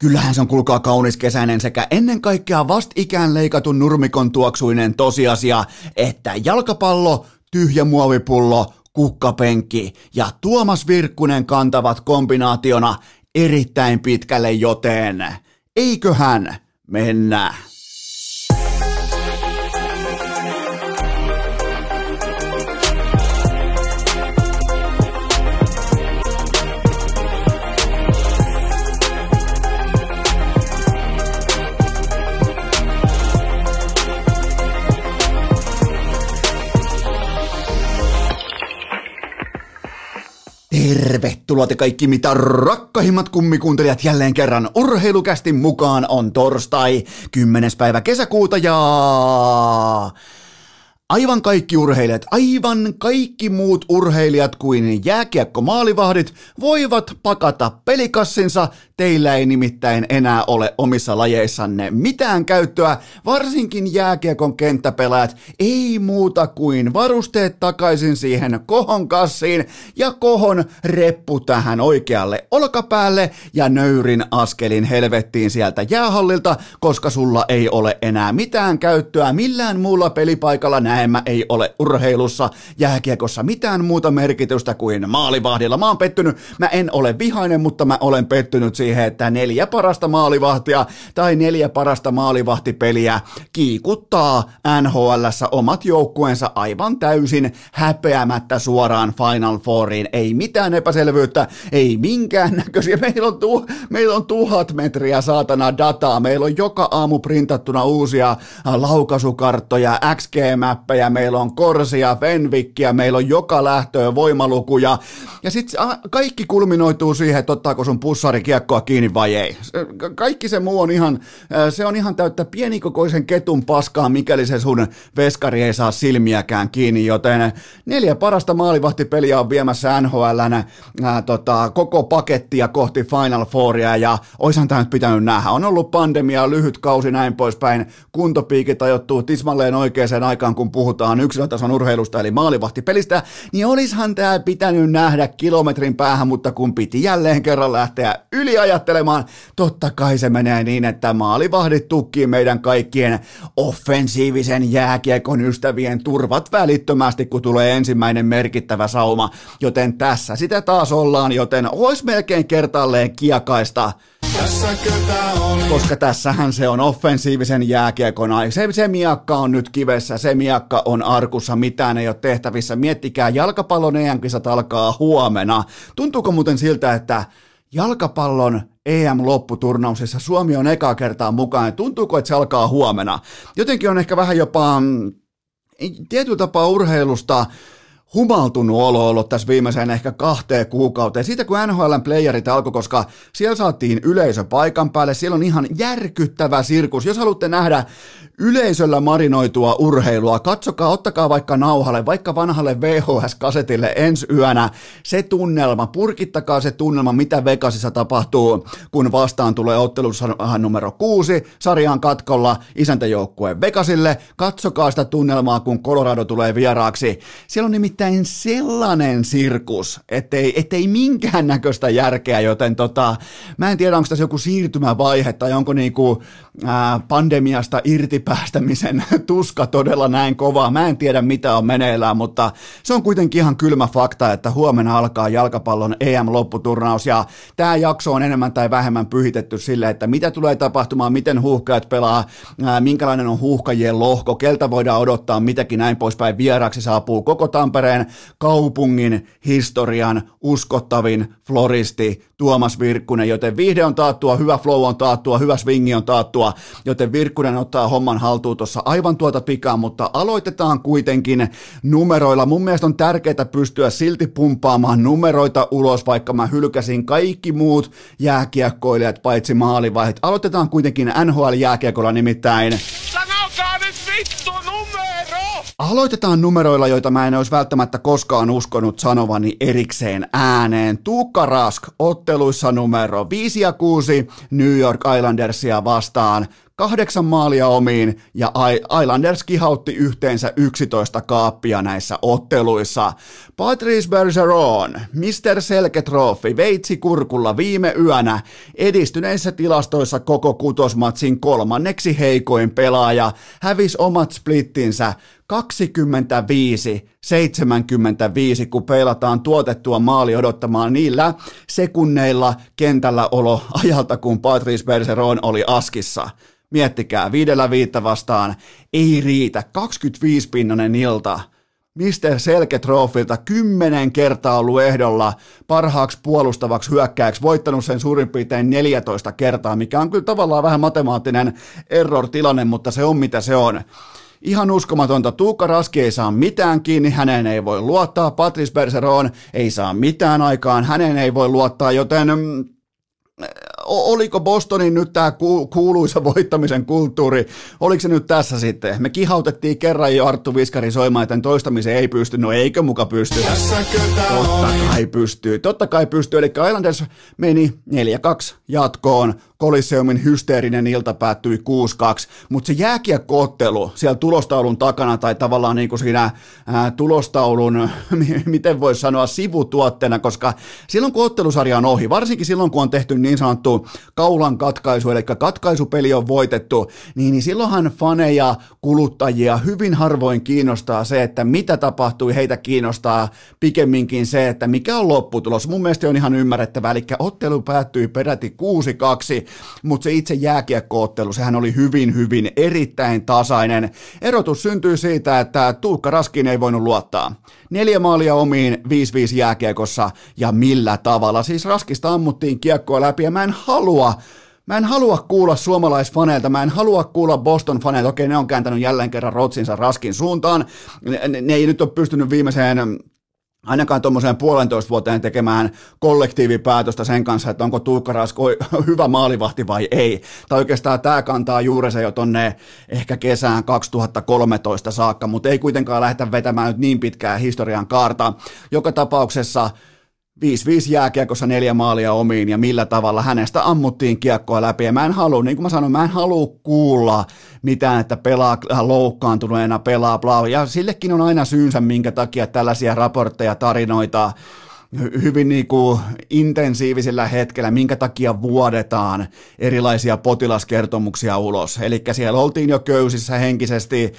Kyllähän se on kuulkaa kaunis kesäinen sekä ennen kaikkea vastikään leikatun nurmikon tuoksuinen tosiasia, että jalkapallo, tyhjä muovipullo, kukkapenkki ja Tuomas Virkkunen kantavat kombinaationa erittäin pitkälle, joten eiköhän mennä. Tervetuloa te kaikki mitä rakkahimmat kummikuuntelijat jälleen kerran Urheilukästin mukaan. On torstai 10. päivä kesäkuuta ja aivan kaikki urheilijat, aivan kaikki muut urheilijat kuin jääkiekkomaalivahdit voivat pakata pelikassinsa. Teillä ei nimittäin enää ole omissa lajeissanne mitään käyttöä, varsinkin jääkiekon kenttäpelaajat. Ei muuta kuin varusteet takaisin siihen kohon kassiin ja kohon reppu tähän oikealle olkapäälle ja nöyrin askelin helvettiin sieltä jäähallilta, koska sulla ei ole enää mitään käyttöä millään muulla pelipaikalla. Näemmä ei ole urheilussa, jääkiekossa mitään muuta merkitystä kuin maalivahdilla. Mä oon pettynyt, mä en ole vihainen, mutta mä olen pettynyt siihen, että 4 parasta maalivahtia tai 4 parasta maalivahtipeliä kiikuttaa NHL:ssä omat joukkueensa aivan täysin häpeämättä suoraan Final Fouriin. Ei mitään epäselvyyttä, ei minkään näköisiä. Meillä on 1000 metriä saatana dataa. Meillä on joka aamu printattuna uusia laukaisukarttoja, XG-mäppejä, meillä on Korsia, Fenwickia, meillä on joka lähtöön voimalukuja. Ja sitten kaikki kulminoituu siihen, että ottaako sun pussari kiekkoa kiinni vai ei. Kaikki se muu on ihan täyttä pienikokoisen ketun paskaa, mikäli se sun veskari ei saa silmiäkään kiinni, joten 4 parasta maalivahtipeliä on viemässä NHL:n koko pakettia kohti Final Fouria, ja oishan tämä nyt pitänyt nähdä. On ollut pandemia, lyhyt kausi, näin poispäin, kuntopiikit ajoittuu tismalleen oikeaan aikaan, kun puhutaan yksilötason urheilusta, eli maalivahtipelistä, niin olishan tämä pitänyt nähdä kilometrin päähän, mutta kun piti jälleen kerran lähteä yliajattelemaan, totta kai se menee niin, että maalivahdit tukkii meidän kaikkien offensiivisen jääkiekon ystävien turvat välittömästi, kun tulee ensimmäinen merkittävä sauma, joten tässä sitä taas ollaan, joten olisi melkein kertalleen kiekaista. Koska tässähän se on offensiivisen jääkiekon aika. Se miakka on nyt kivessä, se miakka on arkussa, mitään ei ole tehtävissä. Miettikää, jalkapallon EM-kisat alkaa huomenna. Tuntuuko muuten siltä, että jalkapallon EM-lopputurnauksessa Suomi on ekaa kertaa mukaan? Tuntuuko, että se alkaa huomenna? Jotenkin on ehkä vähän jopa tietyllä tapaa urheilusta humaltunut olo ollut tässä viimeiseen ehkä 2 kuukauteen. Siitä kun NHL:n playerit alkoi, koska siellä saatiin yleisö paikan päälle, siellä on ihan järkyttävä sirkus. Jos haluatte nähdä yleisöllä marinoitua urheilua, katsokaa, ottakaa vaikka nauhalle, vaikka vanhalle VHS-kasetille ensi yönä se tunnelma, purkittakaa se tunnelma, mitä Vegasissa tapahtuu, kun vastaan tulee ottelussa numero 6, sarjaan katkolla isäntäjoukkue Vegasille, katsokaa sitä tunnelmaa, kun Colorado tulee vieraaksi. Siellä on nimittäin sellainen sirkus, ettei minkäännäköistä järkeä, joten mä en tiedä, onko tässä joku siirtymävaihe tai onko niinku pandemiasta irtipäästämisen tuska todella näin kovaa. Mä en tiedä, mitä on meneillään, mutta se on kuitenkin ihan kylmä fakta, että huomenna alkaa jalkapallon EM-lopputurnaus, ja tämä jakso on enemmän tai vähemmän pyhitetty sille, että mitä tulee tapahtumaan, miten huuhkajat pelaa, minkälainen on huuhkajien lohko, keltä voidaan odottaa mitäkin, näin poispäin. Vieraksi saapuu koko Tampereen kaupungin historian uskottavin floristi Tuomas Virkkunen, joten viihde on taattua, hyvä flow on taattua, hyvä swingi on taattua, joten Virkkunen ottaa homman haltuun tuossa aivan tuota pikaa, mutta aloitetaan kuitenkin numeroilla. Mun mielestä on tärkeää pystyä silti pumppaamaan numeroita ulos, vaikka mä hylkäsin kaikki muut jääkiekkoilijat paitsi maalivahdit. Aloitetaan kuitenkin NHL-jääkiekolla, nimittäin. Sanokaa nyt vittu numero! Aloitetaan numeroilla, joita mä en olisi välttämättä koskaan uskonut sanovani erikseen ääneen. Tuukka Rask otteluissa numero 5 ja 6 New York Islandersia vastaan. 8 maalia omiin ja Islanders kihautti yhteensä 11 kaappia näissä otteluissa. Patrice Bergeron, Mr. Selketroofi, veitsi kurkulla viime yönä edistyneissä tilastoissa koko kutosmatsin kolmanneksi heikoin pelaaja, hävisi omat splittinsä 25-75, kun peilataan tuotettua maali odottamaan niillä sekunneilla kentällä olo ajalta, kun Patrice Bergeron oli askissa. Miettikää, 5-5 vastaan ei riitä, 25-pinnanen ilta. Mr. Selketroofilta 10 kertaa ollut ehdolla parhaaksi puolustavaksi hyökkääjäksi, voittanut sen suurin piirtein 14 kertaa, mikä on kyllä tavallaan vähän matemaattinen error-tilanne, mutta se on mitä se on. Ihan uskomatonta. Tuukka Raski ei saa mitään kiinni, häneen ei voi luottaa. Patrice Bergeron ei saa mitään aikaan, häneen ei voi luottaa, joten oliko Bostonin nyt tämä kuuluisa voittamisen kulttuuri, oliko se nyt tässä sitten? Me kihautettiin kerran jo Arttu Viskari soimaan, että toistamiseen ei pysty, no eikö muka pysty? Totta kai pystyy, eli Islanders meni 4-2 jatkoon, Coliseomin hysteerinen ilta päättyi 6-2, mutta se jääkiekkoottelu siellä tulostaulun takana tai tavallaan niin kuin siinä tulostaulun, miten voisi sanoa, sivutuotteena, koska silloin kun ottelusarja on ohi, varsinkin silloin kun on tehty niin sanottu kaulan katkaisu, eli katkaisupeli on voitettu, niin silloinhan faneja, kuluttajia hyvin harvoin kiinnostaa se, että mitä tapahtui, heitä kiinnostaa pikemminkin se, että mikä on lopputulos. Mun mielestä on ihan ymmärrettävää, eli ottelu päättyi peräti 6-2, mutta se itse jääkiekkoottelu, sehän oli hyvin erittäin tasainen. Erotus syntyi siitä, että Tuukka Raskiin ei voinut luottaa. 4 maalia omiin, 5-5 jääkiekossa, ja millä tavalla. Siis Raskista ammuttiin kiekkoa läpi, ja mä en halua kuulla suomalaisfaneilta, mä en halua kuulla Boston-faneilta. Okei, ne on kääntänyt jälleen kerran rotsinsa Raskin suuntaan. Ne ei nyt ole pystynyt viimeiseen ainakaan tuommoiseen 1,5 vuoteen tekemään kollektiivipäätöstä sen kanssa, että onko Tuukka Rask hyvä maalivahti vai ei. Tai oikeastaan tämä kantaa juurensa jo tonne ehkä kesään 2013 saakka, mutta ei kuitenkaan lähteä vetämään nyt niin pitkää historian kaarta. Joka tapauksessa 5-5 jääkiekossa, 4 maalia omiin ja millä tavalla hänestä ammuttiin kiekkoa läpi. Ja mä en halua, niin kuin mä sanoin, mä en halua kuulla mitään, että pelaa loukkaantuneena, pelaa bla. Ja sillekin on aina syynsä, minkä takia tällaisia raportteja, tarinoita hyvin niin kuin intensiivisellä hetkellä, minkä takia vuodetaan erilaisia potilaskertomuksia ulos. Eli siellä oltiin jo köysissä henkisesti,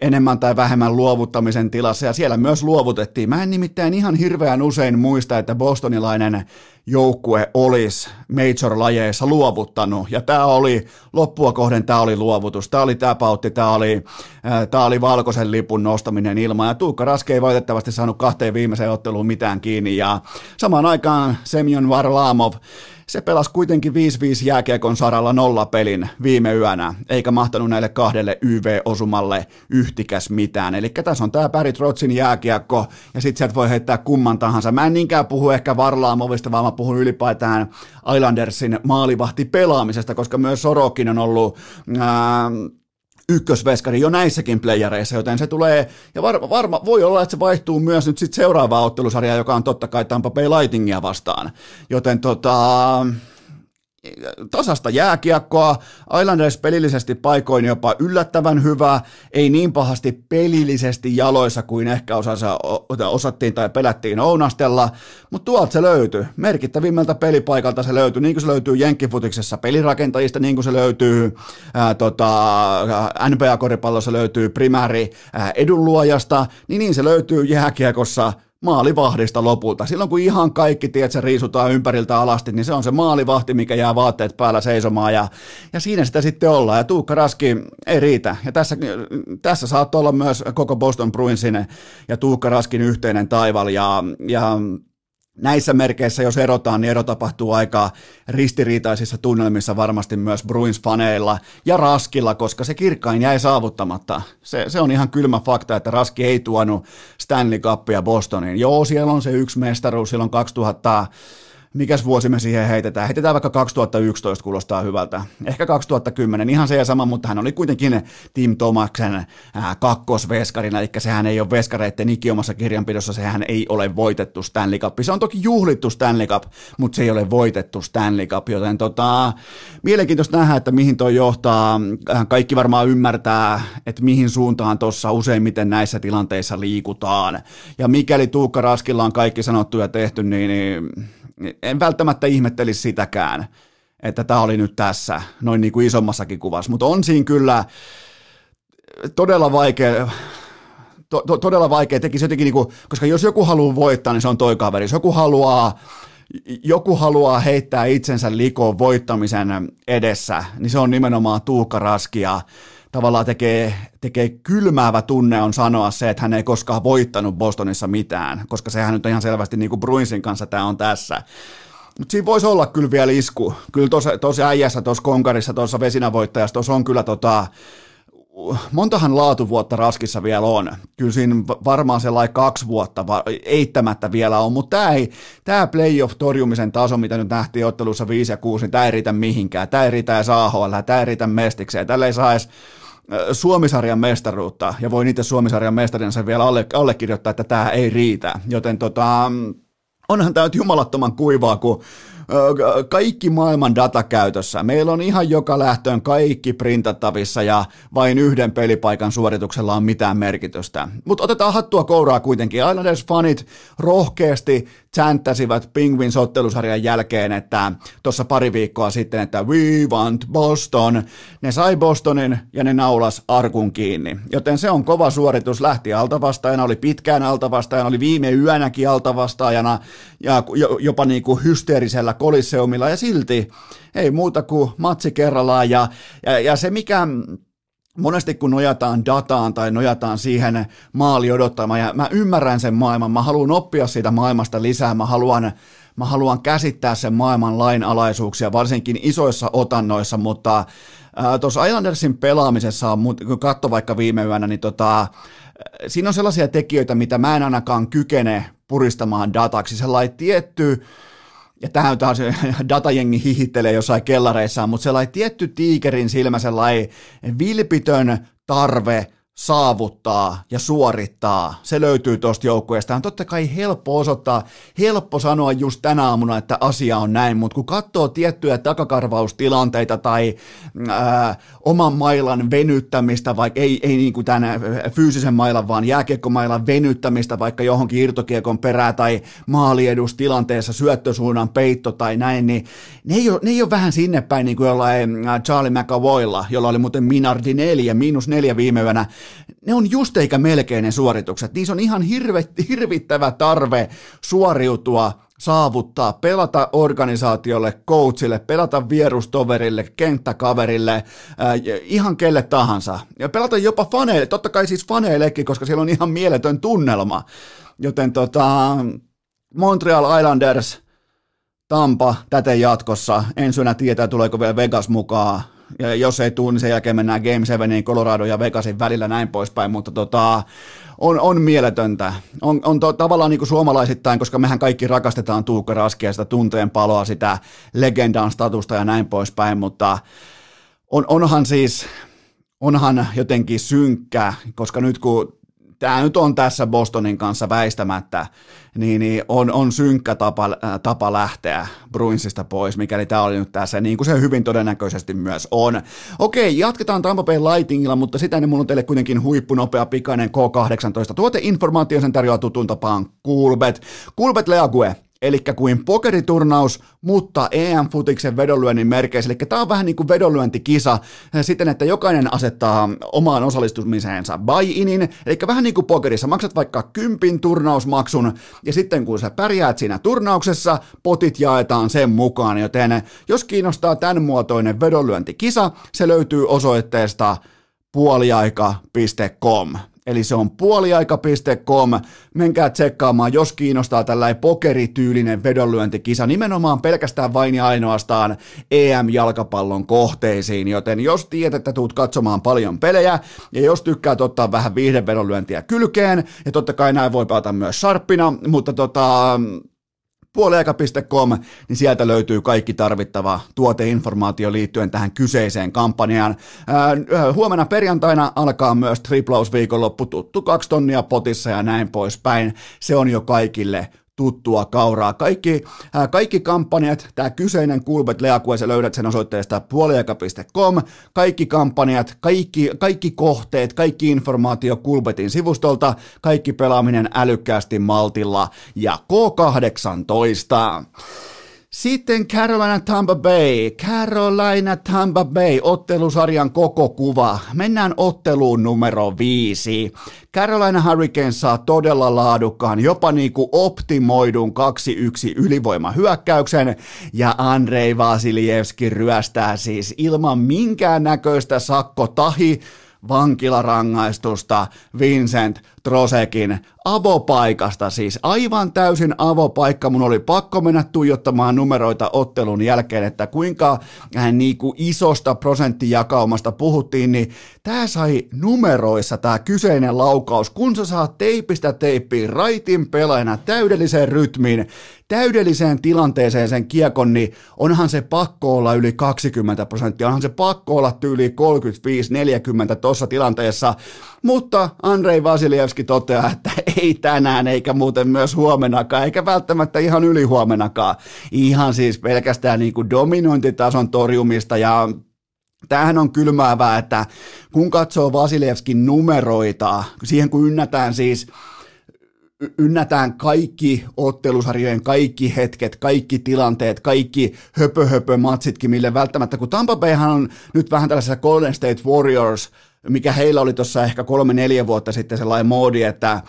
enemmän tai vähemmän luovuttamisen tilassa, ja siellä myös luovutettiin. Mä en nimittäin ihan hirveän usein muista, että bostonilainen joukkue olisi major-lajeissa luovuttanut, ja tämä oli, loppua kohden tämä oli luovutus, tämä oli täpautti, tämä oli valkoisen lipun nostaminen ilmaan, ja Tuukka Rask ei valitettavasti saanut 2 viimeiseen otteluun mitään kiinni, ja samaan aikaan Semyon Varlamov, se pelasi kuitenkin 5-5 jääkiekon saralla 0-pelin viime yönä, eikä mahtanut näille 2 YV-osumalle yhtikäs mitään. Eli tässä on tämä Barry Trotzin jääkiekko, ja sitten sieltä voi heittää kumman tahansa. Mä en niinkään puhu ehkä Varlaamovista, vaan mä puhun ylipäätään Islandersin maalivahti pelaamisesta, koska myös Sorokin on ollut ykkösveskari jo näissäkin playereissa, joten se tulee, ja varma voi olla, että se vaihtuu myös nyt sitten seuraavaan ottelusarjaan, joka on totta kai Tampa Bay Lightningia vastaan, joten tasasta jääkiekkoa, Islanders pelillisesti paikoin jopa yllättävän hyvää, ei niin pahasti pelillisesti jaloissa kuin ehkä osattiin tai pelättiin ounastella, mutta tuolta se löytyy, merkittävimmältä pelipaikalta se löytyy, niin kuin se löytyy jenkkifutiksessa pelirakentajista, niin kuin se löytyy NBA-koripallossa löytyy primääri edunluojasta, niin se löytyy jääkiekossa maalivahdista lopulta. Silloin kun ihan kaikki, tiedätkö, riisutaan ympäriltä alasti, niin se on se maalivahti, mikä jää vaatteet päällä seisomaan, ja siinä sitä sitten ollaan, ja Tuukka Raski ei riitä. Ja tässä saattaa olla myös koko Boston Bruinsin ja Tuukka Raskin yhteinen taival, ja näissä merkeissä, jos erotaan, niin ero tapahtuu aika ristiriitaisissa tunnelmissa varmasti myös Bruins-faneilla ja Raskilla, koska se kirkkain jäi saavuttamatta. Se on ihan kylmä fakta, että Raski ei tuonut Stanley Cupia Bostoniin. Joo, siellä on se yksi mestaruus silloin 2000 mikäs vuosi me siihen heitetään. Heitetään vaikka 2011, kuulostaa hyvältä. Ehkä 2010, ihan se ja sama, mutta hän oli kuitenkin Tim Thomasen kakkosveskarina, eli sehän ei ole veskareitten ikiomassa kirjanpidossa, sehän ei ole voitettu Stanley Cup. Se on toki juhlittu Stanley Cup, mutta se ei ole voitettu Stanley Cup, joten mielenkiintoista nähdä, että mihin toi johtaa. Kaikki varmaan ymmärtää, että mihin suuntaan tuossa useimmiten näissä tilanteissa liikutaan. Ja mikäli Tuukka Raskilla on kaikki sanottu ja tehty, niin en välttämättä ihmettelisi sitäkään, että tämä oli nyt tässä, noin niin kuin isommassakin kuvassa. Mutta on siinä kyllä todella vaikea, todella vaikea tekisi jotenkin, niin kuin, koska jos joku haluaa voittaa, niin se on toi kaveri. Jos joku haluaa heittää itsensä likoon voittamisen edessä, niin se on nimenomaan Tuukka Raski. Tavallaan tekee kylmäävä tunne on sanoa se, että hän ei koskaan voittanut Bostonissa mitään, koska sehän nyt on ihan selvästi niin kuin Bruinsin kanssa tämä on tässä. Mutta siinä voisi olla kyllä vielä isku. Kyllä tuossa äijässä, tuossa konkarissa, tuossa vesinävoittajassa, tuossa on kyllä montahan laatuvuotta Raskissa vielä on. Kyllä siinä varmaan sellainen 2 vuotta eittämättä vielä on, mutta tämä playoff-torjumisen taso, mitä nyt nähtiin ottelussa 5 ja 6, niin tämä ei riitä mihinkään. Tämä ei riitä edes AHL, tämä ei riitä mestikseen, tällä ei saa edes Suomisarjan mestaruutta, ja voi niitä Suomisarjan mestarina sen vielä allekirjoittaa, että tämä ei riitä. Joten onhan tämä nyt jumalattoman kuivaa, kun kaikki maailman data käytössä. Meillä on ihan joka lähtöön kaikki printattavissa ja vain yhden pelipaikan suorituksella on mitään merkitystä. Mutta otetaan hattua kouraa kuitenkin. Islanders-fanit rohkeasti chanttäsivät Penguins-ottelusarjan jälkeen, että tuossa pari viikkoa sitten, että we want Boston. Ne sai Bostonin ja ne naulas arkun kiinni. Joten se on kova suoritus. Lähti altavastajana, oli pitkään altavastajana, oli viime yönäkin altavastaajana ja jopa niinku hysteerisellä Coliseumilla ja silti ei muuta kuin matsi kerrallaan ja se mikä monesti kun nojataan dataan tai nojataan siihen maali odottamaan ja mä ymmärrän sen maailman, mä haluan oppia siitä maailmasta lisää, mä haluan käsittää sen maailman lainalaisuuksia varsinkin isoissa otannoissa, mutta tuossa Islandersin pelaamisessa on, kun katso vaikka viime yönä, niin siinä on sellaisia tekijöitä, mitä mä en ainakaan kykene puristamaan dataksi, sellainen tietty. Ja tähän taas datajengi hihittelee jossain kellareissaan, mutta sellainen tietty tiikerin silmä, sellainen vilpitön tarve saavuttaa ja suorittaa. Se löytyy tuosta joukkueesta. On totta kai helppo osoittaa, helppo sanoa just tänä aamuna, että asia on näin, mutta kun katsoo tiettyjä takakarvaustilanteita tai oman mailan venyttämistä, vaikka ei niin kuin tämän fyysisen mailan, vaan jääkiekkomailan venyttämistä vaikka johonkin irtokiekon perään tai maaliedustilanteessa syöttösuunnan peitto tai näin, niin ne ei ole vähän sinne päin niin kuin jollain Charlie McAvoylla, jolla oli muuten Minardi 4, -4 viime yönä. Ne on just eikä melkein ne suoritukset. Niissä on ihan hirvittävä tarve suoriutua, saavuttaa, pelata organisaatiolle, coachille, pelata vierustoverille, kenttäkaverille, ihan kelle tahansa. Ja pelata jopa faneille, totta kai siis faneillekin, koska siellä on ihan mieletön tunnelma. Joten Montreal Islanders, Tampa täten jatkossa. Ensi yönä tietää, tuleeko vielä Vegas mukaan. Ja jos ei tule, niin sen jälkeen mennään Game 7, Colorado ja Vegasin välillä näin poispäin, mutta on mieletöntä. On tavallaan niin kuin suomalaisittain, koska mehän kaikki rakastetaan Tuukka Raskia, sitä tunteen paloa, sitä legendan statusta ja näin poispäin, mutta onhan jotenkin synkkä, koska nyt kun tämä nyt on tässä Bostonin kanssa väistämättä, niin on synkkä tapa lähteä Bruinsista pois, mikäli tämä oli nyt tässä, niin kuin se hyvin todennäköisesti myös on. Okei, jatketaan Tampa Bay Lightningilla, mutta sitä ennen mulla on teille kuitenkin huippunopea pikainen K18. Tuoteinformaatio sen tarjoaa tutun tapaan Coolbet. Coolbet League. Elikkä kuin pokeriturnaus, mutta EM-futiksen vedonlyönnin merkeissä. Eli tämä on vähän niin kuin vedonlyöntikisa siten, että jokainen asettaa omaan osallistumiseensa buy-inin. Eli vähän niin kuin pokerissa. Maksat vaikka 10 turnausmaksun ja sitten kun sä pärjäät siinä turnauksessa, potit jaetaan sen mukaan. Joten jos kiinnostaa tämän muotoinen vedonlyöntikisa, se löytyy osoitteesta puoliaika.com. Eli se on puoliaika.com. Menkää tsekkaamaan, jos kiinnostaa tällainen pokerityylinen vedonlyöntikisa nimenomaan pelkästään vain ja ainoastaan EM-jalkapallon kohteisiin. Joten jos tiedät, että tuut katsomaan paljon pelejä ja jos tykkäät ottaa vähän viihdevedonlyöntiä kylkeen, ja totta kai näin voi pelata myös sharppina, mutta puoliaika.com, niin sieltä löytyy kaikki tarvittava tuoteinformaatio liittyen tähän kyseiseen kampanjaan. Huomenna perjantaina alkaa myös triplausviikonloppu, tuttu 2 tonnia potissa ja näin poispäin. Se on jo kaikille tuttua kauraa. Kaikki kampanjat, tämä kyseinen Kulbet-leakue, sä löydät sen osoitteesta puoliaika.com, kaikki kampanjat, kaikki kohteet, kaikki informaatio Kulbetin sivustolta, kaikki pelaaminen älykkäästi maltilla ja K18. Sitten Carolina Tampa Bay, ottelusarjan koko kuva. Mennään otteluun numero 5. Carolina Hurricanes saa todella laadukkaan, jopa niinku optimoidun 2-1 ylivoimahyökkäyksen, ja Andrei Vasiljevski ryöstää siis ilman minkäännäköistä sakkotahi vankilarangaistusta Vincent Trosekin avopaikasta, siis aivan täysin avopaikka. Mun oli pakko mennä tuijottamaan numeroita ottelun jälkeen, että kuinka niin kuin isosta prosenttijakaumasta puhuttiin, niin tää sai numeroissa tää kyseinen laukaus, kun sä saat teipistä teippiin raitin pelaajana täydelliseen rytmiin, täydelliseen tilanteeseen sen kiekon, niin onhan se pakko olla yli 20%, onhan se pakko olla tyyli 35-40 tuossa tilanteessa, mutta Andrei Vasiljevski toteaa, että ei tänään eikä muuten myös huomenakaan, eikä välttämättä ihan ylihuomenakaan. Ihan siis pelkästään niin kuin dominointitason torjumista, ja tämähän on kylmäävää, että kun katsoo Vasiljevskin numeroita, siihen kun ynnätään kaikki ottelusarjojen, kaikki hetket, kaikki tilanteet, kaikki höpö-höpö-matsitkin, mille välttämättä, kun Tampa Bayhan on nyt vähän tällaisessa Golden State Warriors, mikä heillä oli tuossa ehkä 3-4 vuotta sitten sellainen moodi, että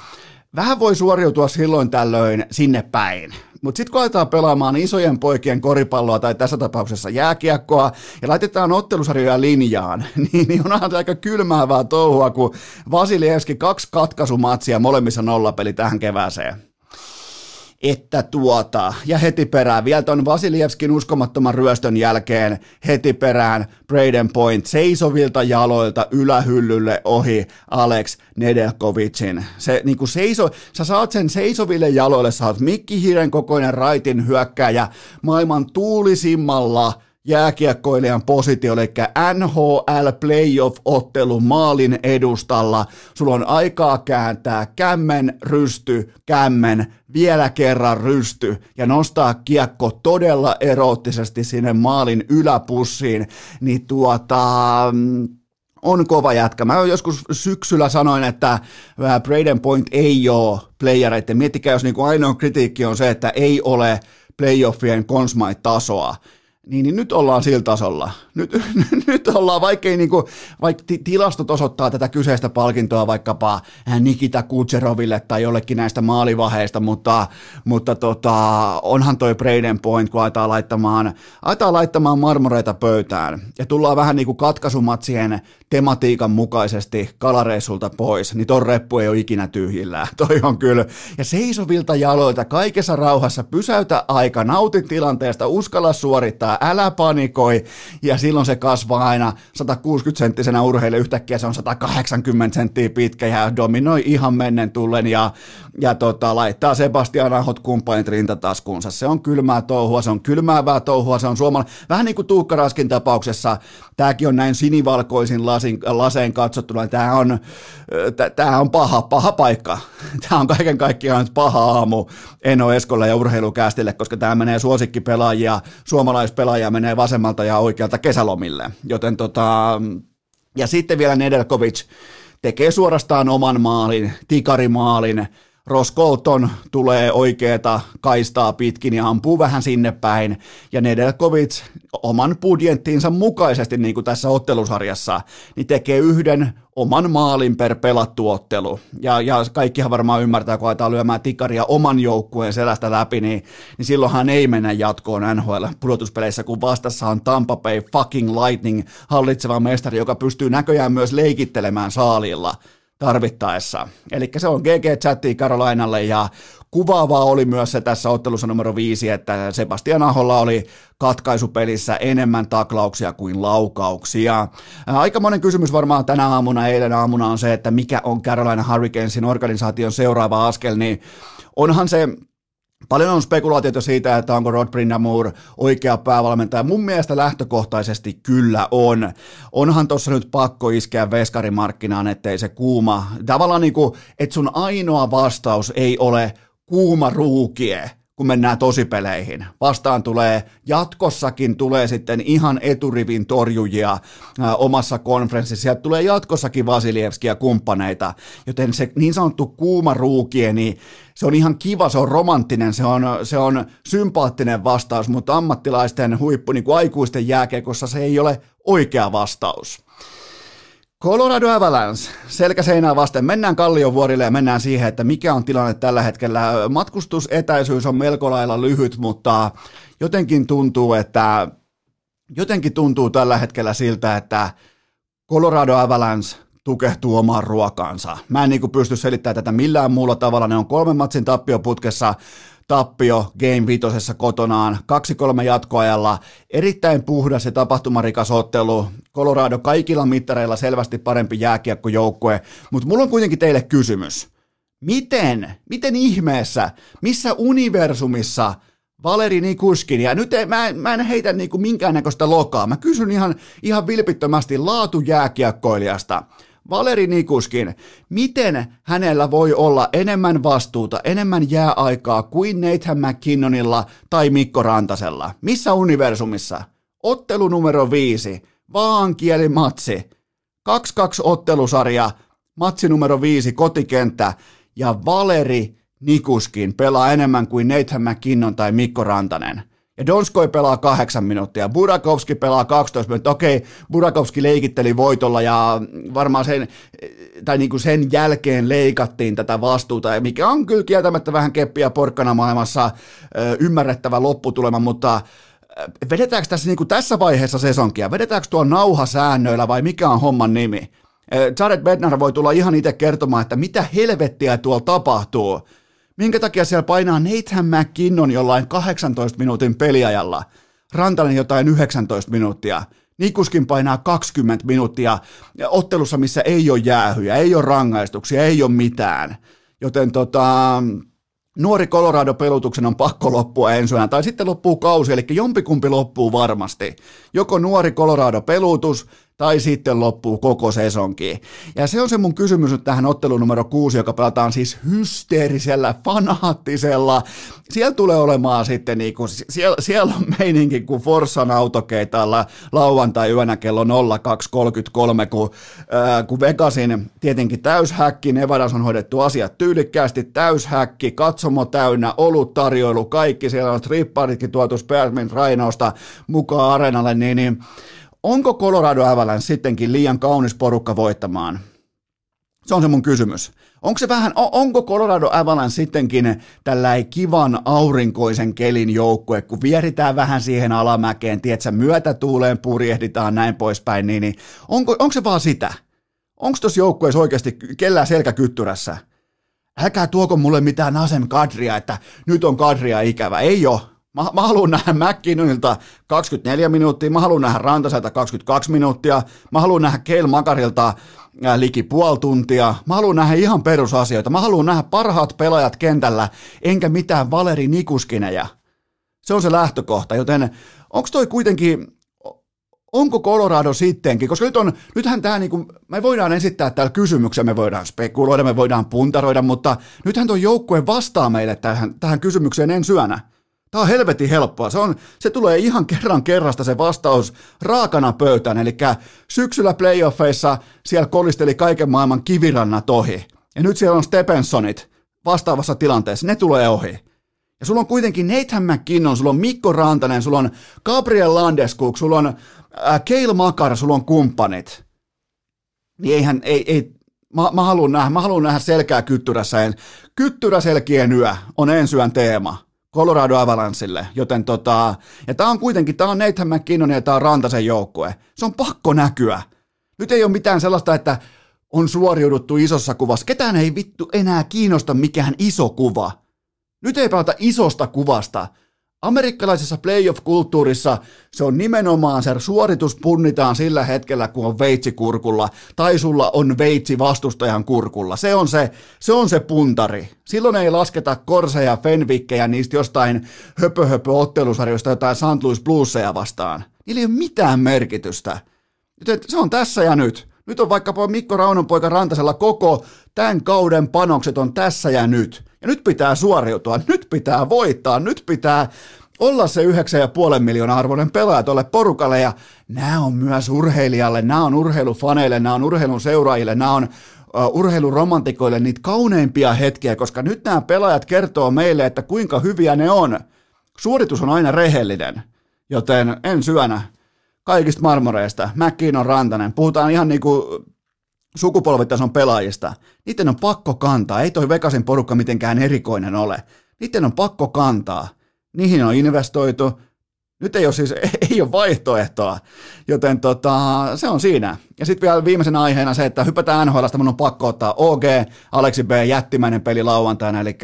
vähän voi suoriutua silloin tällöin sinne päin. Mutta sitten kun aletaan pelaamaan isojen poikien koripalloa tai tässä tapauksessa jääkiekkoa ja laitetaan ottelusarjoja linjaan, niin onhan aika kylmäävää touhua, kun Vasiljevski 2 katkaisumatsia molemmissa 0-peli tähän kevääseen. Ja heti perään, vielä ton Vasiljevskin uskomattoman ryöstön jälkeen, heti perään Braden Point seisovilta jaloilta ylähyllylle ohi Alex Nedeljkovicin. Se niinku sä saat sen seisoville jaloille, sä oot mikkihiiren kokoinen raitin hyökkääjä maailman tuulisimmalla jääkiekkoilijan positio, eli NHL playoff-ottelun maalin edustalla. Sulla on aikaa kääntää kämmen, rysty, kämmen, vielä kerran rysty ja nostaa kiekko todella eroottisesti sinne maalin yläpussiin, niin on kova jätkä. Mä joskus syksyllä sanoin, että Braden Point ei ole playereiden. Miettikää, jos niinku ainoa kritiikki on se, että ei ole playoffien Consmite-tasoa. Niin nyt ollaan sillä tasolla. Nyt ollaan, vaikka tilastot osoittaa tätä kyseistä palkintoa vaikkapa Nikita Kutseroville tai jollekin näistä maalivaheista, mutta onhan toi Braden Point, kun aletaan laittamaan marmoreita pöytään ja tullaan vähän niin kuin katkaisumatsien tematiikan mukaisesti kalareissulta pois, niin ton reppu ei ole ikinä tyhjillään. Toi on kyllä. Ja seisovilta jaloilta kaikessa rauhassa, pysäytä aika, nauti tilanteesta, uskalla suorittaa, älä panikoi, ja silloin se kasvaa aina 160-senttisenä urheille, yhtäkkiä se on 180 senttiä pitkä ja dominoi ihan mennen tullen ja laittaa Sebastian Ahot kumppanit rintataskuunsa. Se on kylmää touhua, se on kylmäävää touhua, se on suomalainen. Vähän niin kuin Tuukka Raskin tapauksessa, tämäkin on näin sinivalkoisin laseen katsottuna, tämä on paha paikka. Tämä on kaiken kaikkiaan paha aamu Eno Eskolle ja urheilukästille, koska tämä menee suosikkipelaajia, suomalaispelaaja menee vasemmalta ja oikealta kesälomille, joten ja sitten vielä Nedeljkovic tekee suorastaan oman maalin, tikarimaalin, Roskolton tulee oikeeta kaistaa pitkin ja ampuu vähän sinne päin, ja Nedeljkovic oman budjettiinsa mukaisesti, niin kuin tässä ottelusarjassa, niin tekee yhden oman maalin per pelattu ottelu. Ja kaikkihan varmaan ymmärtää, kun aletaan lyömään tikaria oman joukkueen selästä läpi, niin silloinhan ei mennä jatkoon NHL-pudotuspeleissä, kun vastassa on Tampa Bay fucking Lightning, hallitseva mestari, joka pystyy näköjään myös leikittelemään saalilla tarvittaessa. Eli se on GG-chattia Carolinalle, ja kuvaavaa oli myös se tässä ottelussa numero 5, että Sebastian Aholla oli katkaisupelissä enemmän taklauksia kuin laukauksia. Aikamoinen kysymys varmaan tänä aamuna, eilen aamuna on se, että mikä on Carolina Hurricanesin organisaation seuraava askel, niin onhan se Paljon on spekulaatiota siitä, että onko Rod Brind'Amour oikea päävalmentaja. Mun mielestä lähtökohtaisesti kyllä on. Onhan tuossa nyt pakko iskeä veskarimarkkinaan, ettei se kuuma. Tavallaan niin kuin, että sun ainoa vastaus ei ole kuuma ruukie, kun mennään tosipeleihin. Vastaan tulee, jatkossakin tulee sitten ihan eturivin torjujia omassa konferenssissa. Sieltä tulee jatkossakin Vasiljevski ja kumppaneita. Joten se niin sanottu kuuma ruukie, niin se on ihan kiva, se on romanttinen, se on sympaattinen vastaus, mutta ammattilaisten huippu, niin kuin aikuisten jääkiekossa, se ei ole oikea vastaus. Colorado Avalanche, selkäseinää vasten. Mennään Kalliovuorille ja mennään siihen, että mikä on tilanne tällä hetkellä. Matkustusetäisyys on melko lailla lyhyt, mutta jotenkin tuntuu tällä hetkellä siltä, että Colorado Avalanche tukehtuu omaan ruokaansa. Mä en niin kuin pysty selittämään tätä millään muulla tavalla. Ne on 3 matsin tappioputkessa. Tappio Game 5 kotonaan, 2-3 jatkoajalla, erittäin puhdas ja tapahtumarikas ottelu, Colorado kaikilla mittareilla selvästi parempi jääkiekkojoukkue, mutta mulla on kuitenkin teille kysymys, miten ihmeessä, missä universumissa Valeri Nikuskin, ja nyt mä en heitä niinku minkäännäköistä lokaa, mä kysyn ihan vilpittömästi laatujääkiekkoilijasta, Valeri Nikuskin, miten hänellä voi olla enemmän vastuuta, enemmän jääaikaa kuin Nathan McKinnonilla tai Mikko Rantasella? Missä universumissa? Ottelu numero 5, vaankielimatsi, 2-2 ottelusarja, matsi numero 5, kotikenttä, ja Valeri Nikuskin pelaa enemmän kuin Nathan McKinnon tai Mikko Rantanen. Ja Donskoi pelaa 8 minuuttia, Burakovski pelaa 12 minuuttia, okei, Burakovski leikitteli voitolla ja varmaan sen jälkeen leikattiin tätä vastuuta, mikä on kyllä kieltämättä vähän keppiä porkkana maailmassa, ymmärrettävä lopputulema, mutta vedetäänkö tässä, niin kuin tässä vaiheessa sesonkia, vedetäänkö tuo nauhasäännöillä vai mikä on homman nimi? Jared Bednar voi tulla ihan itse kertomaan, että mitä helvettiä tuolla tapahtuu. Minkä takia siellä painaa Nathan McKinnon jollain 18 minuutin peliajalla, Rantanen jotain 19 minuuttia, Nikuskin painaa 20 minuuttia ottelussa, missä ei ole jäähyjä, ei ole rangaistuksia, ei ole mitään. Joten nuori Colorado-pelutuksen on pakko loppua ensi yönä, tai sitten loppuu kausi, eli jompikumpi loppuu varmasti. Joko nuori Colorado-pelutus, tai sitten loppuu koko sesonki. Ja se on se mun kysymys nyt tähän otteluun numero 6, joka pelataan siis hysteerisellä, fanaattisella. Siellä tulee olemaan sitten, niinku, siellä on meininki kuin Forssan autokeitaalla lauantai-yönä kello 02.33, kun Vegasin tietenkin täyshäkki, Nevadas on hoidettu asiat tyylikkäästi, täyshäkki, katsomo täynnä, olut tarjoilu, kaikki, siellä on stripparitkin tuotu Spearmint Rainosta mukaan areenalle, niin onko Colorado Avalanche sittenkin liian kaunis porukka voittamaan? Se on se mun kysymys. Onko Colorado Avalanche sittenkin tällainen kivan aurinkoisen kelin joukkue, kun vieritään vähän siihen alamäkeen, tietsä, myötätuuleen purjehditaan näin poispäin, niin onko se vaan sitä? Onko tuossa joukkueessa oikeasti kellään selkäkyttyrässä? Älkää tuoko mulle mitään Nazem Kadria, että nyt on Kadria ikävä. Ei ole. Mä haluan nähdä McKinnonilta 24 minuuttia, mä haluan nähdä Rantaselta 22 minuuttia, mä haluan nähdä Cale Makarilta liki puoli tuntia, mä haluan nähdä ihan perusasioita, mä haluan nähdä parhaat pelaajat kentällä, enkä mitään Valeri Nikuskinejä. Se on se lähtökohta, joten onko toi kuitenkin, onko Colorado sittenkin, koska nythän tämä, niin kuin, me voidaan esittää täällä kysymyksiä, me voidaan spekuloida, me voidaan puntaroida, mutta nythän tuo joukkue vastaa meille tähän kysymykseen ensi yönä. Tämä on helvetin helppoa. Se tulee ihan kerrasta se vastaus raakana pöytään. Eli syksyllä playoffeissa siellä kolisteli kaiken maailman kivirannat ohi. Ja nyt siellä on Stephensonit vastaavassa tilanteessa. Ne tulee ohi. Ja sulla on kuitenkin Nathan McKinnon, sulla on Mikko Rantanen, sulla on Gabriel Landeskog, sulla on Cale Makar, sulla on kumppanit. Niin mä haluan nähdä selkää kyttyrässä. Kyttyräselkien yö on ensi yön teema Colorado Avalanchelle, joten ja tää on Nathan McKinnon ja tää on Rantasen joukkue. Se on pakko näkyä. Nyt ei ole mitään sellaista, että on suoriuduttu isossa kuvassa. Ketään ei vittu enää kiinnosta mikään iso kuva. Nyt ei pelata isosta kuvasta, Amerikkalaisessa playoff-kulttuurissa se on nimenomaan, se suoritus punnitaan sillä hetkellä, kun on veitsi kurkulla, tai sulla on veitsi vastustajan kurkulla. Se on se puntari. Silloin ei lasketa korseja, fenvikkejä, niistä jostain höpö-höpö-ottelusarjoista, jotain St. Louis Bluesia vastaan. Niillä ei ole mitään merkitystä. Se on tässä ja nyt. Nyt on vaikkapa Mikko Raunonpoika Rantasella koko tämän kauden panokset on tässä ja nyt. Ja nyt pitää suoriutua, nyt pitää voittaa, nyt pitää olla se 9,5 miljoonaa arvoinen pelaaja tuolle porukalle. Ja nämä on myös urheilijalle, nämä on urheilufaneille, nämä on urheilun seuraajille, nämä on urheiluromantikoille niitä kauneimpia hetkiä, koska nyt nämä pelaajat kertoo meille, että kuinka hyviä ne on. Suoritus on aina rehellinen, joten en syönä kaikista marmoreista. McKinnon, Rantanen, puhutaan ihan niin kuin sukupolvitason pelaajista. Niiden on pakko kantaa. Ei toi Vegasin porukka mitenkään erikoinen ole. Niiden on pakko kantaa. Niihin on investoitu. Nyt ei ole siis ei ole vaihtoehtoa, joten se on siinä. Ja sitten vielä viimeisenä aiheena se, että hypätään NHL:sta, mun on pakko ottaa OG, Aleksi B, jättimäinen peli lauantaina, eli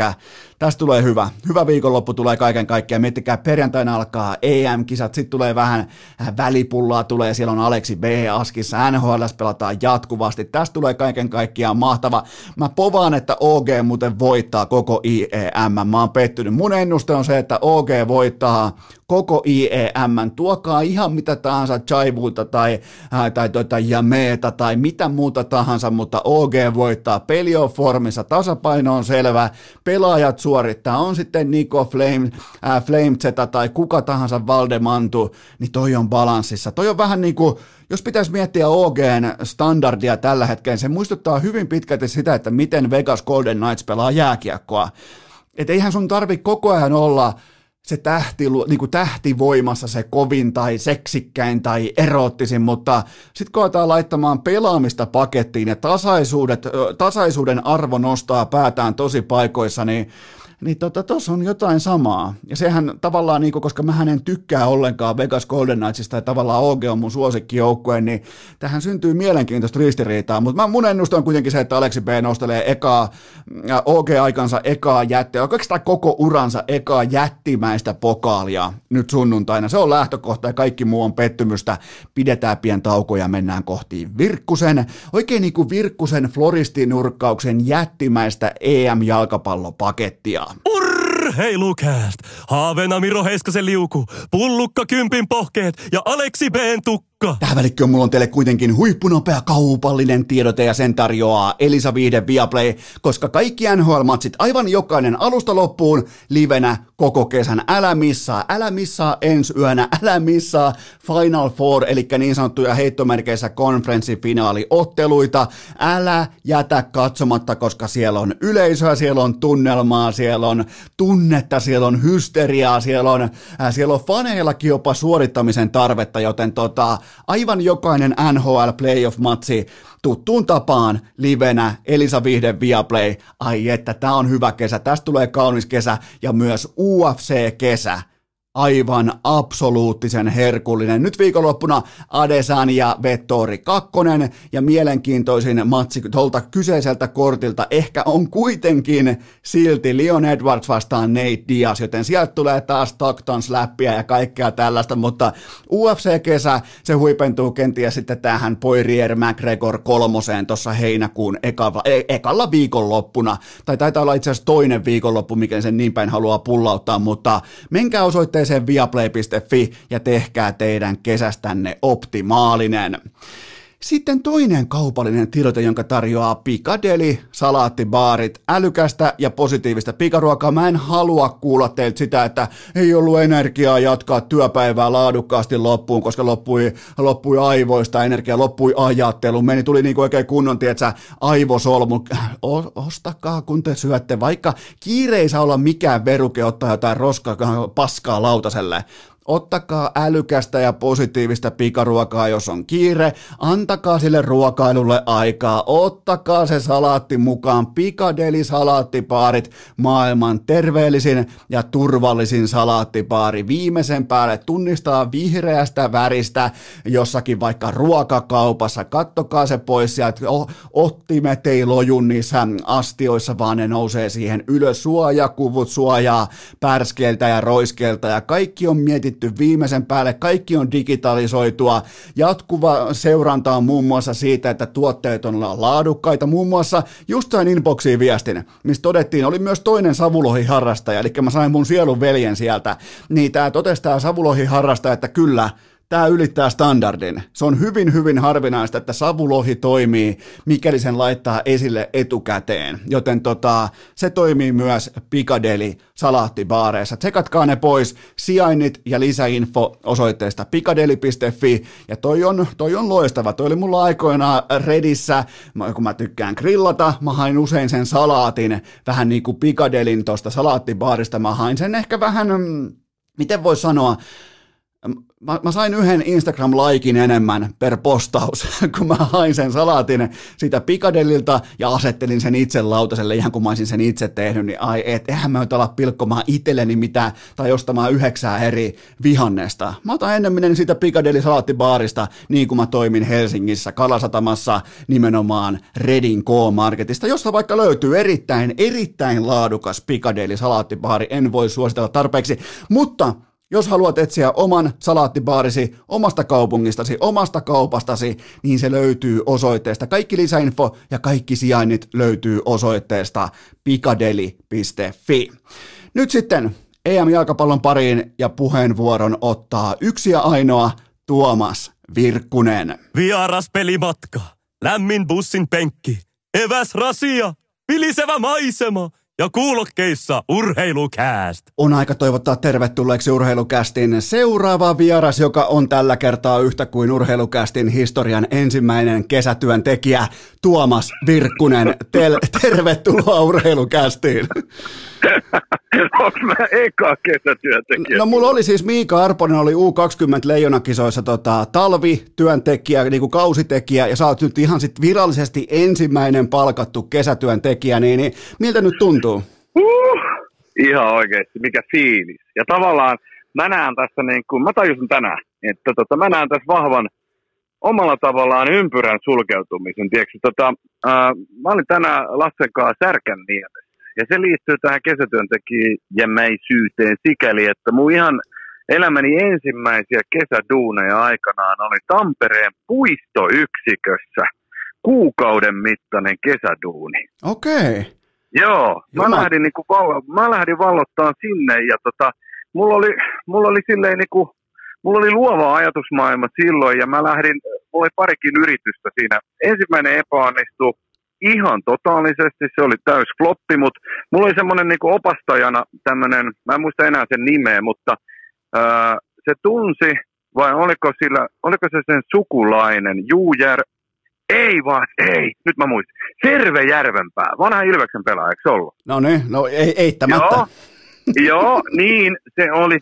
tästä tulee hyvä viikonloppu tulee kaiken kaikkiaan, miettikää perjantaina alkaa EM-kisat, sitten tulee vähän välipullaa, tulee, siellä on Aleksi B askissa, NHL:ssä pelataan jatkuvasti, tästä tulee kaiken kaikkiaan mahtava, mä povaan, että OG muuten voittaa koko IEM, mä oon pettynyt, mun ennuste on se, että OG voittaa koko IEM, tuokaa ihan mitä tahansa chaivuuta tai jameeta tai mitä muuta tahansa, mutta OG voittaa, peli on formissa, tasapaino on selvä, pelaajat suorittaa, on sitten Niko Flamezeta tai kuka tahansa Valdemantu, niin toi on balanssissa, toi on vähän niin kuin, jos pitäisi miettiä OG:n standardia tällä hetkellä, se muistuttaa hyvin pitkälti sitä, että miten Vegas Golden Knights pelaa jääkiekkoa, et eihän sun tarvi koko ajan olla se tähtivoimassa se kovin tai seksikkäin tai eroottisin, mutta sitten kun aletaan laittamaan pelaamista pakettiin ja tasaisuuden arvo nostaa päätään tosi paikoissa, niin tuossa on jotain samaa. Ja sehän tavallaan, niin koska mä en tykkää ollenkaan Vegas Golden Knightsista ja tavallaan OG on mun suosikkijoukkue, niin tähän syntyy mielenkiintoista ristiriitaa. Mutta mun ennuste on kuitenkin se, että Aleksi B nostelee OG-aikansa ekaa jättiä, oikeastaan koko uransa ekaa jättimäistä pokaalia nyt sunnuntaina. Se on lähtökohta ja kaikki muu on pettymystä. Pidetään pieni tauko ja mennään kohti Virkkusen, oikein niin kuin Virkkusen floristinurkkauksen jättimäistä EM-jalkapallopakettia. Urheilukääst! Haaveena Miro Heiskasen liuku, pullukka kympin pohkeet ja Aleksi B:n tukka. Tähän välikköön mulla on teille kuitenkin huippunopea kaupallinen tiedote ja sen tarjoaa Elisa Viihde Viaplay, koska kaikki NHL-matsit aivan jokainen alusta loppuun livenä koko kesän. Älä missaa ensi yönä, älä missaa Final Four, eli niin sanottuja heittomerkeissä konferenssifinaaliotteluita. Älä jätä katsomatta, koska siellä on yleisöä, siellä on tunnelmaa, siellä on tunnetta, siellä on hysteriaa, siellä on faneillakin jopa suorittamisen tarvetta, joten aivan jokainen NHL playoff-matsi tuttuun tapaan livenä Elisa Viihde Viaplay. Ai että, tää on hyvä kesä, tästä tulee kaunis kesä ja myös UFC-kesä. Aivan absoluuttisen herkullinen. Nyt viikonloppuna Adesanya Vettori 2 ja mielenkiintoisin matsi tuolta kyseiseltä kortilta ehkä on kuitenkin silti Leon Edwards vastaan Nate Diaz, joten sieltä tulee taas taktansläppiä ja kaikkea tällaista, mutta UFC-kesä, se huipentuu kenties sitten tähän Poirier McGregor 3 tuossa heinäkuun ekalla viikonloppuna, tai taitaa olla itse asiassa toinen viikonloppu, mikä sen niin päin haluaa pullauttaa, mutta menkää osoitteeseen viaplay.fi ja tehkää teidän kesästänne optimaalinen. Sitten toinen kaupallinen tiedote, jonka tarjoaa Pikadeli, salaattibaarit, älykästä ja positiivista pikaruokaa. Mä en halua kuulla teiltä sitä, että ei ollut energiaa jatkaa työpäivää laadukkaasti loppuun, koska loppui aivoista energia, loppui ajattelu. Meni tuli niin kuin oikein kunnon, tietsä, aivosolmu. Ostakaa, kun te syötte, vaikka kiire ei saa olla mikään veruke ottaa jotain roskaa, paskaa lautaselle. Ottakaa älykästä ja positiivista pikaruokaa, jos on kiire. Antakaa sille ruokailulle aikaa. Ottakaa se salaatti mukaan. Pikadeli-salaattipaarit, maailman terveellisin ja turvallisin salaattipaari. Viimeisen päälle tunnistaa vihreästä väristä jossakin vaikka ruokakaupassa. Kattokaa se pois sieltä. Ottimet ei loju niissä astioissa, vaan ne nousee siihen ylös. Suojakuvut suojaa pärskeiltä ja roiskeilta ja kaikki on mietitty viimeisen päälle, kaikki on digitalisoitua. Jatkuva seuranta on muun muassa siitä, että tuotteet on laadukkaita. Muun muassa just sain inboxiin viestin, missä todettiin, oli myös toinen savulohiharrastaja, eli mä sain mun sielun veljen sieltä, niin tää totesi tää savulohiharrastaja, että kyllä, tämä ylittää standardin. Se on hyvin, hyvin harvinaista, että savulohi toimii, mikäli sen laittaa esille etukäteen. Joten se toimii myös Pikadeli-salaattibaareissa. Tsekatkaa ne pois. Sijainnit ja lisäinfo osoitteesta pikadeli.fi. Ja toi on loistava. Toi oli mulla aikoinaan Redissä, kun mä tykkään grillata. Mä hain usein sen salaatin, vähän niin kuin Pikadelin tuosta salaattibaarista. Mä hain sen ehkä vähän, miten voi sanoa, mä sain yhden Instagram-laikin enemmän per postaus, kun mä hain sen salaatin siitä Pikadellilta ja asettelin sen itse lautaselle, ihan kun mä olisin sen itse tehnyt, niin ai et, eihän mä nyt ala pilkkomaan itselleni mitään tai ostamaan 9 eri vihannesta. Mä otan ennemmin siitä Pikadeli-salaattibaarista, niin kuin mä toimin Helsingissä, Kalasatamassa, nimenomaan Redin K-Marketista, jossa vaikka löytyy erittäin, erittäin laadukas Pikadeli-salaattibaari, en voi suositella tarpeeksi, mutta jos haluat etsiä oman salaattibaarisi omasta kaupungistasi, omasta kaupastasi, niin se löytyy osoitteesta. Kaikki lisäinfo ja kaikki sijainnit löytyy osoitteesta pikadeli.fi. Nyt sitten EM-jalkapallon pariin ja puheenvuoron ottaa yksi ja ainoa Tuomas Virkkunen. Vieras pelimatka, lämmin bussin penkki, eväs rasia, vilisevä maisema. Ja kuulokkeissa Urheilukääst. On aika toivottaa tervetulleeksi Urheilukästin seuraava vieras, joka on tällä kertaa yhtä kuin Urheilukästin historian ensimmäinen kesätyöntekijä, Tuomas Virkkunen. Tervetuloa Urheilukästiin. Onko mä eka kesätyöntekijä? No mulla oli siis Miika Arponen, oli U20 leijonakisoissa talvityöntekijä, niin kuin kausitekijä, ja sä oot nyt ihan sit virallisesti ensimmäinen palkattu kesätyöntekijä, niin miltä nyt tuntuu? Ihan oikeesti, mikä fiilis. Ja tavallaan mä näen tässä niin kuin, mä tajusin tänään, että mä näen tässä vahvan omalla tavallaan ympyrän sulkeutumisen, tiedätkö, mä olin tänään Lassen kanssa Särkänniemessä. Ja se liittyy tähän kesätyöntekijämäisyyteen sikäli, että mun ihan elämäni ensimmäisiä kesäduuneja aikanaan oli Tampereen puistoyksikössä kuukauden mittainen kesäduuni. Okei. Okay. Joo, mä lähdin vallottaa sinne ja mulla oli luova ajatusmaailma silloin ja mulla oli parikin yritystä siinä. Ensimmäinen epäonnistui. Ihan totaalisesti, se oli täys floppi, mutta mulla oli semmoinen niinku opastajana tämmöinen, mä en muista enää sen nimeä, mutta se tunsi, vai oliko se sen sukulainen, nyt mä muistin, Serve Järvenpää, vanha Ilveksen pelaaja, eikö se ollut? No niin, no ei, eittämättä. Joo, niin se oli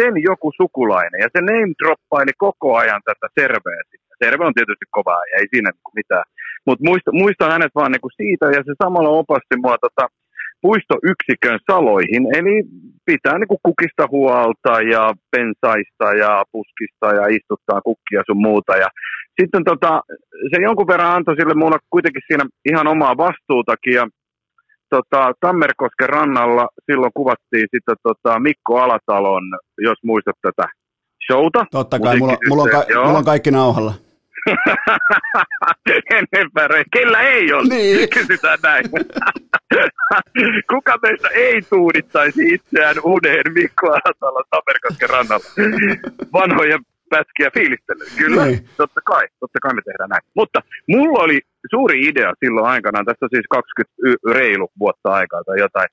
sen joku sukulainen, ja se name droppaili koko ajan tätä Serveä. Terve on tietysti kova ja ei siinä mitään. Mutta muistan hänet vaan niinku siitä ja se samalla opasti mua puistoyksikön saloihin. Eli pitää niinku kukista huolta ja pensaista ja puskista ja istuttaa kukkia sun muuta. Ja sitten se jonkun verran antoi sille mulle kuitenkin siinä ihan omaa vastuutakin. Ja Tammerkosken rannalla silloin kuvattiin sitten Mikko Alatalon, jos muistat tätä showta. Totta kai, mulla on kaikki nauhalla. En epäröi. Kellä ei ole? Niin. Kysytään näin. Kuka meistä ei tuudittaisi itseään uneen Mikko Alatalo Tammerkosken rannalla? Vanhoja pätkiä fiilistelyä. Kyllä, niin. Totta kai me tehdään näin. Mutta mulla oli suuri idea silloin aikanaan, tässä siis 20 reilu vuotta aikaa tai jotain.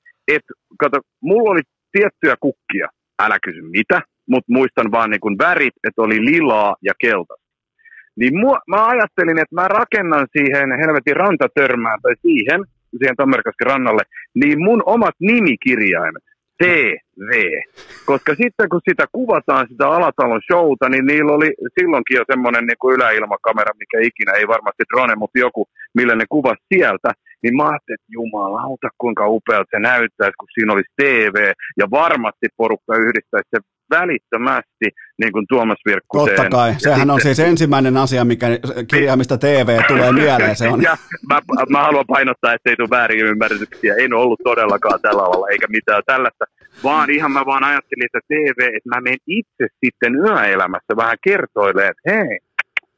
Mulla oli tiettyjä kukkia. Älä kysy mitä. Mutta muistan vaan niin kun värit, että oli lilaa ja keltaista. Niin mä ajattelin, että mä rakennan siihen helvetin rantatörmään tai siihen Tammerkosken rannalle, niin mun omat nimikirjaimet. TV. Koska sitten kun sitä kuvataan, sitä Alatalon showta, niin niillä oli silloinkin jo semmoinen niin kuin yläilmakamera, mikä ikinä, ei varmasti drone, mutta joku, millä ne kuvasi sieltä. Niin mä ajattelin, että jumalauta, kuinka upealta se näyttäisi, kun siinä olisi TV. Ja varmasti porukka yhdistäisi se välittömästi, niin kuin Tuomas Virkkuseen. Totta kai, sehän on siis ensimmäinen asia, mikä kirjaimista TV tulee mieleen. Se on. Ja mä haluan painottaa, ettei tule väärin ymmärryksiä. En ollut todellakaan tällä alalla, eikä mitään tällaista. Vaan ihan mä vaan ajattelin, että TV, että mä menen itse sitten yöelämässä vähän kertoilemaan, että hei.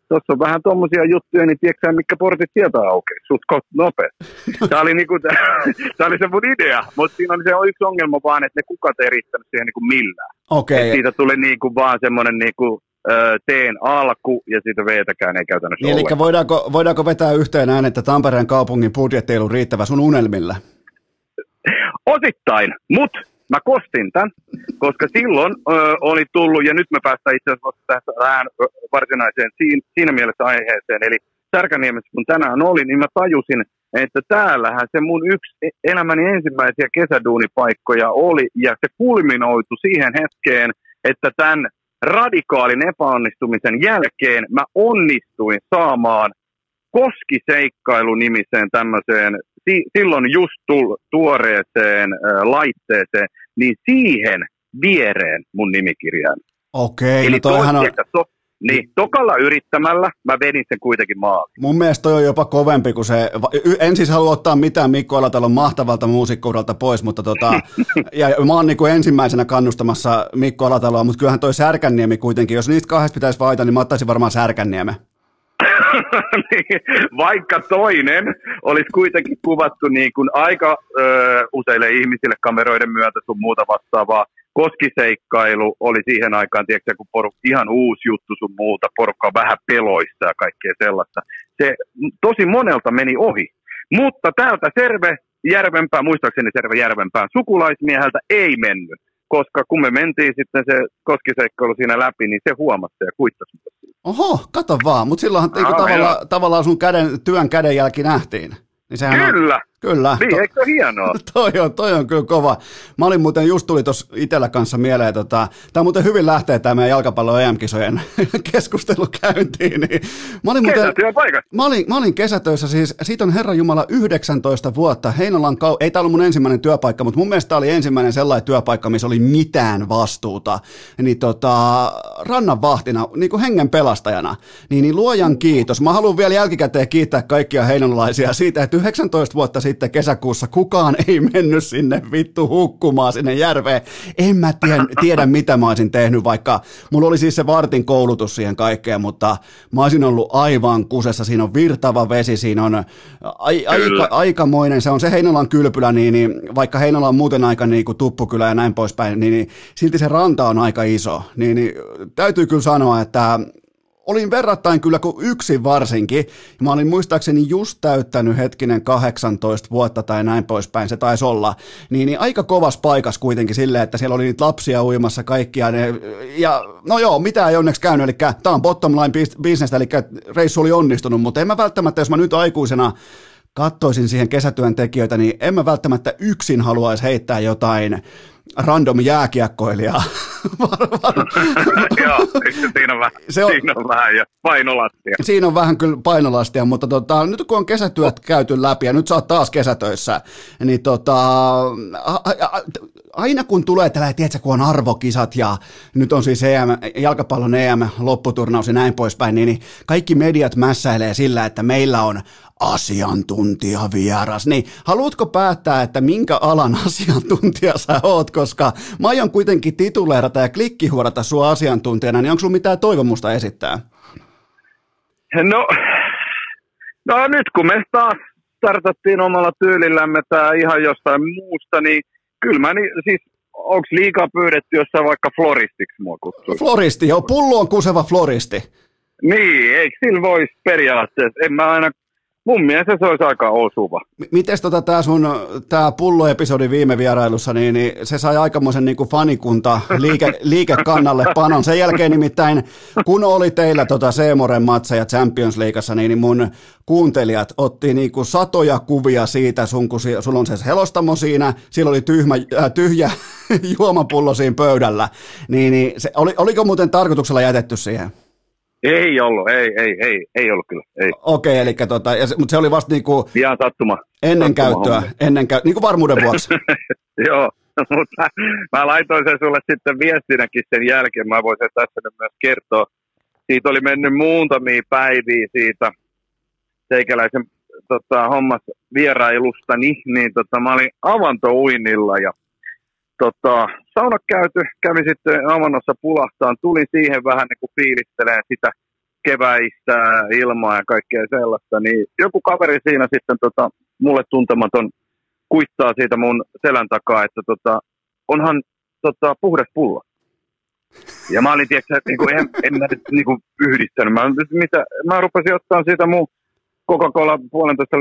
Tuossa on vähän tuommoisia juttuja, niin tiedätkö mitkä portit sieltä aukeaa? Sutkot nopeasti. Tämä oli, niinku, oli se mun idea, mutta siinä oli se yksi ongelma vaan, että ne kukat ei riittänyt siihen niinku millään. Okay. Siitä tuli niinku vaan semmoinen niinku, teen alku ja siitä veetäkään ei käytännössä niin, ole. Eli voidaanko vetää yhteen näin, että Tampereen kaupungin budjetti ei ollut riittävä sun unelmilla? Osittain, mutta mä kostin tämän, koska silloin oli tullut, ja nyt me päästään itse asiassa tähän varsinaiseen siinä mielessä aiheeseen, eli Särkäniemessä kun tänään oli, niin mä tajusin, että täällähän se mun yksi elämäni ensimmäisiä kesäduunipaikkoja oli, ja se kulminoitu siihen hetkeen, että tämän radikaalin epäonnistumisen jälkeen mä onnistuin saamaan koskiseikkailu-nimiseen tämmöiseen, silloin just tuoreeseen laitteeseen, niin siihen viereen mun nimikirjaan. Okei, eli no toihan on... Niin, tokalla yrittämällä mä vedin sen kuitenkin maaliin. Mun mielestä toi on jopa kovempi kuin se... En siis halua ottaa mitään Mikko Alatalon mahtavalta muusikkouralta pois, mutta ja mä oon niinku ensimmäisenä kannustamassa Mikko Alataloa, mutta kyllähän toi Särkänniemi kuitenkin, jos niistä kahdesta pitäisi vaita, niin mä ottaisin varmaan Särkänniemen. Vaikka toinen olisi kuitenkin kuvattu niin kuin aika useille ihmisille kameroiden myötä sun muuta vastaavaa. Koskiseikkailu oli siihen aikaan, tiedätkö, kun ihan uusi juttu sun muuta, porukka on vähän peloista ja kaikkea sellaista. Se tosi monelta meni ohi, mutta täältä muistaakseni Järvenpään sukulaismieheltä ei mennyt, koska kun me mentiin sitten se koskiseikkailu siinä läpi, niin se huomasi ja kuittasi. Oho, kato vaan, mutta silloinhan tavallaan sun työn kädenjälki nähtiin. Niin kyllä! Kyllä. Niin, eikö ole hienoa? Toi on kyllä kova. Mä olin muuten, just tuli tuossa itsellä kanssa mieleen, tämä muuten hyvin lähtee tämä meidän jalkapallo EM-kisojen keskustelu käyntiin. Niin. Mä olin kesätöissä, siis siitä on herranjumala 19 vuotta. Heinolan ei tämä ollut mun ensimmäinen työpaikka, mutta mun mielestä tämä oli ensimmäinen sellainen työpaikka, missä oli mitään vastuuta. Niin rannan vahtina, niin kuin hengen pelastajana. Niin luojan kiitos. Mä haluan vielä jälkikäteen kiittää kaikkia heinolaisia siitä, että 19 vuotta sitten kesäkuussa kukaan ei mennyt sinne vittu hukkumaan sinne järveen. En mä tiedä, mitä mä olisin tehnyt, vaikka mulla oli siis se vartin koulutus siihen kaikkeen, mutta mä olisin ollut aivan kusessa. Siinä on virtava vesi, siinä on aikamoinen, se on se Heinolan kylpylä, niin vaikka Heinola on muuten aika niin kuin tuppukylä ja näin poispäin, niin silti se ranta on aika iso. Niin täytyy kyllä sanoa, että olin verrattain kyllä kuin yksin varsinkin. Mä olin muistaakseni just täyttänyt 18 vuotta tai näin poispäin, se taisi olla. Niin aika kovas paikas kuitenkin silleen, että siellä oli niitä lapsia uimassa kaikkia. No joo, mitään ei onneksi käynyt, eli tää on bottom line business, eli reissu oli onnistunut, mutta en mä välttämättä, jos mä nyt aikuisena kattoisin siihen kesätyöntekijöitä, niin en mä välttämättä yksin haluaisi heittää jotain random jääkiekkoilijaa. Joo, siinä on vähän jo painolastia. Siinä on vähän kyllä painolastia, mutta nyt kun on kesätyöt käyty läpi ja nyt sä oot taas kesätöissä, niin aina kun tulee tällä, tiedätkö, kun on arvokisat ja nyt on siis jalkapallon EM-lopputurnaus ja näin poispäin, niin kaikki mediat mässäilee sillä, että meillä on asiantuntijavieras. Niin haluatko päättää, että minkä alan asiantuntija sä oot, koska mä aion kuitenkin tituleerata ja klikkihuodata sua asiantuntijana, niin onko sulla mitään toivomusta esittää? No nyt kun me taas startattiin omalla tyylillämme tää ihan jostain muusta, niin kyllä mä onko liikaa pyydetty, jos sä vaikka floristiksi mua kutsuit? Floristi, joo, pullo on kuseva floristi. Niin, eikö sillä voisi periaatteessa, mun mielestä se olisi aika osuva. Mites tää sun tää pulloepisodi viime vierailussa, niin se sai aikamoisen niinku fanikunta liikekannalle panon. Sen jälkeen nimittäin, kun oli teillä Seemoren matseja Champions Leagueassa, niin mun kuuntelijat otti niinku satoja kuvia siitä, kun sulla on se helostamo siinä, siellä oli tyhjä juomapullo siinä pöydällä, niin se, oliko muuten tarkoituksella jätetty siihen? Ei ollut kyllä. Okei, eli mutta se oli vasta niinku ihan sattuma. Ennen käyttöä, niinku varmuuden vuoksi. Joo, mutta mä laitoin sen sulle sitten viestinäkin sen jälkeen, mä voisin tässä nyt myös kertoa. Siitä oli mennyt muutamia päiviä siitä teikäläisen hommas vierailustani, niin mä olin avantouinnilla ja sauna käyty, kävi sitten avannossa pulahtaan, tuli siihen vähän niin kuin fiilistelemään sitä keväistä ilmaa ja kaikkea sellaista, niin joku kaveri siinä sitten mulle tuntematon kuittaa siitä mun selän takaa, että onhan puhdas pullo. Ja mä olin tiedätkö, että niinku, en mä nyt niinku yhdistänyt, mä rupesin ottaa siitä mun Coca-Cola, 1,5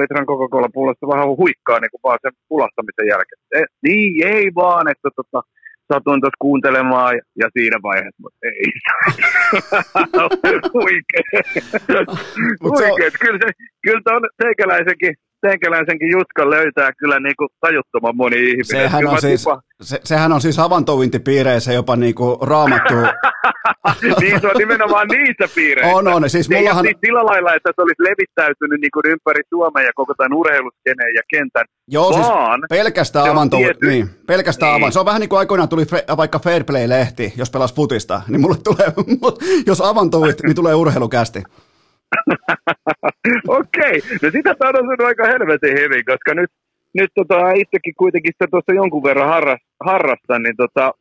litran Coca-Cola-pullosta vähän huikkaa niin kuin vaan sen pulastamisen jälkeen. Satuin tuossa kuuntelemaan ja siinä vaiheessa, mutta ei. Huikeet. Kyllä tuon teikäläisenkin jutkan löytää kyllä niin kuin tajuttoman moni ihminen. Sehän on siis havantouintipiireissä jopa niin kuin raamattu. Niin se on nimenomaan niissä piireissä. On. Siis mullahan ei ole sillä lailla, että se olisi levittäytynyt niin kuin ympäri Suomea ja koko tämän urheiluskeneen ja kentän. Joo, siis pelkästään havantouinti. Niin. Se on vähän niin kuin aikoinaan tuli vaikka Fairplay-lehti, jos pelasi futista, niin mulle tulee, jos havantouinti, niin tulee urheilukästi. Okei, no sitä on osunut aika helvetin hyvin, koska nyt itsekin kuitenkin sitä tuossa jonkun verran harrastan, niin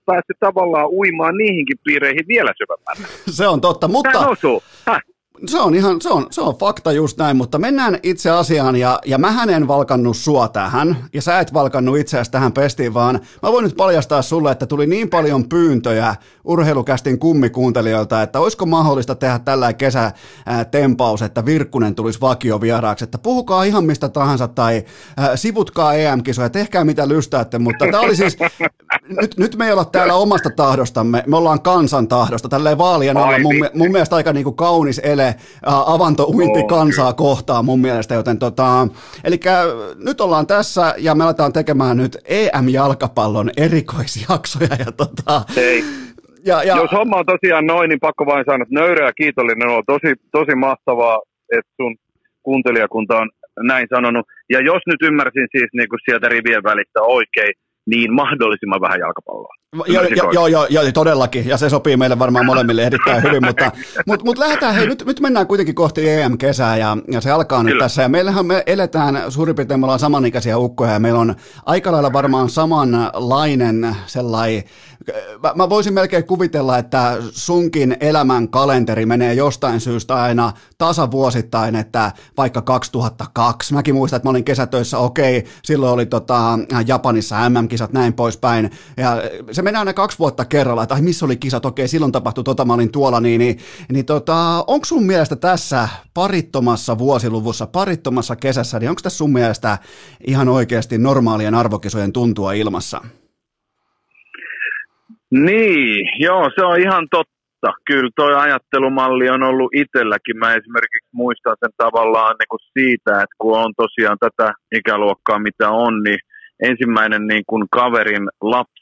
päästy tavallaan uimaan niihinkin piireihin vielä syvemmälle. Se on totta, mutta se on fakta just näin, mutta mennään itse asiaan ja mähän en valkannut sua tähän ja sä et valkannut itseäsi tähän pestiin, vaan mä voin nyt paljastaa sulle, että tuli niin paljon pyyntöjä urheilukästin kummikuuntelijoilta, että olisiko mahdollista tehdä tällainen kesätempaus, että Virkkunen tulisi vakiovieraaksi, että puhukaa ihan mistä tahansa tai sivutkaa EM-kisoja, tehkää mitä lystäätte, mutta tämä oli siis, nyt me ei olla täällä omasta tahdostamme, me ollaan kansan tahdosta, tälleen vaalien alla mun mielestä aika niinku kaunis ele avantouinti kansaa kohtaan mun mielestä, joten eli nyt ollaan tässä ja me aletaan tekemään nyt EM-jalkapallon erikoisjaksoja ja jos homma on tosiaan noin, niin pakko vain sanoa, että nöyrä ja kiitollinen on tosi mahtavaa, että sun kuuntelijakunta on näin sanonut ja jos nyt ymmärsin siis niin kuin sieltä rivien välistä oikein, niin mahdollisimman vähän jalkapalloa. Joo, todellakin, ja se sopii meille varmaan molemmille erittäin hyvin, mutta lähdetään, hei, nyt mennään kuitenkin kohti EM-kesää, ja se alkaa nyt tässä, ja meillähän me eletään, suurin piirtein me ollaan samanikäisiä ukkoja, ja meillä on aika lailla varmaan samanlainen sellainen, mä voisin melkein kuvitella, että sunkin elämän kalenteri menee jostain syystä aina tasavuosittain, että vaikka 2002, mäkin muistan, että mä olin kesätöissä, silloin oli Japanissa MM-kisat, näin poispäin, ja se menee aina 2 vuotta kerralla, että missä oli kisat, silloin tapahtui, mä olin tuolla, niin onko sun mielestä tässä parittomassa vuosiluvussa, parittomassa kesässä, niin onko tässä sun mielestä ihan oikeasti normaalien arvokisojen tuntua ilmassa? Niin, joo, se on ihan totta. Kyllä toi ajattelumalli on ollut itselläkin. Mä esimerkiksi muistan sen tavallaan niin kuin siitä, että kun on tosiaan tätä ikäluokkaa, mitä on, niin ensimmäinen niin kuin kaverin lapsi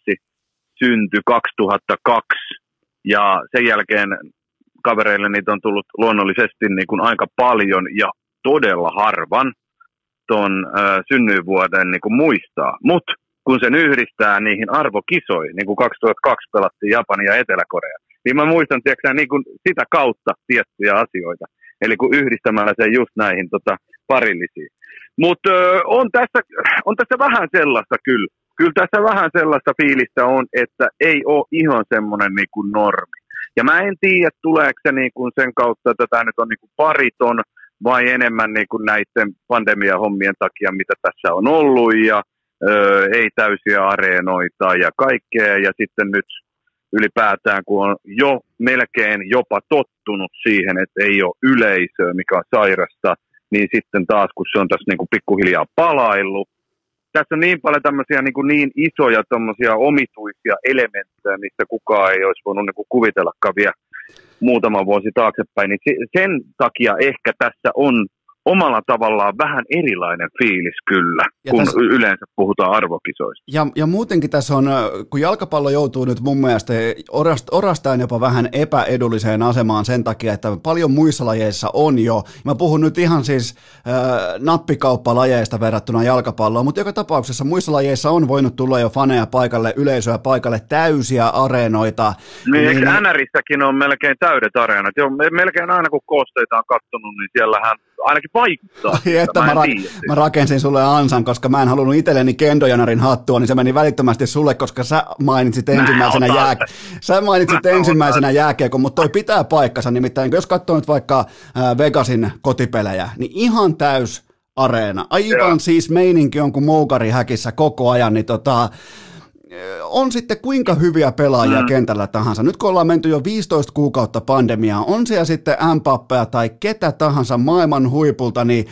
syntyi 2002 ja sen jälkeen kavereille niitä on tullut luonnollisesti niin kuin aika paljon ja todella harvan ton synnyinvuoden niin kuin muistaa. Mutta kun sen yhdistää niihin arvokisoihin, niin kuin 2002 pelattiin Japania ja Etelä-Korea, niin mä muistan niin kuin sitä kautta tiettyjä asioita. Eli kun yhdistämällä sen just näihin parillisiin. Mutta on tässä vähän sellaista kyllä. Kyllä tässä vähän sellaista fiilistä on, että ei ole ihan semmoinen niin kuin normi. Ja mä en tiedä, tuleeko se niin kuin sen kautta, että tämä nyt on niin kuin pariton vai enemmän niin kuin näiden pandemiahommien takia, mitä tässä on ollut ja ei täysiä areenoita ja kaikkea. Ja sitten nyt ylipäätään, kun on jo melkein jopa tottunut siihen, että ei ole yleisöä, mikä on sairasta, niin sitten taas, kun se on tässä niin kuin pikkuhiljaa palaillut, tässä on niin paljon tämmöisiä niin isoja tommosia omituisia elementtejä, mistä kukaan ei olisi voinut niin kuvitellakaan vielä muutama vuosi taaksepäin. Niin sen takia ehkä tässä on omalla tavallaan vähän erilainen fiilis kyllä, ja kun tässä yleensä puhutaan arvokisoista. Ja muutenkin tässä on, kun jalkapallo joutuu nyt mun mielestä orastaan jopa vähän epäedulliseen asemaan sen takia, että paljon muissa lajeissa on jo. Mä puhun nyt ihan siis nappikauppalajeista verrattuna jalkapalloon, mutta joka tapauksessa muissa lajeissa on voinut tulla jo faneja paikalle, yleisöä paikalle, täysiä areenoita. Niin, eikö NRissäkin on melkein täydet areenat? Jo, melkein aina kun koosteita on katsonut, niin siellähän ainakin vaikuttaa. Ai, että mä rakensin sulle ansan, koska mä en halunnut itselleni Kendo-Janarin hattua, niin se meni välittömästi sulle, koska sä mainitsit ensimmäisenä jääkiekon, mutta toi pitää paikkansa. Nimittäin jos katsoo nyt vaikka Vegasin kotipelejä, niin ihan täys areena. Aivan ja. Siis meininki on kuin moukari häkissä koko ajan, niin on sitten kuinka hyviä pelaajia kentällä tahansa. Nyt kun ollaan menty jo 15 kuukautta pandemiaan, on siellä sitten Mbappea tai ketä tahansa maailman huipulta, niin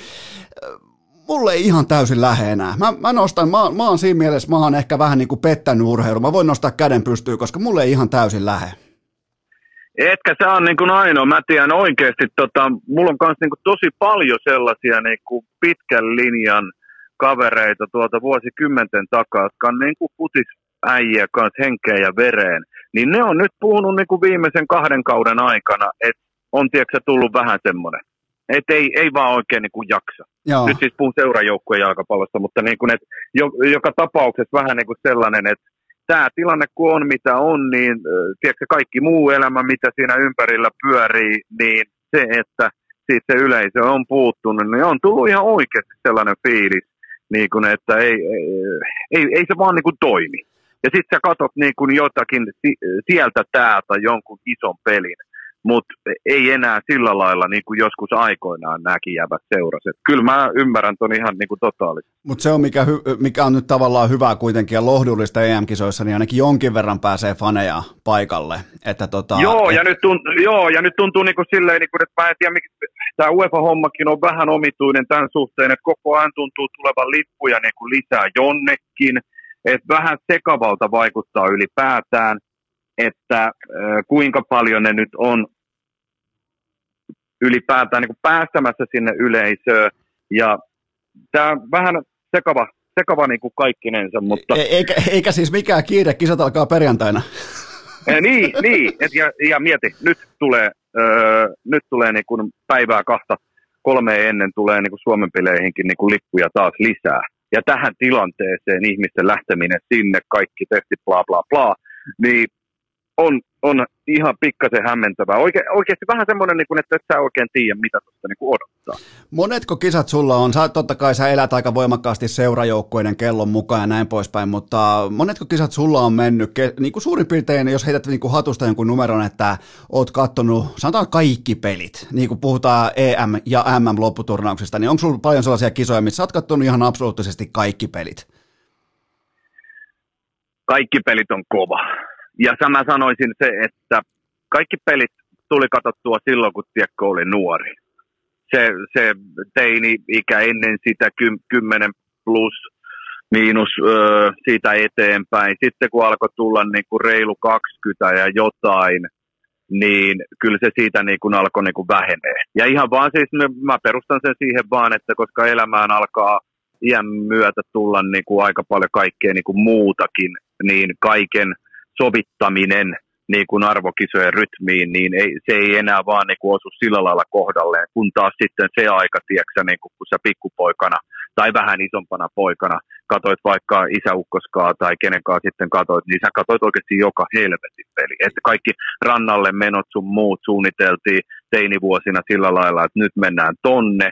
mulle ei ihan täysin lähe enää. Mä oon siinä mielessä, mä oon ehkä vähän niin kuin pettänyt urheilu. Mä voin nostaa käden pystyyn, koska mulle ei ihan täysin lähe. Etkä sä on niin kuin ainoa. Mä tiedän oikeasti, mulla on myös niin tosi paljon sellaisia niin kuin pitkän linjan kavereita tuolta vuosikymmenten takaa, jotka on niin kuin putisäijä kanssa henkeä ja vereen, niin ne on nyt puhunut niin kuin viimeisen 2 kauden aikana, että on tiedätkö tullut vähän semmoinen, että ei vaan oikein niin kuin jaksa. Joo. Nyt siis puhun seurajoukkueen jalkapallosta, mutta niin kuin, että joka tapauksessa vähän niin kuin sellainen, että tämä tilanne kun on mitä on, niin tiedätkö kaikki muu elämä, mitä siinä ympärillä pyörii, niin se, että siitä se yleisö on puuttunut, niin on tullut ihan oikeasti sellainen fiilis, niin kun, että ei se vaan niin kun toimi. Ja sit sä katot niin kun jotakin sieltä täältä jonkun ison pelin, mutta ei enää sillä lailla niin kuin joskus aikoinaan nämäkin jäävät seuraset. Kyllä mä ymmärrän ton ihan niin kuin totaalisesti. Mutta se on mikä on nyt tavallaan hyvää kuitenkin ja lohdullista EM-kisoissa, niin ainakin jonkin verran pääsee faneja paikalle. Että ja nyt tuntuu niin kuin silleen, niin kuin, että mä en tiedä, tämä UEFA-hommakin on vähän omituinen tämän suhteen, että koko ajan tuntuu tulevan lippuja niin kuin lisää jonnekin, että vähän sekavalta vaikuttaa ylipäätään, että kuinka paljon ne nyt on ylipäätään niin kuin päästämässä sinne yleisöön, ja tämä on vähän sekava niin kuin kaikkinensa, mutta eikä siis mikään kiire, kisat alkaa perjantaina. Niin. Ja mieti, nyt tulee niin kuin päivää 2-3 ennen tulee niin kuin Suomen pileihinkin niin kuin lippuja taas lisää, ja tähän tilanteeseen ihmisten lähteminen sinne, kaikki testit, bla bla bla, niin on ihan pikkasen hämmentävää. Oikeasti vähän semmoinen, että et sä oikein tiedä, mitä tuosta odottaa. Monetko kisat sulla on? Totta kai sä elät aika voimakkaasti seurajoukkueiden kellon mukaan ja näin poispäin, mutta monetko kisat sulla on mennyt? Niin kuin suurin piirtein, jos heität niin kuin hatusta jonkun numeron, että oot kattonut, sanotaan kaikki pelit, niin kuin puhutaan EM- ja MM-lopputurnauksista, niin onko sulla paljon sellaisia kisoja, missä sä oot kattonut ihan absoluuttisesti kaikki pelit? Kaikki pelit on kova. Ja mä sanoisin se, että kaikki pelit tuli katsottua silloin, kun tiekko oli nuori. Se teini-ikä ennen sitä 10 plus, miinus siitä eteenpäin. Sitten kun alkoi tulla niinku reilu 20 ja jotain, niin kyllä se siitä niinku alkoi niinku vähenee. Ja ihan vaan siis, mä perustan sen siihen vaan, että koska elämään alkaa iän myötä tulla niinku aika paljon kaikkea niinku muutakin, niin kaiken sovittaminen niin kuin arvokisojen rytmiin, niin se ei enää vaan niin kuin osu sillä lailla kohdalleen, kun taas sitten se aika, tiedätkö, niin kuin, kun sä pikkupoikana tai vähän isompana poikana katoit vaikka isäukkoskaa tai kenenkaan sitten katoit, niin sä katoit oikeasti joka helvetin peli. Että kaikki rannalle menot sun muut suunniteltiin teinivuosina sillä lailla, että nyt mennään tonne,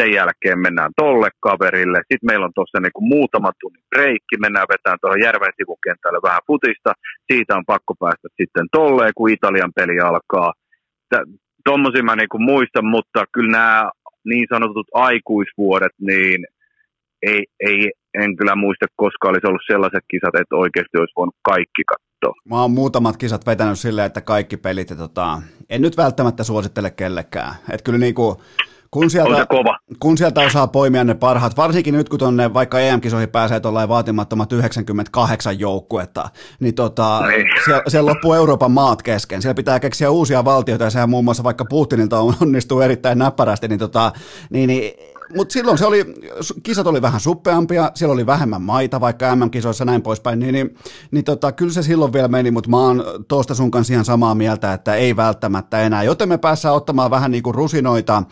sen jälkeen mennään tolle kaverille, sitten meillä on tuossa niinku muutama tunnin breikki, mennään vetämään tuohon järven sivukentälle vähän futista, siitä on pakko päästä sitten tolleen, kun Italian peli alkaa. Tuommoisia mä niinku muistan, mutta kyllä nämä niin sanotut aikuisvuodet, niin en kyllä muista, koska olisi ollut sellaiset kisat, että oikeasti olisi voinut kaikki katsoa. Mä oon muutamat kisat vetänyt silleen, että kaikki pelit, en nyt välttämättä suosittele kellekään, että kyllä niinku Kun sieltä osaa poimia ne parhaat, varsinkin nyt kun tonne vaikka EM-kisoihin pääsee tuollain vaatimattomat 98 joukkuetta, niin siellä loppuu Euroopan maat kesken. Siellä pitää keksiä uusia valtioita ja sehän muun muassa vaikka Putinilta onnistuu erittäin näppärästi, mutta silloin kisat oli vähän suppeampia, siellä oli vähemmän maita, vaikka MM-kisoissa näin poispäin, kyllä se silloin vielä meni, mutta mä oon tuosta sun kanssa ihan samaa mieltä, että ei välttämättä enää, joten me päässään ottamaan vähän niin kuin rusinoita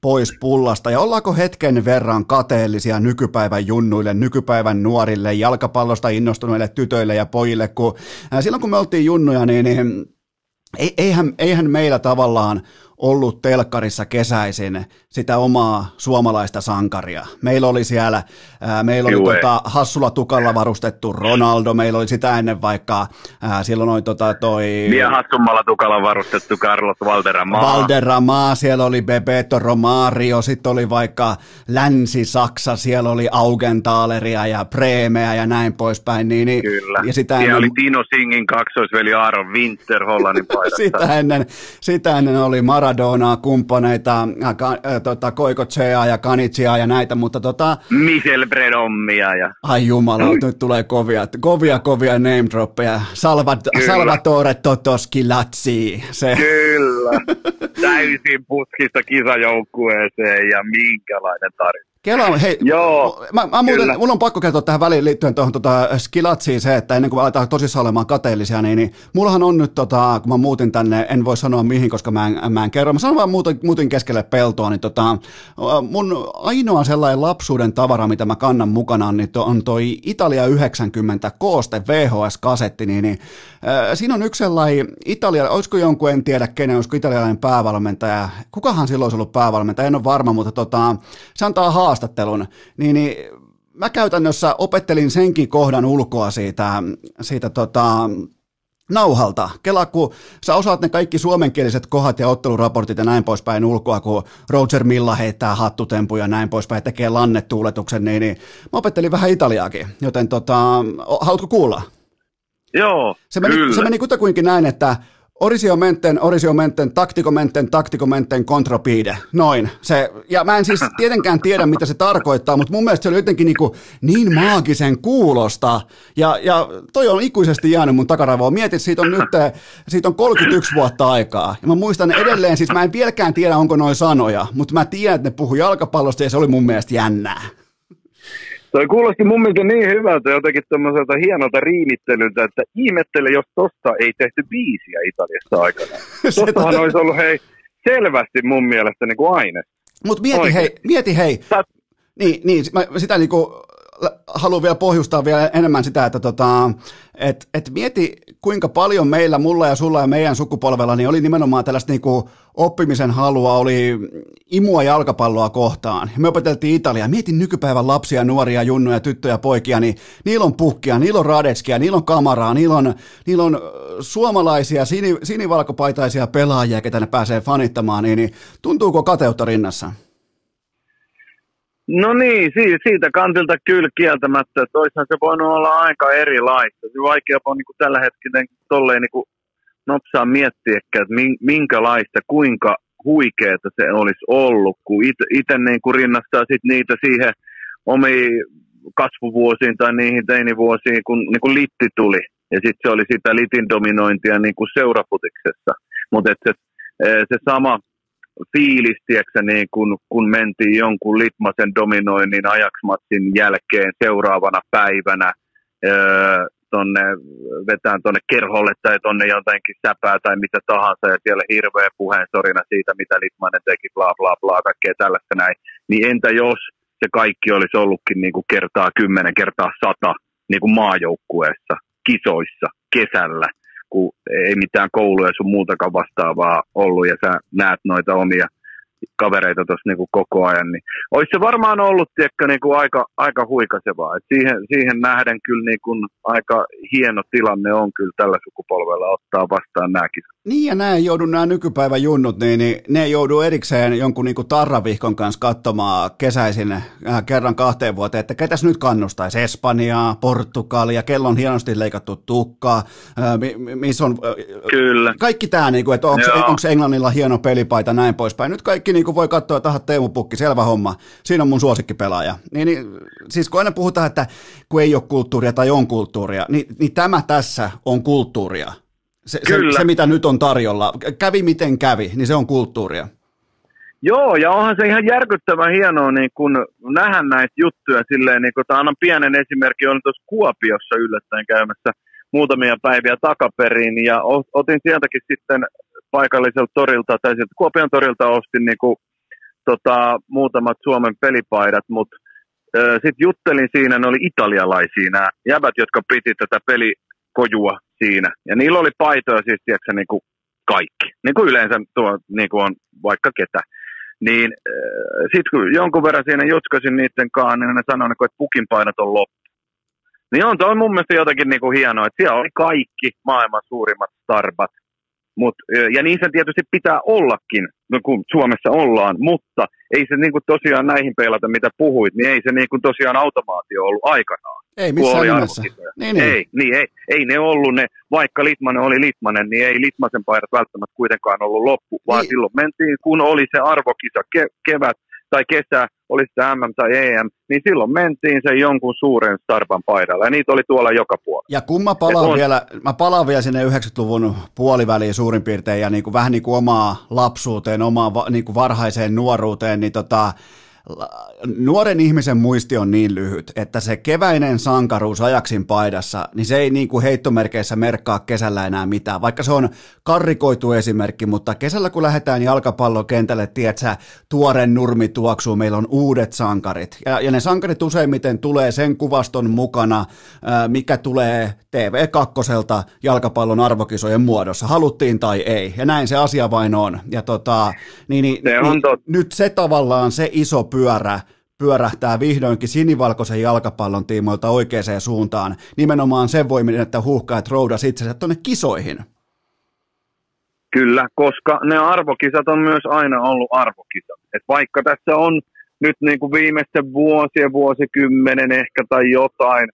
pois pullasta, ja ollaanko hetken verran kateellisia nykypäivän junnuille, nykypäivän nuorille, jalkapallosta innostuneille tytöille ja pojille, kun silloin kun me oltiin junnuja, niin eihän meillä tavallaan ollut telkkarissa kesäisin sitä omaa suomalaista sankaria. Meillä oli siellä, hassulla tukalla varustettu Ronaldo, meillä oli sitä ennen vaikka silloin oli vielä hassummalla tukalla varustettu Carlos Valderrama, siellä oli Bebeto Romario, sitten oli vaikka Länsi-Saksa, siellä oli Augentaleria ja Premeä ja näin poispäin. Kyllä, ja sitä siellä oli Tino Singin kaksoisveli Aaron Winter Hollannin paidassa. sitä ennen oli Maradonaa, kumppaneita, Koikotseaa ja Kanitsiaa ja näitä, mutta Michel Bredommia ja... Ai jumala, nyt tulee kovia name droppeja. Salvatore Totoskilazzi. Se. Kyllä, täysin putkista kisajoukkueeseen ja minkälainen tarina. Kela, hei, joo, mulla on pakko kertoa tähän väliin liittyen tuohon Skilatsiin se, että ennen kuin aletaan tosissaan olemaan kateellisia, niin mullahan on nyt, kun mä muutin tänne, en voi sanoa mihin, koska mä en kerro, mä sanon vaan muutin keskelle peltoa, niin mun ainoa sellainen lapsuuden tavara, mitä mä kannan mukana, niin on toi Italia 90 kooste VHS-kasetti, siinä on yksi sellainen Italia, olisiko jonkun, en tiedä kenen, olisiko italialainen päävalmentaja, kukahan silloin olisi ollut päävalmentaja, en ole varma, mutta se antaa haastattelun, niin mä käytännössä opettelin senkin kohdan ulkoa siitä nauhalta. Kela, kun sä osaat ne kaikki suomenkieliset kohdat ja otteluraportit ja näin poispäin ulkoa, kun Roger Milla heittää hattutempuja ja näin poispäin, tekee lannetuuletuksen, niin mä opettelin vähän italiaakin, joten haluatko kuulla? Joo, se meni kutakuinkin näin, että Orisio menten, taktiko menten, kontrapiide. Noin. Ja mä en siis tietenkään tiedä, mitä se tarkoittaa, mutta mun mielestä se oli jotenkin niin maagisen kuulosta. Ja toi on ikuisesti jäänyt mun takaraivoon. Mietit, siitä on 31 vuotta aikaa. Ja mä muistan edelleen, siis mä en vieläkään tiedä, onko noin sanoja, mutta mä tiedän, että ne puhuu jalkapallosta ja se oli mun mielestä jännää. Toi kuulosti mun mielestä niin hyvältä, jotenkin tämmöiseltä hienolta riimittelyltä, että ihmettele, jos tosta ei tehty biisiä Italiassa aikana. Tostahan olisi ollut, hei, selvästi mun mielestä niin kuin aine. Mutta mieti hei. Niin, mä sitä niin kuin haluan vielä pohjustaa vielä enemmän sitä, että et mieti, kuinka paljon meillä, mulla ja sulla ja meidän sukupolvella, niin oli nimenomaan tällaista niinku oppimisen halua, oli imua jalkapalloa kohtaan. Me opeteltiin Italiaa. Mietin nykypäivän lapsia, nuoria, junnuja, tyttöjä, poikia, niin niillä on Pukkia, niillä on Radetskia, niillä on Kamaraa, niillä on suomalaisia, sinivalkopaitaisia pelaajia, ketä ne pääsee fanittamaan, niin tuntuuko kateutta rinnassa? No niin, siitä kantilta kyllä kieltämättä, että olisihan se voinut olla aika erilaista. Se vaikea on niin kuin tällä hetkellä tolleen niin kuin nopsaa miettiä, että minkälaista, kuinka huikeeta se olisi ollut, kun itse niin kuin rinnastaa sit niitä siihen omiin kasvuvuosiin tai niihin teinivuosiin, kun niin kuin litti tuli. Ja sitten se oli sitä litin dominointia niin kuin seurafutiksessa, mutta se sama fiilis, tiedätkö, niin kun mentiin jonkun Litmasen dominoinnin Ajax-matsin jälkeen seuraavana päivänä vetään tuonne kerholle tai tuonne jotenkin säpää tai mitä tahansa ja siellä hirveä puheensorina siitä, mitä Litmanen teki, bla bla bla, kaikkea tällaista näin. Niin entä jos se kaikki olisi ollutkin niin kuin kertaa 10, kertaa 100 niin kuin maajoukkueessa, kisoissa, kesällä, kun ei mitään kouluja sun muutakaan vastaavaa ollut, ja sä näet noita omia kavereita tuossa niinku koko ajan, niin olisi se varmaan ollut niinku aika huikasevaa. Et siihen nähden kyllä niinku aika hieno tilanne on kyllä tällä sukupolvella ottaa vastaan nääkin. Niin ja nämä nykypäivän junnut, niin ne joudu erikseen jonkun niinku tarravihkon kanssa katsomaan kesäisin kerran 2 vuoteen, että ketäs nyt kannustaisi Espanjaa, Portugalia, kello on hienosti leikattu tukkaa, missä on kyllä kaikki tämä, niinku, että onko Englannilla hieno pelipaita näin poispäin. Nyt kaikki niin voi katsoa, että Teemu Pukki, selvä homma, siinä on mun suosikkipelaaja. Niin, siis kun aina puhutaan, että kun ei ole kulttuuria tai on kulttuuria, niin tämä tässä on kulttuuria. Se, mitä nyt on tarjolla, kävi miten kävi, niin se on kulttuuria. Joo, ja onhan se ihan järkyttävän hienoa niin kun nähdä näitä juttuja silleen, niin kun annan pienen esimerkin, olin tuossa Kuopiossa yllättäen käymässä muutamia päiviä takaperin, ja otin sieltäkin sitten paikalliselta torilta, tai sieltä Kuopion torilta ostin niin kun, muutamat Suomen pelipaidat, mutta sitten juttelin siinä, ne oli italialaisia nämä jäbät, jotka piti tätä pelikojua siinä, ja niillä oli paitoja siis, tiedätkö, niin kuin kaikki, niin kuin yleensä tuo, niin kuin on vaikka ketä. Niin sitten kun jonkun verran siinä jutskasin niiden kanssa, niin ne sanoi, että pukin painot on loppu. Niin on toi mun mielestä jotakin niin kuin hienoa, että siellä oli kaikki maailman suurimmat starbat. Ja niissä tietysti pitää ollakin, no kun Suomessa ollaan, mutta ei se niin kuin tosiaan näihin peilata, mitä puhuit, niin ei se niin kuin tosiaan automaatio ollut aikanaan. Ei missään nimessä. Ei ne ollut ne, vaikka Litmanen oli Litmanen, niin ei Litmasen paidat välttämättä kuitenkaan ollut loppu, vaan niin. Silloin mentiin, kun oli se arvokisa kevät tai kesä, oli sitä MM tai EM, niin silloin mentiin sen jonkun suuren starpan paidalla, ja niitä oli tuolla joka puolella. Ja kun mä palaan vielä sinne 90-luvun puoliväliin suurin piirtein, ja niin kuin, vähän niin kuin omaa lapsuuteen, omaan niin kuin varhaiseen nuoruuteen, niin nuoren ihmisen muisti on niin lyhyt, että se keväinen sankaruus Ajaksin paidassa, niin se ei niin kuin heittomerkeissä merkkaa kesällä enää mitään, vaikka se on karrikoitu esimerkki, mutta kesällä kun lähdetään jalkapallokentälle, tiedätkö, tuoren nurmi tuoksuu, meillä on uudet sankarit, ja ne sankarit useimmiten tulee sen kuvaston mukana, mikä tulee TV2 jalkapallon arvokisojen muodossa, haluttiin tai ei, ja näin se asia vain on, ja nyt se tavallaan se iso pyörä pyörähtää vihdoinkin sinivalkoisen jalkapallon tiimoilta oikeaan suuntaan, nimenomaan sen voimin, että huuhkaat roudas itsensä tuonne kisoihin. Kyllä, koska ne arvokisat on myös aina ollut arvokisat. Et vaikka tässä on nyt niin kuin viimeisten vuosien, vuosikymmenen ehkä tai jotain,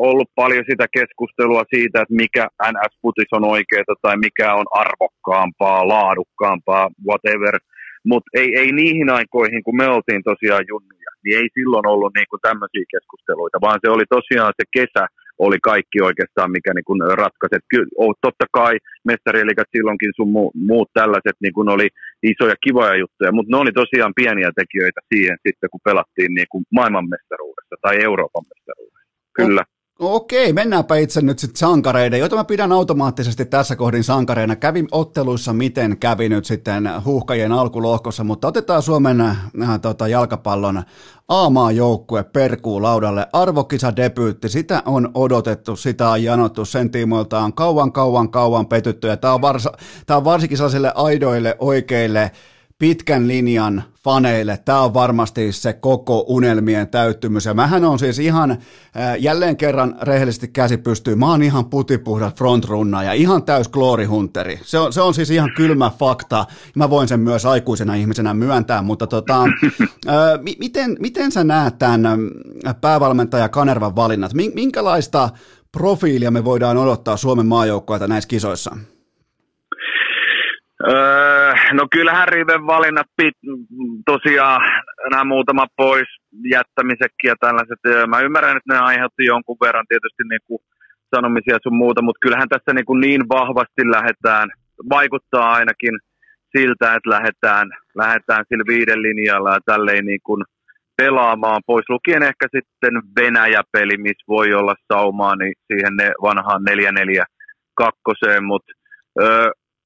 ollut paljon sitä keskustelua siitä, että mikä NS-futis on oikeaa tai mikä on arvokkaampaa, laadukkaampaa, whatever. Mutta ei niihin aikoihin, kun me oltiin tosiaan junnuja, niin ei silloin ollut niinku tämmöisiä keskusteluita, vaan se oli tosiaan se kesä, oli kaikki oikeastaan, mikä niinku ratkaisi. Totta kai mestariliigat silloinkin sun muut tällaiset niinku oli isoja kivoja juttuja, mutta ne oli tosiaan pieniä tekijöitä siihen sitten, kun pelattiin niinku maailmanmestaruudessa tai Euroopan mestaruudessa. Kyllä. Okei, mennäänpä itse nyt sitten sankareiden, joita mä pidän automaattisesti tässä kohdin sankareina. Kävi otteluissa, miten kävi nyt sitten huuhkajien alkulohkossa, mutta otetaan Suomen jalkapallon A-maajoukkue perkuu laudalle. Arvokisadebyytti, sitä on odotettu, sitä on janottu, sen tiimoilta on kauan petytty, ja tämä on varsinkin sellaisille aidoille, oikeille, pitkän linjan faneille. Tämä on varmasti se koko unelmien täyttymys. Ja mähän on siis ihan, jälleen kerran rehellisesti käsi pystyy, mä oon ihan putipuhdas frontrunna ja ihan täys gloorihunteri. Se on siis ihan kylmä fakta. Mä voin sen myös aikuisena ihmisenä myöntää, mutta miten sä näet tämän päävalmentaja Kanervan valinnat? Minkälaista profiilia me voidaan odottaa Suomen maajoukkueelta näissä kisoissa? No kyllähän Riven valinnat, tosiaan nämä muutama pois jättämisetkin ja tällaiset, mä ymmärrän, että ne aiheutti jonkun verran tietysti niin kuin sanomisia sun muuta, mutta kyllähän tässä niin vahvasti lähdetään, vaikuttaa ainakin siltä, että lähdetään sillä viiden linjalla ja tälleen niin kuin pelaamaan, pois lukien ehkä sitten Venäjä-peli, missä voi olla saumaa, niin siihen ne vanhaan 4-4-2, mutta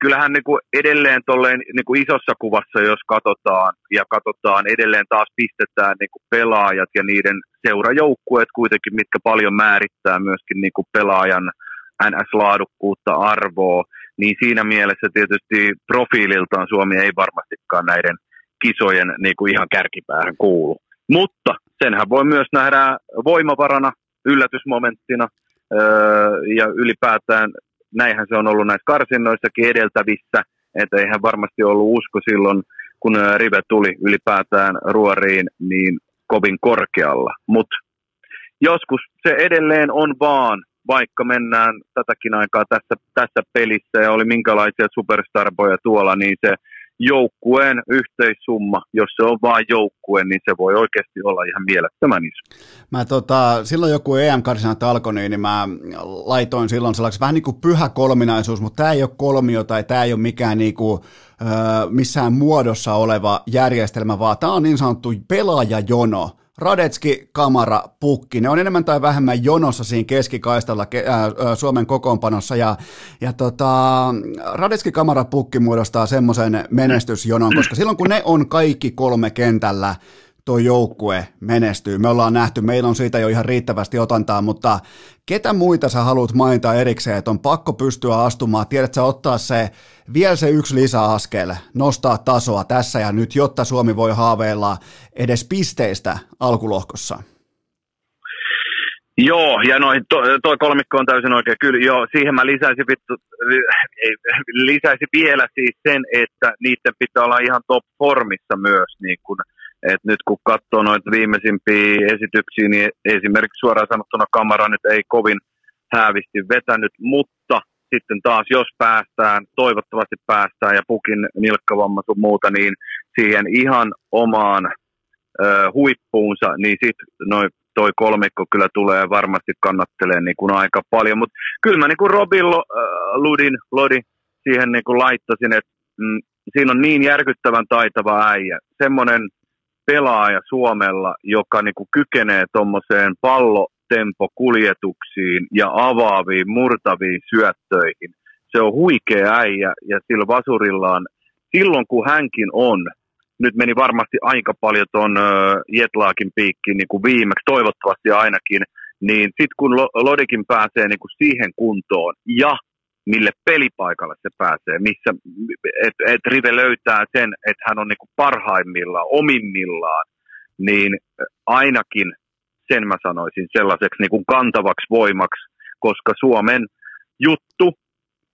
kyllähän niinku edelleen tolleen niinku isossa kuvassa, jos katsotaan edelleen taas pistetään niinku pelaajat ja niiden seurajoukkueet kuitenkin, mitkä paljon määrittää myöskin niinku pelaajan NS-laadukkuutta, arvoa, niin siinä mielessä tietysti profiililtaan Suomi ei varmastikaan näiden kisojen niinku ihan kärkipäähän kuulu. Mutta senhän voi myös nähdä voimavarana, yllätysmomenttina ja ylipäätään. Näinhän se on ollut näissä karsinnoissakin edeltävissä, että eihän varmasti ollut usko silloin, kun Rive tuli ylipäätään ruoriin niin kovin korkealla. Mutta joskus se edelleen on vaan, vaikka mennään tätäkin aikaa tässä pelissä ja oli minkälaisia superstarboja tuolla, niin se joukkueen yhteissumma, jos se on vain joukkue, niin se voi oikeasti olla ihan mielettömän iso. Mä silloin joku EM-karsinat alkoi, niin mä laitoin silloin sellaiseksi vähän niin kuin pyhä kolminaisuus, mutta tämä ei ole kolmio tai tämä ei ole mikään niin kuin, missään muodossa oleva järjestelmä, vaan tämä on niin sanottu pelaajajono. Radetski, Kamara, Pukki, ne on enemmän tai vähemmän jonossa siinä keskikaistalla Suomen kokoonpanossa Radetski, Kamara, Pukki muodostaa semmoisen menestysjonon, koska silloin kun ne on kaikki kolme kentällä, tuo joukkue menestyy. Me ollaan nähty, meillä on siitä jo ihan riittävästi otantaa, mutta ketä muita sä haluat mainita erikseen, että on pakko pystyä astumaan, tiedät sä ottaa se, vielä se yksi lisäaskel, nostaa tasoa tässä ja nyt, jotta Suomi voi haaveilla edes pisteistä alkulohkossa? Joo, ja toi kolmikko on täysin oikein. Kyllä, joo, siihen mä lisäisin vielä siis sen, että niiden pitää olla ihan top formissa myös, niin kuin et nyt kun katsoo noita viimeisimpiä esityksiä, niin esimerkiksi suoraan sanottuna Kamara nyt ei kovin häävisti vetänyt, mutta sitten taas jos päästään, toivottavasti päästään ja Pukin nilkkavamma sun muuta, niin siihen ihan omaan huippuunsa, niin sitten toi kolmikko kyllä tulee varmasti kannattelee niin kuin aika paljon. Mutta kyllä mä niin kuin Robin Lodin siihen niin kuin laittasin, että siinä on niin järkyttävän taitava äijä, semmoinen pelaaja Suomella, joka niinku kykenee tuommoiseen pallotempokuljetuksiin ja avaaviin, murtaviin syöttöihin. Se on huikea äijä ja sillä vasurillaan, silloin kun hänkin on, nyt meni varmasti aika paljon ton Jetlaakin piikkiin niinku viimeksi, toivottavasti ainakin, niin sitten kun Lodikin pääsee niinku siihen kuntoon ja mille pelipaikalle se pääsee, missä et Rive löytää sen, että hän on niinku parhaimmillaan, omimmillaan, niin ainakin sen mä sanoisin sellaiseksi niinku kantavaksi voimaksi, koska Suomen juttu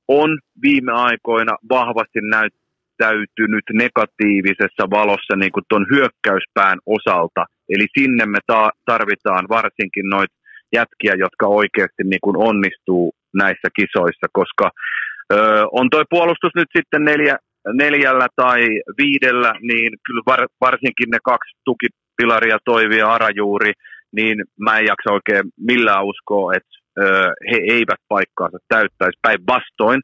on viime aikoina vahvasti näyttäytynyt negatiivisessa valossa niinku ton hyökkäyspään osalta, eli sinne me tarvitaan varsinkin noita jätkiä, jotka oikeasti niin kuin onnistuu näissä kisoissa, koska on toi puolustus nyt sitten neljällä tai viidellä, niin kyllä varsinkin ne kaksi tukipilaria Toivi ja Arajuuri, niin mä en jaksa oikein millään uskoa, että he eivät paikkaansa täyttäisi päinvastoin,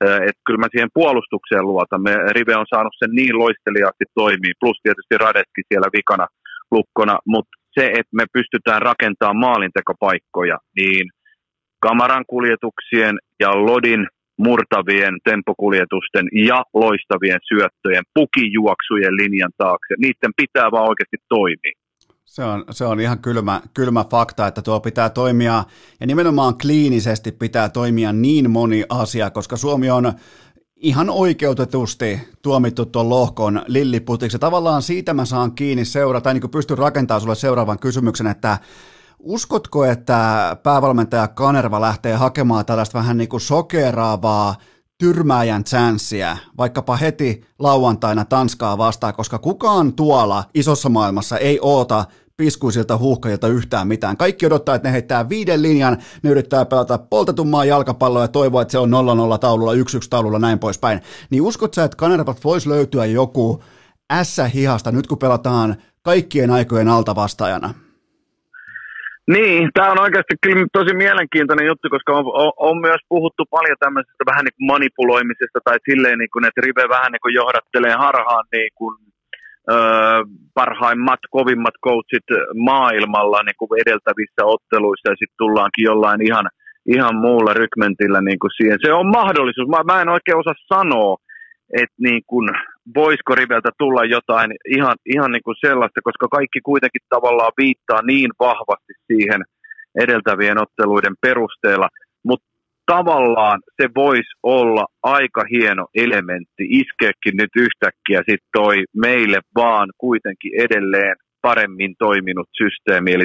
että kyllä mä siihen puolustukseen luotan. Rive on saanut sen niin loisteliaasti toimii, plus tietysti Radetski siellä vikana lukkona, mutta se, että me pystytään rakentamaan maalintekopaikkoja, niin Kamaran kuljetuksien ja Lodin murtavien tempokuljetusten ja loistavien syöttöjen, pukijuoksujen linjan taakse, niiden pitää vaan oikeasti toimia. Se on ihan kylmä fakta, että tuo pitää toimia, ja nimenomaan kliinisesti pitää toimia niin moni asia, koska Suomi on ihan oikeutetusti tuomittu tuon lohkon lilliputiksi. Tavallaan siitä mä saan kiinni tai niin kuin pystyn rakentamaan sulle seuraavan kysymyksen, että uskotko, että päävalmentaja Kanerva lähtee hakemaan tällaista vähän niin kuin sokeraavaa tyrmääjän chanssiä, vaikkapa heti lauantaina Tanskaa vastaan, koska kukaan tuolla isossa maailmassa ei oota piskuisilta huuhkajilta yhtään mitään. Kaikki odottaa, että ne heittää 5 linjan, ne yrittää pelata poltetummaa jalkapalloa ja toivoa, että se on 0-0 taululla, 1-1 taululla, näin poispäin. Niin uskot sä, että Kanervat voisi löytyä joku ässähihasta nyt, kun pelataan kaikkien aikojen alta vastaajana? Niin, tämä on oikeasti kyllä tosi mielenkiintoinen juttu, koska on myös puhuttu paljon tämmöisestä vähän niin kuin manipuloimisesta tai silleen, niin kuin, että Rive vähän niin kuin johdattelee harhaan niin kuin parhaimmat, kovimmat coachit maailmalla niin kuin edeltävissä otteluissa ja sitten tullaankin jollain ihan muulla rykmentillä niin kuin siihen. Se on mahdollisuus. Mä en oikein osaa sanoa, että niin kuin, voisiko Riveltä tulla jotain ihan niin kuin sellaista, koska kaikki kuitenkin tavallaan viittaa niin vahvasti siihen edeltävien otteluiden perusteella, mutta tavallaan se voisi olla aika hieno elementti iskeekin nyt yhtäkkiä sit toi meille vaan kuitenkin edelleen paremmin toiminut systeemi, eli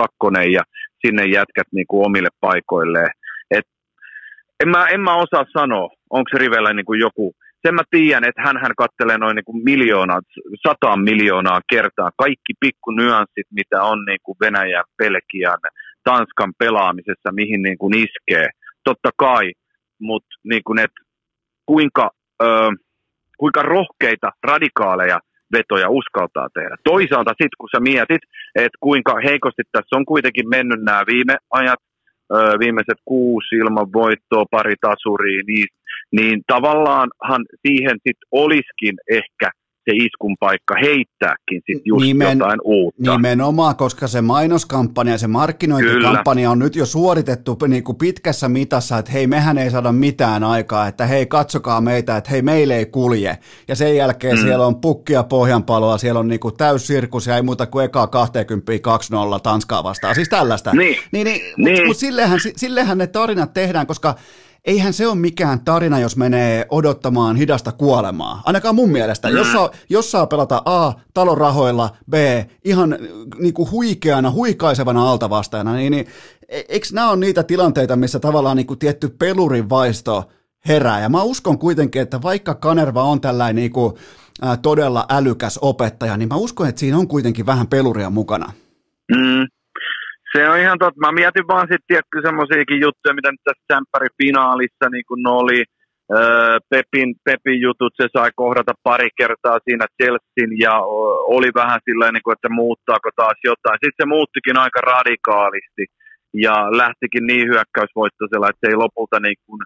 se 4-4-2 ja sinne jätkät niinku omille paikoilleen. En mä osaa sanoa, onko Rivellä niinku joku. Sen mä tiedän, että hänhän kattelee noin niinku 100 miljoonaa kertaa kaikki pikku nyanssit, mitä on niinku Venäjän, Belgian, Tanskan pelaamisessa, mihin niinku iskee. Totta kai, mutta niinku kuinka kuinka rohkeita, radikaaleja vetoja uskaltaa tehdä. Toisaalta sitten, kun sä mietit, että kuinka heikosti tässä on kuitenkin mennyt nämä viime ajat, viimeiset 6 ilman voittoa, pari tasuria, niin tavallaanhan siihen sitten olisikin ehkä se iskun paikka heittääkin sitten just jotain uutta. Nimenomaan, koska se mainoskampanja ja se markkinointikampanja on nyt jo suoritettu niin kuin pitkässä mitassa, että hei, mehän ei saada mitään aikaa, että hei, katsokaa meitä, että hei, meille ei kulje. Ja sen jälkeen siellä on pukkia pohjanpaloa, siellä on niin kuin täyssirkus ja ei muuta kuin ekaa 20-2-0 Tanskaa vastaan, siis tällaista. Niin. Mutta sillehän ne tarinat tehdään, koska eihän se ole mikään tarina, jos menee odottamaan hidasta kuolemaa. Ainakaan mun mielestä. Jos saa pelata A, talon rahoilla, B, ihan niin kuin huikeana, huikaisevana altavastaajana, niin eikö nämä ole niitä tilanteita, missä tavallaan niin kuin tietty pelurin vaisto herää? Ja mä uskon kuitenkin, että vaikka Kanerva on tällainen niin kuin todella älykäs opettaja, niin mä uskon, että siinä on kuitenkin vähän peluria mukana. Se on ihan totta. Mä mietin vaan sitten tietty semmoisiakin juttuja, mitä nyt tässä sämppärifinaalissa niin kun oli. Pepin jutut, se sai kohdata pari kertaa siinä Chelsean ja oli vähän silleen, niin kun, että muuttaako taas jotain. Sitten se muuttikin aika radikaalisti ja lähtikin niin hyökkäysvoittoisella, että se ei lopulta niin kun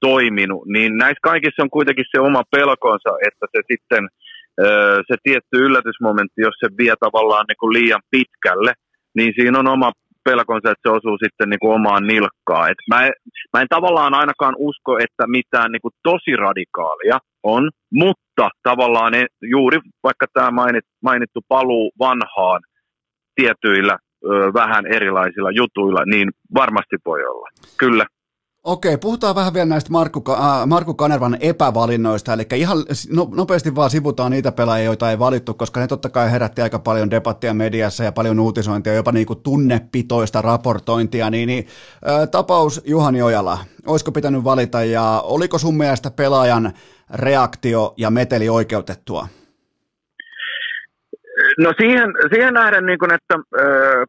toiminut. Niin näissä kaikissa on kuitenkin se oma pelkonsa, että se sitten se tietty yllätysmomentti, jos se vie tavallaan niin kun liian pitkälle, niin siinä on oma pelkonsa, että se osuu sitten niin kuin omaan nilkkaan. Et mä en tavallaan ainakaan usko, että mitään niin kuin tosi radikaalia on, mutta tavallaan juuri vaikka tämä mainittu paluu vanhaan tietyillä vähän erilaisilla jutuilla, niin varmasti voi olla. Kyllä. Okei, puhutaan vähän vielä näistä Markku Kanervan epävalinnoista, eli ihan nopeasti vaan sivutaan niitä pelaajia, joita ei valittu, koska ne totta kai herätti aika paljon debattia mediassa ja paljon uutisointia, jopa niinku tunnepitoista raportointia, tapaus Juhani Ojala, olisiko pitänyt valita ja oliko sun mielestä pelaajan reaktio ja meteli oikeutettua? No siihen nähden, niin kun, että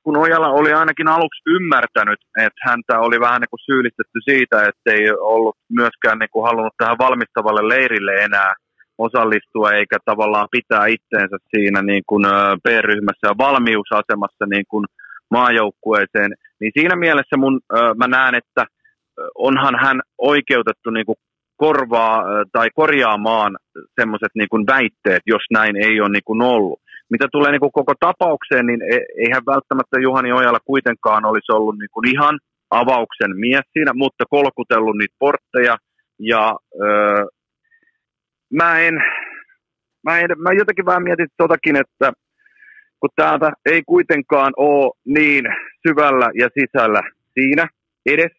kun Ojala oli ainakin aluksi ymmärtänyt, että häntä oli vähän niin kuin syyllistetty siitä, että ei ollut myöskään niin kuin halunnut tähän valmistavalle leirille enää osallistua eikä tavallaan pitää itseensä siinä niin kuin B-ryhmässä ja valmiusasemassa niin kuin maajoukkueeseen, niin siinä mielessä mä näen, että onhan hän oikeutettu niin kuin korvaa tai korjaamaan semmoiset niin kuin väitteet, jos näin ei ole niin kuin ollut. Mitä tulee niin kuin koko tapaukseen, niin eihän välttämättä Juhani Ojala kuitenkaan olisi ollut niin kuin ihan avauksen mies siinä, mutta kolkutellut niitä portteja. Ja mä jotenkin vähän mietin totakin, että kun täältä ei kuitenkaan ole niin syvällä ja sisällä siinä edes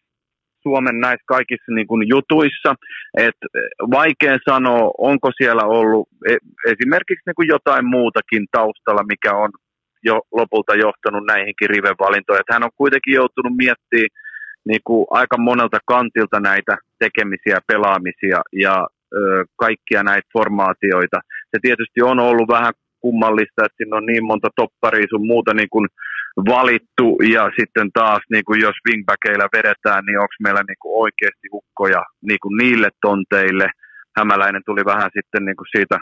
Suomen näissä kaikissa niin kuin jutuissa, että vaikea sanoa, onko siellä ollut esimerkiksi niin kuin jotain muutakin taustalla, mikä on jo lopulta johtanut näihinkin rivevalintoihin. Että hän on kuitenkin joutunut miettimään niin kuin aika monelta kantilta näitä tekemisiä, pelaamisia ja kaikkia näitä formaatioita. Se tietysti on ollut vähän kummallista, että siinä on niin monta topparia sun muuta niin kuin valittu ja sitten taas niin kuin jos wingbackeillä vedetään, niin onko meillä niin kuin oikeasti hukkoja niin kuin niille tonteille. Hämäläinen tuli vähän sitten niin kuin siitä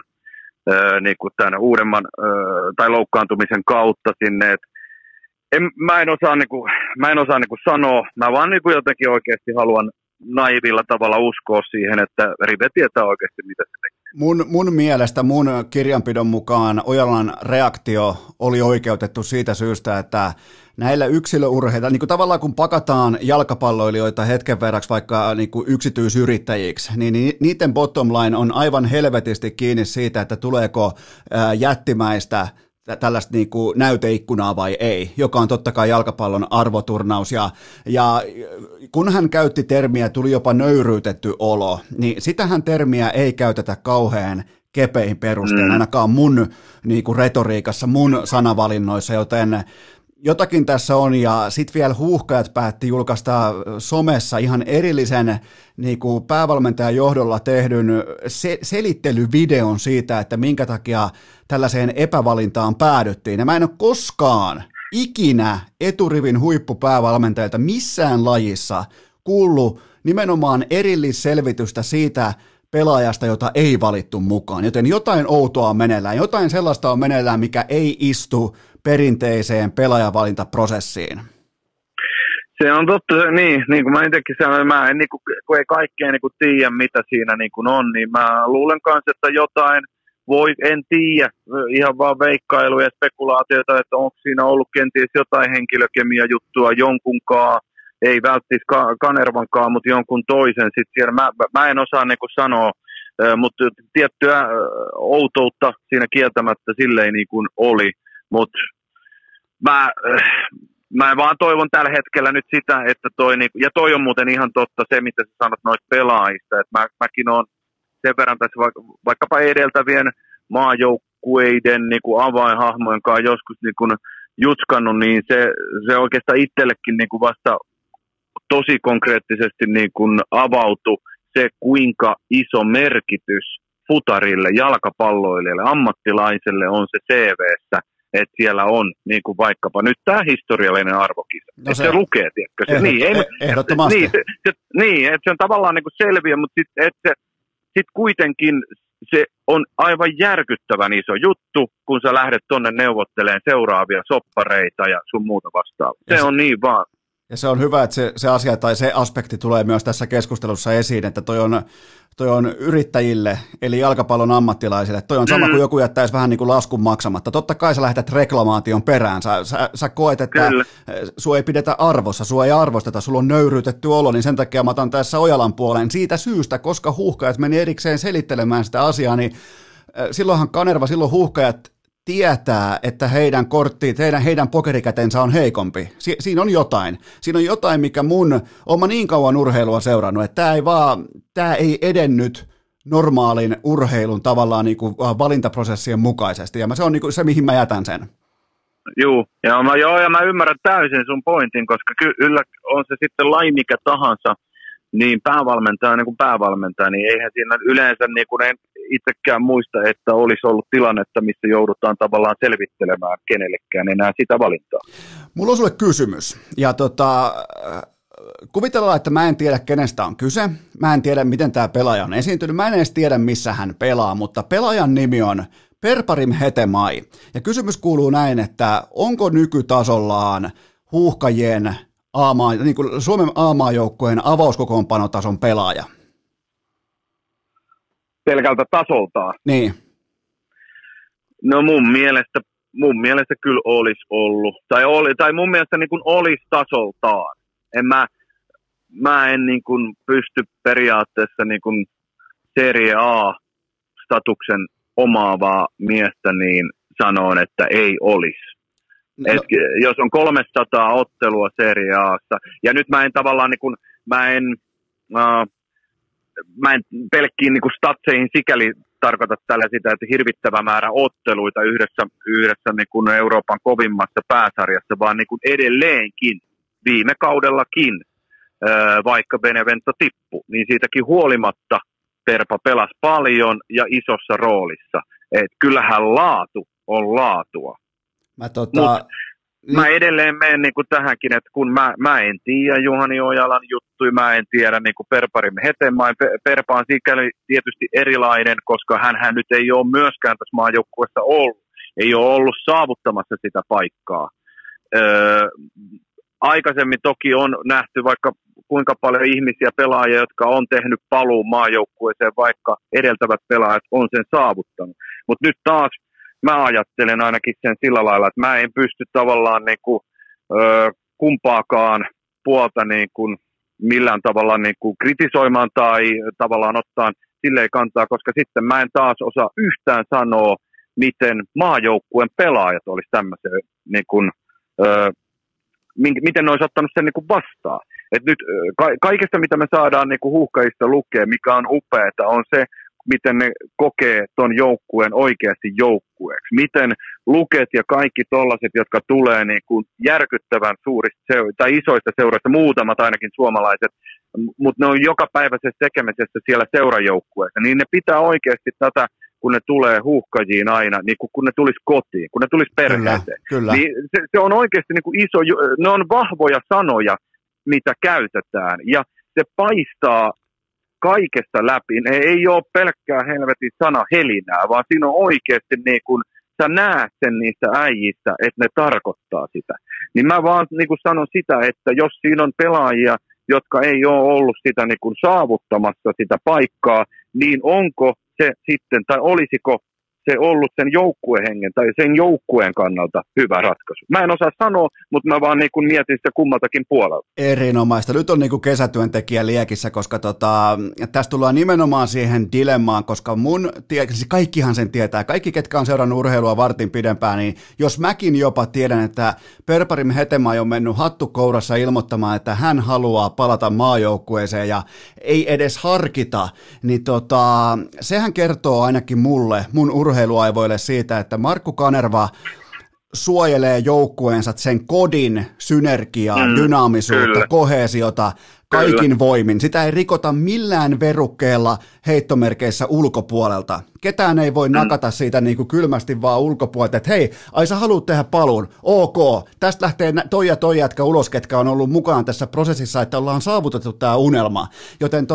niin kuin tämän uudemman tai loukkaantumisen kautta sinne. Mä en osaa niin kuin sanoa, mä vaan niin kuin jotenkin oikeasti haluan naivilla tavalla uskoa siihen, että Rive tietää oikeasti mitä se tekee. Mun mielestä, mun kirjanpidon mukaan Ojalan reaktio oli oikeutettu siitä syystä, että näillä yksilöurheilla, niin kuin tavallaan kun pakataan jalkapalloilijoita hetken verraksi vaikka niin kuin yksityisyrittäjiksi, niin niiden bottom line on aivan helvetisti kiinni siitä, että tuleeko jättimäistä tällaista niin kuin näyteikkunaa vai ei, joka on totta kai jalkapallon arvoturnaus. Ja kun hän käytti termiä, tuli jopa nöyryytetty olo, niin sitähän termiä ei käytetä kauhean kepein perustein, ainakaan mun niin kuin retoriikassa, mun sanavalinnoissa, joten jotakin tässä on, ja sitten vielä Huuhkajat päätti julkaista somessa ihan erillisen niin kuin päävalmentajan johdolla tehdyn selittelyvideon siitä, että minkä takia tällaiseen epävalintaan päädyttiin. Ja mä en ole koskaan ikinä eturivin huippupäävalmentajalta missään lajissa kuullut nimenomaan erillisselvitystä siitä, pelaajasta, jota ei valittu mukaan. Joten jotain outoa on meneillään, jotain sellaista on meneillään, mikä ei istu perinteiseen pelaajavalintaprosessiin. Se on totta, niin kuin mä itsekin sanoin, mä en, kun ei kaikkea tiedä, mitä siinä on, niin mä luulen kanssa, että jotain en tiedä, ihan vaan veikkailuja ja spekulaatioita, että onko siinä ollut kenties jotain henkilökemiajuttua jonkunkaan, ei välttämättä Kanervankaan, mutta jonkun toisen. Sitten siellä, mä en osaa sanoa, mutta tiettyä outoutta siinä kieltämättä silleen oli, mutta mä vaan toivon tällä hetkellä nyt sitä, että ja toi on muuten ihan totta se, mitä sä sanot noista pelaajista, että mäkin olen sen verran tässä vaikkapa edeltävien maajoukkueiden avainhahmojen kanssa joskus jutskannut, niin se oikeastaan itsellekin vasta tosi konkreettisesti avautui se, kuinka iso merkitys futarille, jalkapalloilijalle, ammattilaiselle on se CV:ssä, että siellä on vaikkapa nyt tämä historiallinen arvokisa. No se lukee, tiedätkö se? Ehdottomasti. Niin, että se on tavallaan selviä, mutta sitten kuitenkin se on aivan järkyttävän iso juttu, kun sä lähdet tuonne neuvottelemaan seuraavia soppareita ja sun muuta vastaavaa. Se on niin vaan. Ja se on hyvä, että se asia tai se aspekti tulee myös tässä keskustelussa esiin, että toi on yrittäjille, eli jalkapallon ammattilaisille. Toi on sama kuin joku jättäisi vähän niin kuin laskun maksamatta. Totta kai sä lähdet reklamaation perään. Sä koet, että sua ei pidetä arvossa, sua ei arvosteta, sulla on nöyryytetty olo, niin sen takia mä otan tässä Ojalan puoleen siitä syystä, koska huuhkajat meni erikseen selittelemään sitä asiaa, niin silloinhan Kanerva, silloin huuhkajat tietää, että heidän korttiit, heidän pokerikätensä on heikompi. Siinä on jotain, mikä oon mä niin kauan urheilua seurannut, että tää ei edennyt normaalin urheilun tavallaan valintaprosessien mukaisesti, ja se on se, mihin mä jätän sen. Ja mä ymmärrän täysin sun pointin, koska kyllä on se sitten laji mikä tahansa, niin päävalmentaja niin kuin päävalmentaja, niin eihän siinä yleensä en itsekään muista, että olisi ollut tilannetta, missä joudutaan tavallaan selvittelemään kenellekään enää sitä valintaa. Mulla on sulle kysymys, ja kuvitellaan, että mä en tiedä, kenestä on kyse, mä en tiedä, miten tämä pelaaja on esiintynyt, mä en edes tiedä, missä hän pelaa, mutta pelaajan nimi on Perparim Hetemaj, ja kysymys kuuluu näin, että onko nykytasollaan huuhkajien Suomen A-maajoukkojen avauskokoonpanotason pelaaja? Pelkältä tasoltaan? Niin. No mun mielestä kyllä olisi ollut. Tai mun mielestä olisi tasoltaan. Mä en pysty periaatteessa Serie A-statuksen omaavaa miestä niin sanoon, että ei olisi. No. Jos on 300 ottelua Serie A:ssa, ja nyt mä en tavallaan mä en pelkkiin statseihin sikäli tarkoita tällä sitä, että hirvittävä määrä otteluita yhdessä Euroopan kovimmassa pääsarjassa, vaan edelleenkin viime kaudellakin, vaikka Benevento tippui, niin siitäkin huolimatta Perpa pelasi paljon ja isossa roolissa. Et kyllähän laatu on laatua. Mä edelleen menen tähänkin, että kun mä en tiedä Juhani Ojalan juttuja, mä en tiedä Perparim Hetemain. Perpa on sikäli tietysti erilainen, koska hänhän nyt ei ole myöskään tässä maajoukkueessa ollut, ei ole ollut saavuttamassa sitä paikkaa. Aikaisemmin toki on nähty vaikka kuinka paljon ihmisiä, pelaajia, jotka on tehnyt paluun maajoukkueeseen, vaikka edeltävät pelaajat on sen saavuttanut. Mutta nyt taas mä ajattelen ainakin sen sillä lailla, että mä en pysty tavallaan kumpaakaan puolta millään tavalla kritisoimaan tai tavallaan ottaan silleen kantaa, koska sitten mä en taas osaa yhtään sanoa, miten maajoukkueen pelaajat olisi tämmöisen, miten ne olisi ottanut sen vastaan. Et nyt kaikesta, mitä me saadaan huuhkajista lukea, mikä on upeaa, on se, miten ne kokee ton joukkueen oikeasti joukkueeksi. Miten Luket ja kaikki tollaset, jotka tulee järkyttävän suurista tai isoista seuroista, muutamat ainakin suomalaiset, mutta ne on jokapäiväisessä tekemisessä siellä seurajoukkueessa, niin ne pitää oikeasti tätä, kun ne tulee huuhkajiin aina, niin kun ne tulisi kotiin, kun ne tulisi perheeseen. Kyllä. Niin se on oikeasti iso, ne on vahvoja sanoja, mitä käytetään, ja se paistaa kaikesta läpi. Ne ei ole pelkkää helvetin sanahelinää, vaan siinä on oikeasti niin kuin, sä näet sen niistä äijistä, että ne tarkoittaa sitä. Niin mä vaan niin kuin sanon sitä, että jos siinä on pelaajia, jotka ei ole ollut sitä niin kuin saavuttamassa sitä paikkaa, niin onko se sitten, tai olisiko se ollut sen joukkuehengen tai sen joukkueen kannalta hyvä ratkaisu. Mä en osaa sanoa, mutta mä vaan niin kun mietin sitä kummaltakin puolelta. Erinomaista. Nyt on niin kuin kesätyöntekijä liekissä, koska tässä tullaan nimenomaan siihen dilemmaan, koska kaikkihan sen tietää. Kaikki, ketkä on seurannut urheilua vartin pidempään, niin jos mäkin jopa tiedän, että Perparim Hetemaj on mennyt hattukourassa ilmoittamaan, että hän haluaa palata maajoukkueeseen ja ei edes harkita, niin sehän kertoo ainakin mulle, mun urheiluaivoille siitä, että Markku Kanerva suojelee joukkueensa sen kodin synergiaa, dynaamisuutta, kyllä, koheesiota, kaikin kyllä voimin. Sitä ei rikota millään verukkeella heittomerkeissä ulkopuolelta. Ketään ei voi nakata siitä niin kuin kylmästi vaan ulkopuolelta, että hei, ai sä haluat tehdä paluun, ok, tästä lähtee toi ja toi jätkä ulos, ketkä on ollut mukaan tässä prosessissa, että ollaan saavutettu tämä unelma. Joten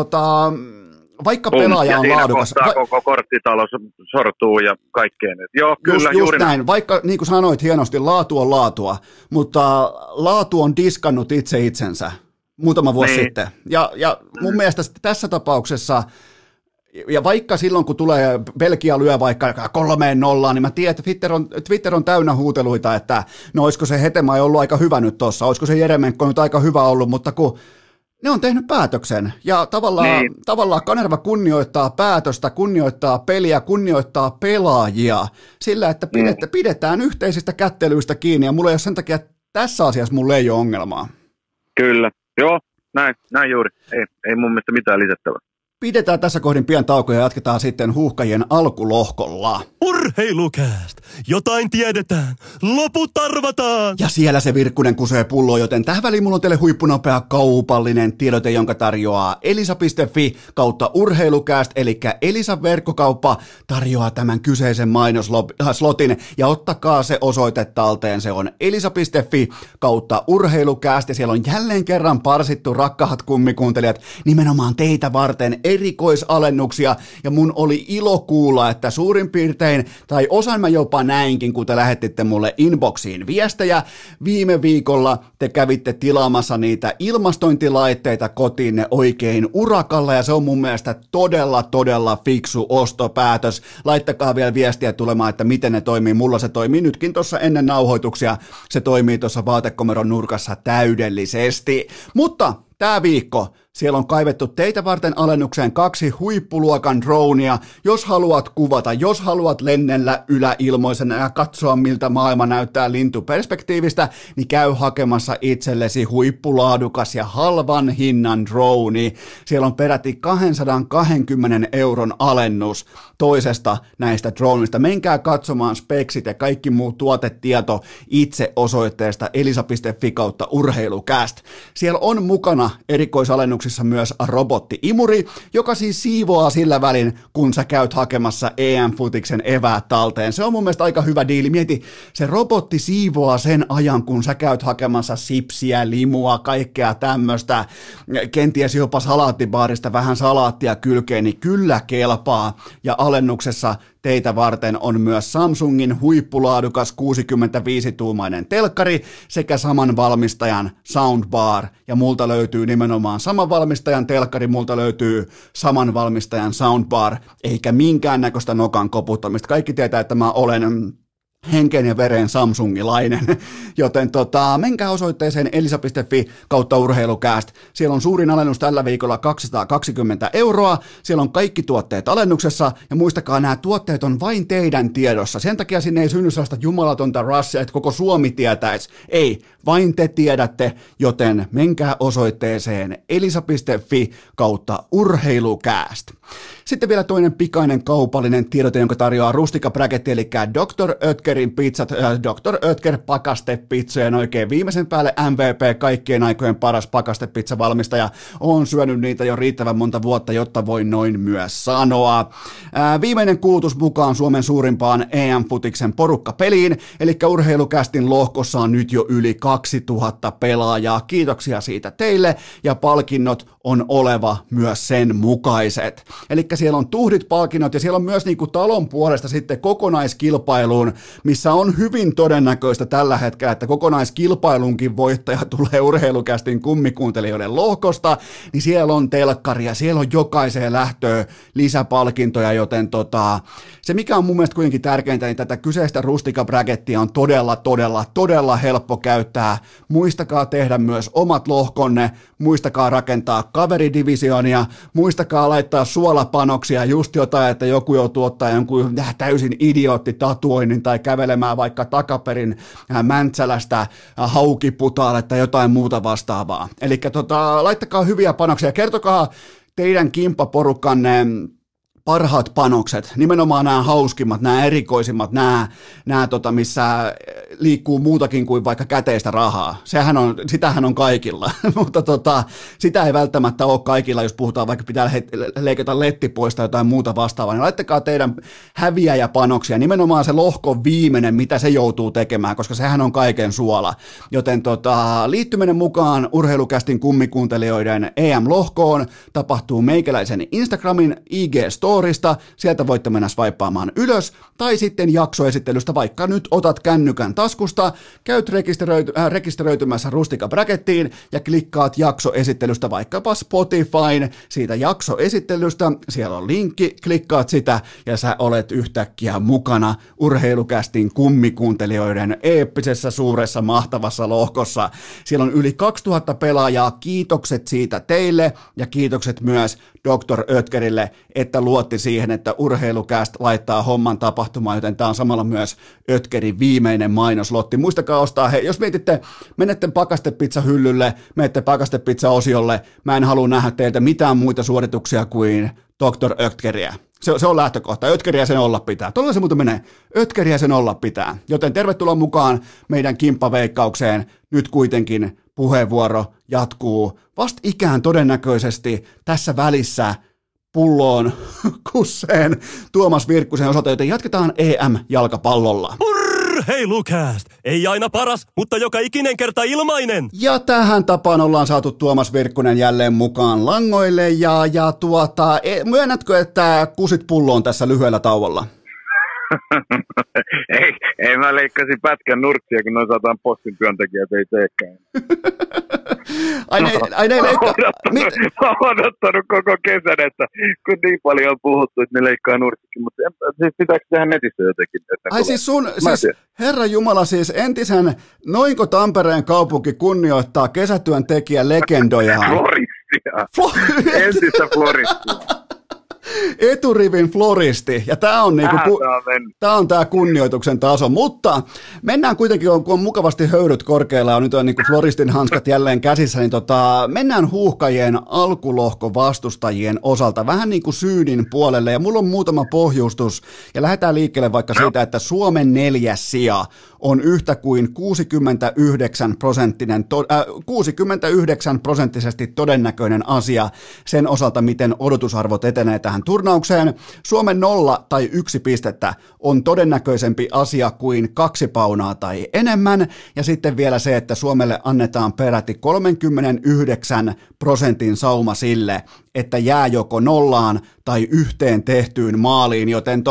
vaikka pelaaja on laadukas. Koko korttitalo sortuu ja kaikkeen. Joo, kyllä, just näin. Vaikka, niin kuin sanoit hienosti, laatu on laatua, mutta laatu on diskannut itsensä muutama vuosi sitten. Ja mun mielestä tässä tapauksessa, ja vaikka silloin kun tulee Belgia lyö vaikka 3-0, niin mä tiedän, että Twitter on täynnä huuteluita, että no olisiko se Hetemaj ollut aika hyvä nyt tossa, olisiko se Jeremenko nyt aika hyvä ollut, mutta kun ne on tehnyt päätöksen ja tavallaan Kanerva kunnioittaa päätöstä, kunnioittaa peliä, kunnioittaa pelaajia sillä, että pidetään yhteisistä kättelyistä kiinni ja mulla ei ole sen takia, että tässä asiassa mulla ei ole ongelmaa. Kyllä, joo, näin juuri. Ei mun mielestä mitään lisättävää. Pidetään tässä kohdin pian tauko ja jatketaan sitten huuhkajien alkulohkolla. Urheilukääst! Jotain tiedetään! Loput arvataan! Ja siellä se Virkkunen kusee pulloa, joten tähän väliin mulla on teille huippunopea kaupallinen tiedote, jonka tarjoaa elisa.fi kautta urheilukääst, eli Elisan verkkokauppa tarjoaa tämän kyseisen mainoslotin, ja ottakaa se osoite talteen, se on elisa.fi kautta urheilukääst, ja siellä on jälleen kerran parsittu, rakkaat kummikuuntelijat, nimenomaan teitä varten erikoisalennuksia, ja mun oli ilo kuulla, että suurin piirtein, tai osan mä jopa näinkin, kun te lähetitte mulle inboxiin viestejä, viime viikolla te kävitte tilaamassa niitä ilmastointilaitteita kotiinne oikein urakalla, ja se on mun mielestä todella, todella fiksu ostopäätös. Laittakaa vielä viestiä tulemaan, että miten ne toimii. Mulla se toimii nytkin tuossa ennen nauhoituksia, se toimii tuossa vaatekomeron nurkassa täydellisesti, mutta tämä viikko siellä on kaivettu teitä varten alennukseen 2 huippuluokan dronea. Jos haluat kuvata, jos haluat lennellä yläilmoisena ja katsoa, miltä maailma näyttää lintuperspektiivistä, niin käy hakemassa itsellesi huippulaadukas ja halvan hinnan drone. Siellä on peräti 220 € alennus toisesta näistä droneista. Menkää katsomaan speksit ja kaikki muu tuotetieto itse osoitteesta elisa.fi kautta urheilukääst. Siellä on mukana erikoisalennus myös robottiimuri, joka siis siivoaa sillä välin, kun sä käyt hakemassa EM-futiksen eväät talteen. Se on mun mielestä aika hyvä diili. Mieti, se robotti siivoaa sen ajan, kun sä käyt hakemassa sipsiä, limua, kaikkea tämmöistä, kenties jopa salaattibaarista vähän salaattia kylkeen, niin kyllä kelpaa. Ja alennuksessa teitä varten on myös Samsungin huippulaadukas 65-tuumainen telkkari sekä saman valmistajan soundbar. Ja multa löytyy nimenomaan saman valmistajan telkkari, multa löytyy saman valmistajan soundbar, eikä minkäännäköistä nokan koputtamista. Kaikki tietää, että mä olen henkeen ja vereen samsungilainen, joten menkää osoitteeseen elisa.fi kautta urheilukääst. Siellä on suurin alennus tällä viikolla 220 €, siellä on kaikki tuotteet alennuksessa, ja muistakaa, nämä tuotteet on vain teidän tiedossa. Sen takia sinne ei synny sellaista jumalatonta rassia, että koko Suomi tietäisi. Ei, vain te tiedätte, joten menkää osoitteeseen elisa.fi kautta urheilukääst. Sitten vielä toinen pikainen kaupallinen tiedote, jonka tarjoaa Rustikka Bracket, eli Dr. Ötke Oetkerin pizzat, Dr. Oetker pakastepizzojen oikein viimeisen päälle MVP, kaikkien aikojen paras pakastepizzavalmistaja. Olen syönyt niitä jo riittävän monta vuotta, jotta voi noin myös sanoa. Viimeinen kuulutus mukaan Suomen suurimpaan EM-futiksen porukkapeliin, eli Urheilukästin lohkossa on nyt jo yli 2000 pelaajaa. Kiitoksia siitä teille, ja palkinnot on oleva myös sen mukaiset. Eli siellä on tuhdit palkinnot, ja siellä on myös niin kuin talon puolesta sitten kokonaiskilpailuun, missä on hyvin todennäköistä tällä hetkellä, että kokonaiskilpailunkin voittaja tulee Urheilukästin kummikuuntelijoille lohkosta, niin siellä on telkkaria, siellä on jokaiseen lähtöön lisäpalkintoja, joten se mikä on mun mielestä kuitenkin tärkeintä, niin tätä kyseistä rustikabräkettiä on todella helppo käyttää. Muistakaa tehdä myös omat lohkonne, muistakaa rakentaa kaveridivisionia, muistakaa laittaa suolapanoksia, just jotain, että joku joutuu ottaa jonkun täysin idioottitatuoinnin tai kävelemään vaikka takaperin Mäntsälästä Haukiputaalle tai jotain muuta vastaavaa. Eli laittakaa hyviä panoksia, kertokaa teidän kimppaporukkanne parhaat panokset, nimenomaan nämä hauskimmat, nämä erikoisimmat, nämä missä liikkuu muutakin kuin vaikka käteistä rahaa. Sitähän on kaikilla, mutta sitä ei välttämättä ole kaikilla, jos puhutaan vaikka pitää leikata letti pois tai jotain muuta vastaavaa, niin laittakaa teidän häviäjäpanoksia, nimenomaan se lohkon viimeinen, mitä se joutuu tekemään, koska sehän on kaiken suola. Joten liittyminen mukaan Urheilukästin kummikuuntelijoiden EM-lohkoon tapahtuu meikäläisen Instagramin IG-story, sieltä voitte mennä swipeaamaan ylös, tai sitten jaksoesittelystä, vaikka nyt otat kännykän taskusta, käyt rekisteröitymässä Rustikabräkettiin ja klikkaat jaksoesittelystä vaikkapa Spotifyn, siitä jaksoesittelystä, siellä on linkki, klikkaat sitä ja sä olet yhtäkkiä mukana Urheilukästin kummikuuntelijoiden eeppisessä, suuressa, mahtavassa lohkossa. Siellä on yli 2000 pelaajaa, kiitokset siitä teille ja kiitokset myös Dr. Oetkerille, että luotti siihen, että Urheilucast laittaa homman tapahtumaan, joten tämä on samalla myös Ötkerin viimeinen mainoslotti. Muistakaa ostaa, hei, jos mietitte, menette pakastepizza hyllylle, menette pakastepizza osiolle, mä en halua nähdä teiltä mitään muita suorituksia kuin Dr. Oetkeriä. Se on lähtökohta. Ötkeriä sen olla pitää. Todella se muuten menee. Ötkeriä sen olla pitää. Joten tervetuloa mukaan meidän kimppaveikkaukseen. Nyt kuitenkin puheenvuoro jatkuu vastikään todennäköisesti tässä välissä pulloon kusseen Tuomas Virkkusen osalta, joten jatketaan EM-jalkapallolla. Urheilucast! Ei aina paras, mutta joka ikinen kerta ilmainen! Ja tähän tapaan ollaan saatu Tuomas Virkkunen jälleen mukaan langoille, ja myönnätkö, että kusit pulloon tässä lyhyellä tauolla? Ei, mä leikkasin pätkän nurksia, kun noin saataan postin työntekijät, ei teekään. Mä oon odottanut koko kesän, että kun niin paljon on puhuttu, että ne leikkaa nurkkikin, mutta siis pitääkö tehdä netissä jotenkin? Herra Jumala, siis entisen, noinko Tampereen kaupunki kunnioittaa kesätyöntekijän legendojaan? Entistä floristia. Eturivin floristi, ja tämä on, on tämä kunnioituksen taso, mutta mennään kuitenkin, kun on mukavasti höyryt korkealla ja nyt on niinku floristin hanskat jälleen käsissä, niin mennään huuhkajien alkulohko vastustajien osalta vähän niin kuin syynin puolelle, ja mulla on muutama pohjustus, ja lähdetään liikkeelle vaikka siitä, että Suomen 4. sija on yhtä kuin 69% todennäköinen asia sen osalta, miten odotusarvot etenee tähän turnaukseen. Suomen 0 tai 1 pistettä on todennäköisempi asia kuin 2 paunaa tai enemmän, ja sitten vielä se, että Suomelle annetaan peräti 39% sauma sille, että jää joko 0:aan tai 1 tehtyyn maaliin, joten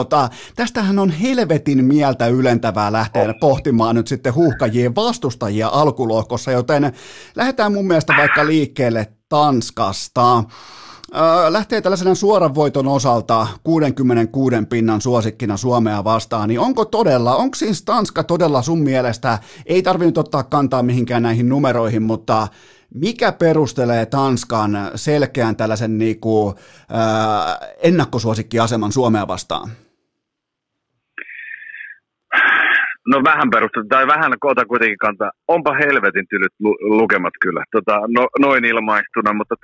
tästähän on helvetin mieltä ylentävää lähteä pohtimaan nyt sitten huuhkajien vastustajia alkulohkossa, joten lähdetään mun mielestä vaikka liikkeelle Tanskasta. Lähtee tällaisena suoran voiton osalta 66 pinnan suosikkina Suomea vastaan, niin onko siis Tanska todella sun mielestä, ei tarvinnut ottaa kantaa mihinkään näihin numeroihin, mutta mikä perustelee Tanskan selkeän tällaisen ennakkosuosikkiaseman Suomea vastaan? No vähän perustetaan, vähän koota kuitenkin kantaa. Onpa helvetin tylyt lukemat kyllä, noin ilmaistuna, mutta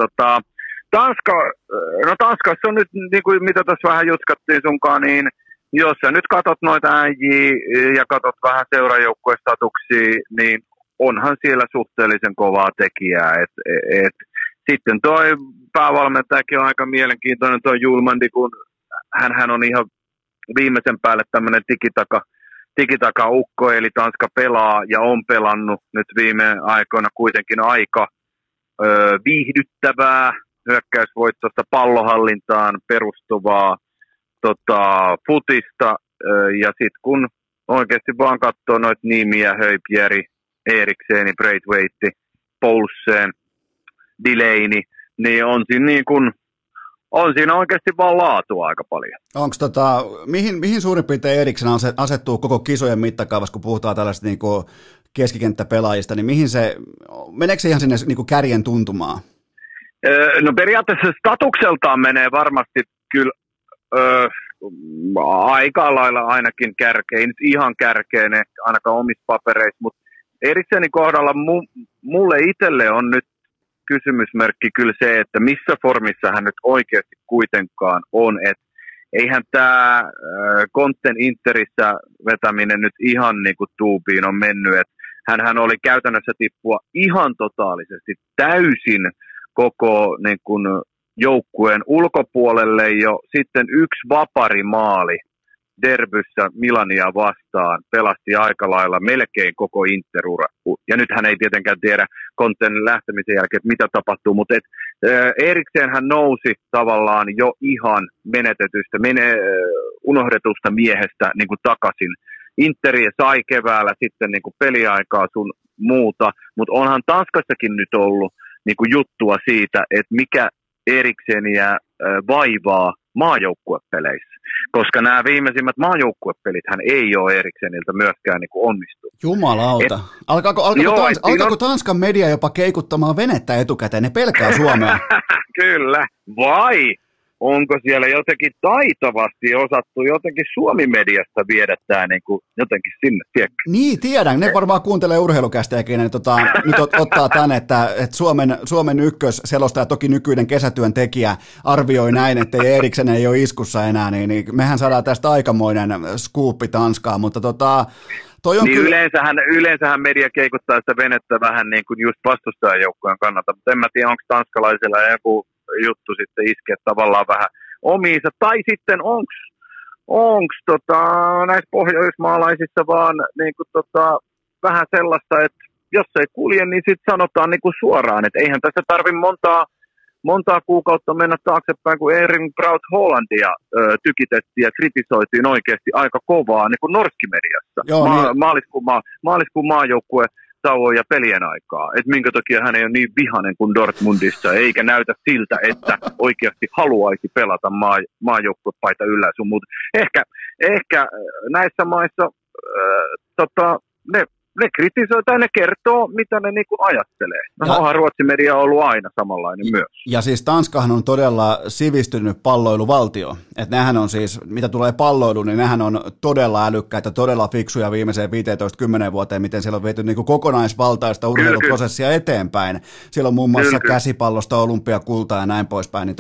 Tanskassa on nyt, niin kuin mitä tässä vähän jutkattiin sunkaan, niin jos sä nyt katot noita äijiä ja katot vähän seurajoukkuestatuksia, niin onhan siellä suhteellisen kovaa tekijää. Sitten toi päävalmentajakin on aika mielenkiintoinen, toi Julmandi, kun hän on ihan viimeisen päälle tämmöinen tikitaka-ukko, eli Tanska pelaa ja on pelannut nyt viime aikoina kuitenkin aika viihdyttävää, hyökkäysvoittosta pallohallintaan perustuvaa futista, ja sitten kun oikeasti vaan katsoo noita nimiä, Höjbjerg, Eriksen, Braithwaite, Poulsen, Delaney, niin on siinä niin kuin on siinä oikeasti vaan laatua aika paljon. Onko mihin suurin piirtein Eriksen asettuu koko kisojen mittakaavassa, kun puhutaan tällaisista niin kuin keskikenttäpelaajista, niin mihin se, meneekö se ihan sinne niin kuin kärjen tuntumaan? No periaatteessa statukseltaan menee varmasti kyllä aika lailla ainakin kärkeen, ei nyt ihan kärkeen ainakaan omissa papereissa, mutta Erikseni kohdalla mulle itselle on nyt kysymysmerkki kyllä se, että missä formissa hän nyt oikeasti kuitenkaan on, että eihän tämä Konten Interissä vetäminen nyt ihan niin kuin tuubiin on mennyt, että hänhän oli käytännössä tippua ihan totaalisesti täysin koko niin kuin joukkueen ulkopuolelle jo, sitten yksi vaparimaali derbyssä Milania vastaan pelasti aika lailla melkein koko Inter-ura. Ja nythän ei tietenkään tiedä Konten lähtemisen jälkeen, että mitä tapahtuu, mutta Eriksen hän nousi tavallaan jo ihan menetetystä, unohdetusta miehestä niin kuin takaisin. Interi sai keväällä sitten niin kuin peliaikaa sun muuta, mutta onhan Tanskassakin nyt ollut niin kuin juttua siitä, että mikä Erikseniä vaivaa maajoukkuepeleissä, koska nämä viimeisimmät maajoukkuepelithän ei ole Erikseniltä myöskään niin kuin onnistu. Jumalauta. Alkaako Tanskan media jopa keikuttamaan venettä etukäteen? Ne pelkää Suomea. Kyllä. Vai onko siellä jotenkin taitavasti osattu jotenkin Suomi-mediasta viedä tämä niin kuin jotenkin sinne? Niin, tiedän. Ne varmaan kuuntelee urheilukästäjäkin, niin nyt ottaa tämän, että Suomen ykkösselostaja, toki nykyinen kesätyöntekijä, arvioi näin, että Eriksen ei ole iskussa enää, niin mehän saadaan tästä aikamoinen skuuppi Tanskaa, mutta toi on niin kyllä. Yleensähän media keikuttaa sitä venettä vähän niin kuin just vastustajajoukkojen kannalta, mutta en mä tiedä, onko tanskalaisilla joku juttu sitten iskee tavallaan vähän omiinsa, tai sitten onko näissä pohjoismaalaisissa vaan niin kuin, vähän sellaista, että jos ei kulje, niin sitten sanotaan niin kuin suoraan, että eihän tässä tarvitse montaa kuukautta mennä taaksepäin, kun Erin Braut Hollandia tykitettiin ja kritisoitiin oikeasti aika kovaa, niin kuin norskimediassa, maaliskuun maajoukkue ja pelien aikaa, että minkä takia hän ei ole niin vihainen kuin Dortmundissa, eikä näytä siltä, että oikeasti haluaisi pelata maajoukkuepaita yllä sun muuta. Ehkä näissä maissa ne kritisoi tai ne kertoo, mitä ne niinku ajattelee. Onhan Ruotsin media on ollut aina samanlainen myös. Ja siis Tanskahan on todella sivistynyt palloiluvaltio. Että nehän on siis, mitä tulee palloiluun, niin nehän on todella älykkäitä, todella fiksuja viimeiseen 15-10 vuoteen, miten siellä on viety niinku kokonaisvaltaista urheiluprosessia eteenpäin. Siellä on muun muassa käsipallosta olympiakultaa ja näin poispäin. Niin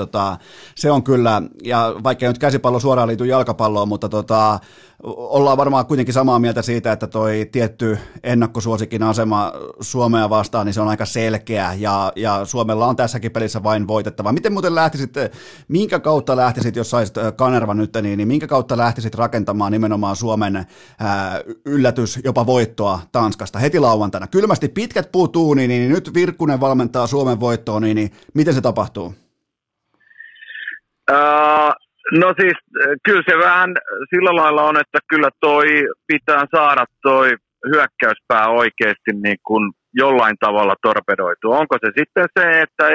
se on kyllä, ja vaikka nyt käsipallo suoraan liity jalkapalloon, mutta ollaan varmaan kuitenkin samaa mieltä siitä, että toi tietty ennakkosuosikin asema Suomea vastaan, niin se on aika selkeä, ja Suomella on tässäkin pelissä vain voitettava. Miten muuten minkä kautta lähtisit, jos saisit Kanervan nyt, niin minkä kautta lähtisit rakentamaan nimenomaan Suomen yllätys, jopa voittoa Tanskasta heti lauantaina? Kylmästi pitkät puut uuniin, niin nyt Virkkunen valmentaa Suomen voittoon, niin miten se tapahtuu? No siis kyllä se vähän sillä lailla on, että kyllä toi pitää saada toi hyökkäyspää oikeasti niin kuin jollain tavalla torpedoituu. Onko se sitten se, että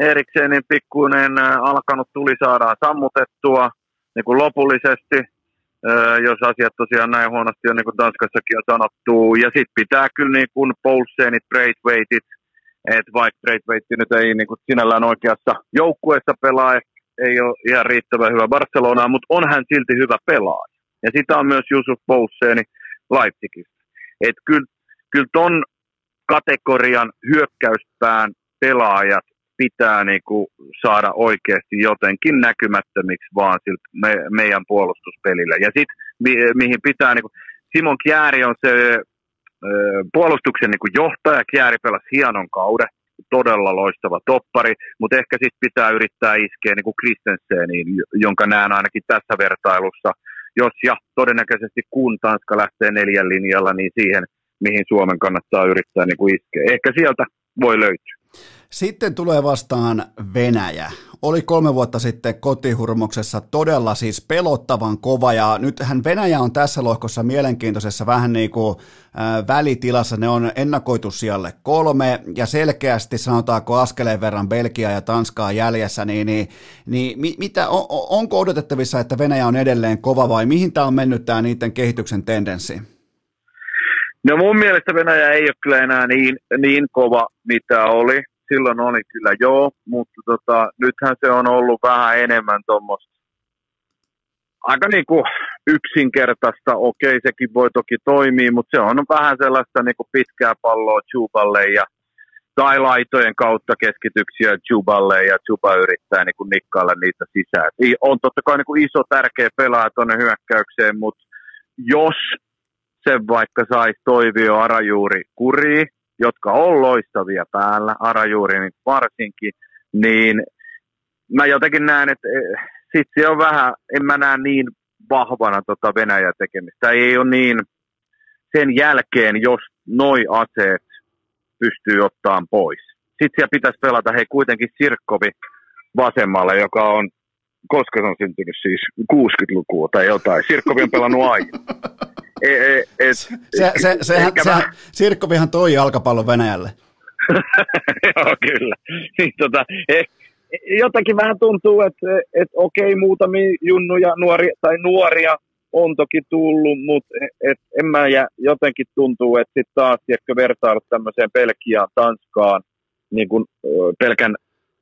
Eriksenin pikkuinen alkanut tuli saadaan sammutettua niin kuin lopullisesti, jos asiat tosiaan näin huonosti on, niin kuin Tanskassakin on sanottu. Ja sitten pitää kyllä niin kuin Poulsenit, Braithwaitet, että vaikka Braithwaite nyt ei niin kuin sinällään oikeassa joukkueessa pelaa, ei ole ihan riittävän hyvä Barcelonaa, mutta on hän silti hyvä pelaaja. Ja sitä on myös Yussuf Poulsen Leipzigistä. Että kyllä ton kategorian hyökkäyspään pelaajat pitää niinku saada oikeasti jotenkin näkymättömiksi vaan meidän puolustuspelillä. Ja sitten mihin pitää, niinku, Simon Kjääri on se puolustuksen niinku johtaja, Kjääri pelasi hienon kauden, todella loistava toppari, mutta ehkä sitten pitää yrittää iskeä niinku Christenseniin, jonka näen ainakin tässä vertailussa, jos ja todennäköisesti kun Tanska lähtee 4 linjalla, niin siihen, mihin Suomen kannattaa yrittää niin kuin iskeä. Ehkä sieltä voi löytyä. Sitten tulee vastaan Venäjä. Oli 3 vuotta sitten kotihurmoksessa todella siis pelottavan kova, ja nythän Venäjä on tässä lohkossa mielenkiintoisessa vähän niin kuin välitilassa. Ne on ennakoitu sijalle 3, ja selkeästi sanotaanko askeleen verran Belgiaa ja Tanskaa jäljessä, onko odotettavissa, että Venäjä on edelleen kova, vai mihin tämä on mennyt tämä niiden kehityksen tendenssi? No mun mielestä Venäjä ei ole kyllä enää niin kova, mitä oli. Silloin oli kyllä joo, mutta nythän se on ollut vähän enemmän tuommoista aika niin kuin yksinkertaista. Okei, sekin voi toki toimia, mutta se on vähän sellaista niin kuin pitkää palloa Tjuballe tai laitojen kautta keskityksiä Tjuballe, ja Tjuba yrittää niin kuin nikkailla niitä sisään. On totta kai niin kuin iso tärkeä pelaa tuonne hyökkäykseen, mutta jos sen vaikka saisi Toivio Arajuuri kuriin, jotka on loistavia päällä, Arajuuri niin varsinkin, niin mä jotenkin näen, että sit se on vähän, en mä näe niin vahvana Venäjä tekemistä. Ei ole niin, sen jälkeen, jos noi aseet pystyy ottamaan pois. Sitten siellä pitäisi pelata kuitenkin Sirkovi vasemmalla, joka on, koska se on syntynyt siis 60-lukua tai jotain. Sirkovi on pelannut aiemmin. Sirkkovihan toi jalkapallon Venäjälle. Joo, kyllä. Niin, jotakin vähän tuntuu, että okei, muutamia junnuja nuoria on toki tullut, mutta en mä jotenkin tuntuu, että sitten taas vertailla tämmöiseen Belgiaan, Tanskaan niin kun pelkän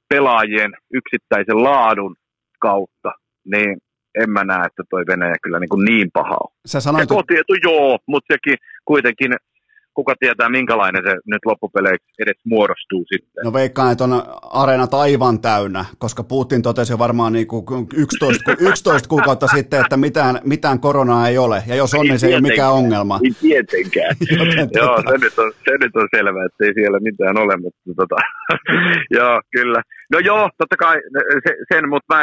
pelaajien yksittäisen laadun kautta, niin en mä näe, että toi Venäjä kyllä niin paha on. Ja kotietu joo, mutta sekin kuitenkin, kuka tietää minkälainen se nyt loppupeleissä edes muodostuu sitten. No veikkaan, että on areenat aivan täynnä, koska Putin totesi jo varmaan 11 kuukautta sitten, että mitään koronaa ei ole. Ja jos on, niin se ei ole mikään ongelma. Ei tietenkään. Joo, se nyt on selvää, että ei siellä mitään ole, mutta joo, kyllä. No joo, totta kai sen, mutta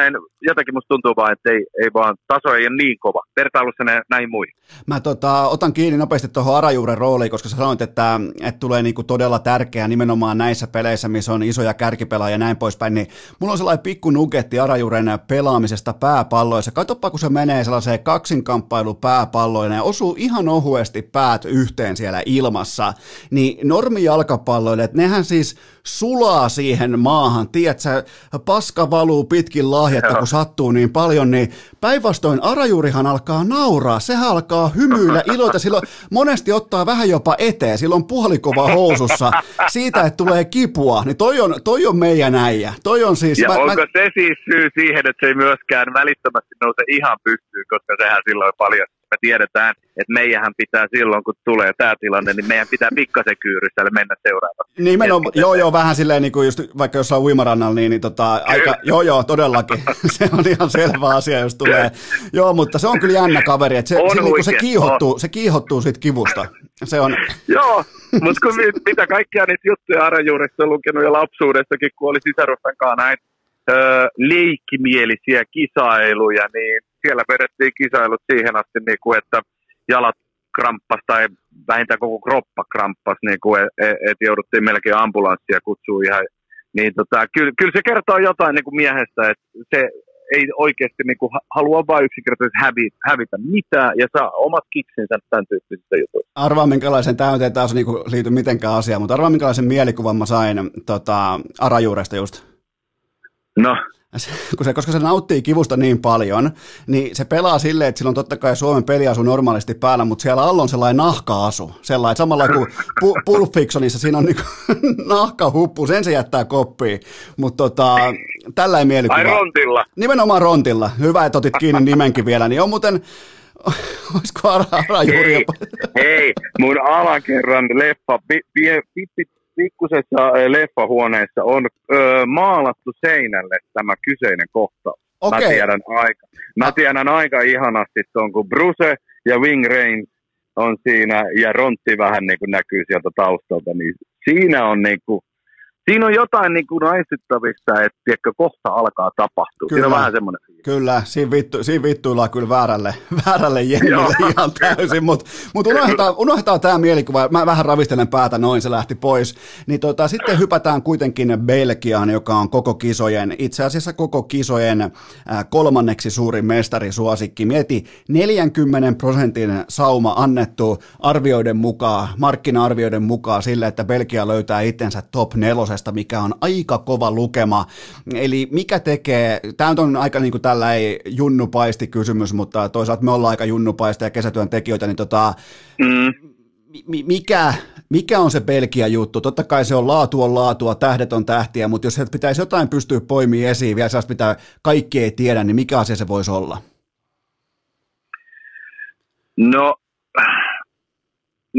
jotenkin musta tuntuu vaan, että ei vaan, taso ei ole niin kova. Vertailussa näin muihin. Mä otan kiinni nopeasti tuohon Arajuuren rooliin, koska sä sanoit, että tulee niinku todella tärkeää nimenomaan näissä peleissä, missä on isoja kärkipelaajia ja näin poispäin, niin mulla on sellainen pikku nugetti Arajuuren pelaamisesta pääpalloissa. Katsoppa, kun se menee sellaiseen kaksinkamppailu pääpalloina ja osuu ihan ohuesti päät yhteen siellä ilmassa, niin normijalkapalloilijat, nehän siis sulaa siihen maahan, tiedätkö, paska valuu pitkin lahjetta, kun sattuu niin paljon, niin päinvastoin Arajuurihan alkaa nauraa, sehän alkaa hymyillä, iloita, silloin monesti ottaa vähän jopa eteen, silloin puolikova housussa siitä, että tulee kipua, niin toi on meidän äijä, toi on siis... Ja onko se siis syy siihen, että se ei myöskään välittömästi nouse ihan pystyyn, koska sehän silloin paljon... Me tiedetään, että meidänhän pitää silloin, kun tulee tämä tilanne, niin meidän pitää pikkasen kyyryställe mennä seuraavaksi. Nimenomaan, joo, vähän silleen, niin kuin just, vaikka jossain uimarannalla, aika, joo, todellakin. Se on ihan selvä asia, jos tulee. Joo, mutta se on kyllä jännä kaveri, että se kiihottuu siitä kivusta. Se on... Joo, mutta mitä kaikkia niitä juttuja Arajuurissa on lukenut ja lapsuudessakin, kun oli sisarusten kanssa näin leikkimielisiä kisailuja, niin siellä vedettiin kisailut siihen asti, että jalat kramppas tai vähintään koko kroppa kramppas, että jouduttiin melkein ambulanssia kutsua ihan. Niin kyllä se kertoo jotain miehestä, että se ei oikeasti halua vain yksinkertaisesti hävitä mitään ja saa omat kiksinsä tämän tyyppisistä jutuista. Arvaa minkälaisen, tämä ei taas liity mitenkään asiaan, mutta arvaa minkälaisen mielikuvan mä sain Arajuuresta just. No. Koska se nauttii kivusta niin paljon, niin se pelaa silleen, että sillä on totta kai Suomen peliasu normaalisti päällä, mutta siellä alla on sellainen nahka-asu, sellainen samalla kuin Pulp Fictionissa, siinä on nahkahuppu, sen se jättää koppiin, mutta tällä ei mielikuva. Ai rontilla. Nimenomaan rontilla, hyvä, että otit kiinni nimenkin vielä, niin on muuten... Olisiko Arajuuri jopa? Hei, mun alakerran leffa pikkusessa leffahuoneessa on maalattu seinälle tämä kyseinen kohta. Okay. Mä tiedän aika ihanasti tuon, kun Bruce ja Wing Rain on siinä, ja Rontti vähän niin kuin näkyy sieltä taustalta, niin siinä on niin kuin, siinä on jotain niin kuin aistittavista, että ehkä kohta alkaa tapahtua. Kyllä, siinä on vähän semmoinen. Kyllä, siinä vittuillaan kyllä väärälle jennille ihan täysin, mutta unohdetaan tämä mielikuva. Mä vähän ravistelen päätä, noin se lähti pois. Niin sitten hypätään kuitenkin Belgiaan, joka on itse asiassa koko kisojen kolmanneksi suurin mestarisuosikki. Mieti 40% sauma annettu markkina-arvioiden mukaan sille, että Belgia löytää itsensä top 4. mikä on aika kova lukema. Eli mikä tekee, tämä on aika niin kuin tällainen junnupaisti kysymys, mutta toisaalta me ollaan aika junnupaista ja kesätyöntekijöitä, niin mikä on se Belgian juttu? Totta kai se on laatua, tähdet on tähtiä, mutta jos pitäisi jotain pystyä poimimaan esiin, vielä sellaista mitä kaikki ei tiedä, niin mikä asia se voisi olla? No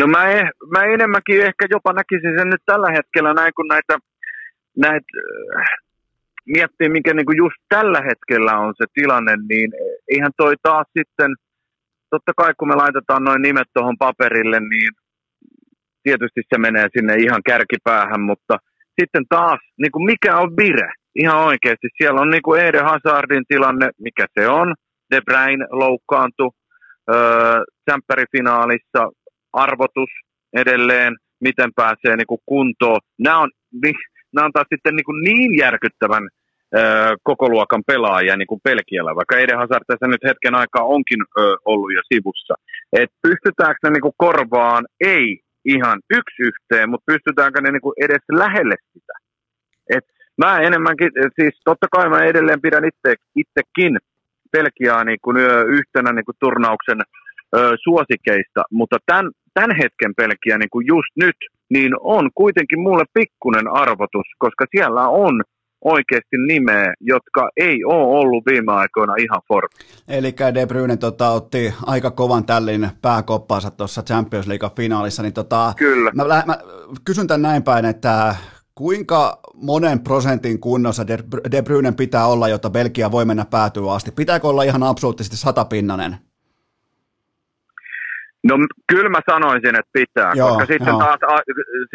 mä enemmänkin ehkä jopa näkisin sen nyt tällä hetkellä näin, kun näitä miettii, mikä niinku just tällä hetkellä on se tilanne, niin eihän toi taas sitten, totta kai kun me laitetaan noin nimet tuohon paperille, niin tietysti se menee sinne ihan kärkipäähän, mutta sitten taas, niinku mikä on vire ihan oikeasti, siellä on niinku Eden Hazardin tilanne, mikä se on, De Bruyne loukkaantui sämppärifinaalissa, arvotus edelleen, miten pääsee niin kuin kuntoon. Nämä on taas sitten niin järkyttävän kokoluokan pelaajia niin kuin Belgialla, vaikka Eden Hazard tässä nyt hetken aikaa onkin ollut jo sivussa. Et pystytäänkö ne niin kuin korvaan? Ei ihan yksi yhteen, mutta pystytäänkö ne niin kuin edes lähelle sitä? Et mä enemmänkin, siis totta kai mä edelleen pidän itsekin Belgiaa niin kuin yhtenä niin kuin turnauksen suosikeista, mutta tämän hetken Belgia niin kuin just nyt, niin on kuitenkin mulle pikkunen arvotus, koska siellä on oikeasti nimeä, jotka ei ole ollut viime aikoina ihan formissa. Eli De Bruyne otti aika kovan tällin pääkoppaansa tuossa Champions League-finaalissa, niin kyllä. Mä kysyn tämän näin päin, että kuinka monen prosentin kunnossa De Bruynen pitää olla, jotta Belgia voi mennä päätyyn asti? Pitääkö olla ihan absoluuttisesti 100-pinnainen? No kyllä mä sanoisin, että pitää, joo, koska sitten taas,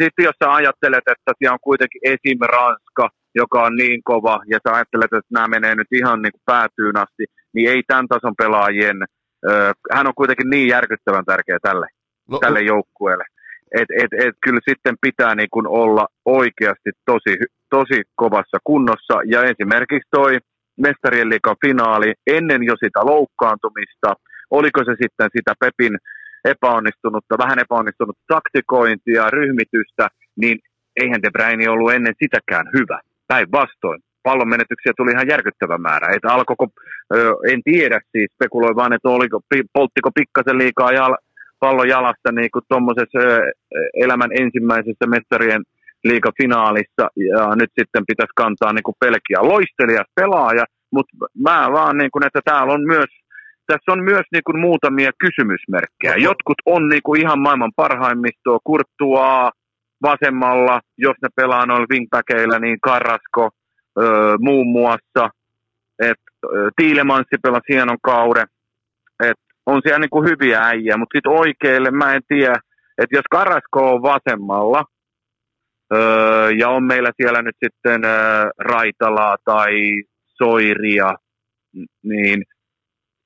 sitten jos sä ajattelet, että siellä on kuitenkin esim. Ranska, joka on niin kova, ja sä ajattelet, että nämä menee nyt ihan niin kuin päätyyn asti, niin ei tämän tason pelaajien, hän on kuitenkin niin järkyttävän tärkeä tälle joukkueelle, että kyllä sitten pitää niin kuin olla oikeasti tosi kovassa kunnossa, ja esimerkiksi toi Mestarien liigan finaali ennen jo sitä loukkaantumista, oliko se sitten sitä Pepin vähän epäonnistunutta taktikointia, ryhmitystä, niin eihän De Bruyne ollut ennen sitäkään hyvä. Päinvastoin. Pallon menetyksiä tuli ihan järkyttävä määrä. Et alkoiko, en tiedä siis, spekuloi vaan, että polttiko pikkasen liikaa pallon jalasta niin kuin tuommoisessa elämän ensimmäisessä mestarien liigafinaalissa, ja nyt sitten pitäisi kantaa niin kuin Belgia loistelias pelaaja, mutta mä vaan, niin kuin, että täällä on myös tässä on myös niin kuin muutamia kysymysmerkkejä. Jotkut on niin kuin ihan maailman parhaimmistoa. Courtois vasemmalla, jos ne pelaa noilla wingbackeillä, niin Carrasco muun muassa. Tiilemanssi pelasi hienon kauden. On siellä niin kuin hyviä äijä, mutta sitten oikeille mä en tiedä. Että jos Carrasco on vasemmalla, ja on meillä siellä nyt sitten Raitalaa tai Soiria, niin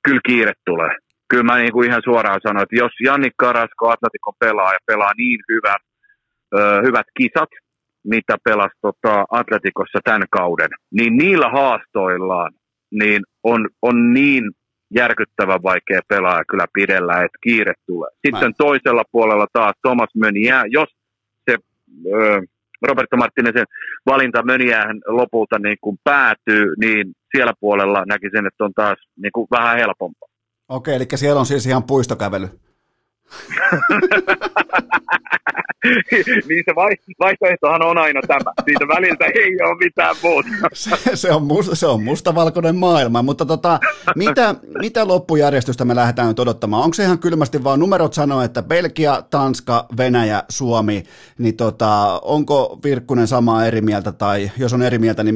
kyllä kiire tulee. Kyllä mä niin kuin ihan suoraan sanon, että jos Janni Carrasco Atleticon pelaa ja pelaa niin hyvät kisat, mitä pelasi Atleticossa tämän kauden, niin niillä haastoillaan niin on niin järkyttävän vaikea pelaa kyllä pidellä, että kiire tulee. Sitten toisella puolella taas Thomas Meunier, jos se Roberto Martinezin valinta Meunierhän lopulta niin kuin päätyy, niin siellä puolella näkisin, että on taas niin kuin vähän helpompaa. Okei, eli siellä on siis ihan puistokävely. Niin se vaihtoehtohan on aina tämä. Siitä väliltä ei ole mitään muuta. Se on mustavalkoinen maailma, mutta mitä loppujärjestystä me lähdetään nyt odottamaan? Onko se ihan kylmästi vaan numerot sanoo, että Belgia, Tanska, Venäjä, Suomi, niin onko Virkkunen samaa eri mieltä, tai jos on eri mieltä, niin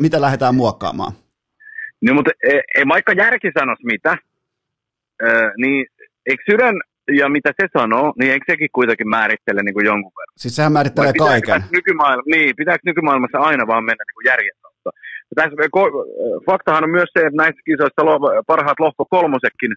mitä lähdetään muokkaamaan? No, mutta ei vaikka järki sanoisi mitä, niin eikö Sydän ja mitä se sanoo, niin eikö sekin kuitenkin määrittele niin kuin jonkun verran? Siis sehän määrittelee kaiken. Pitääkö nykymaailmassa aina vaan mennä niin kuin järjen kautta? Faktahan on myös se, että näissä kisoissa parhaat lohko kolmosetkin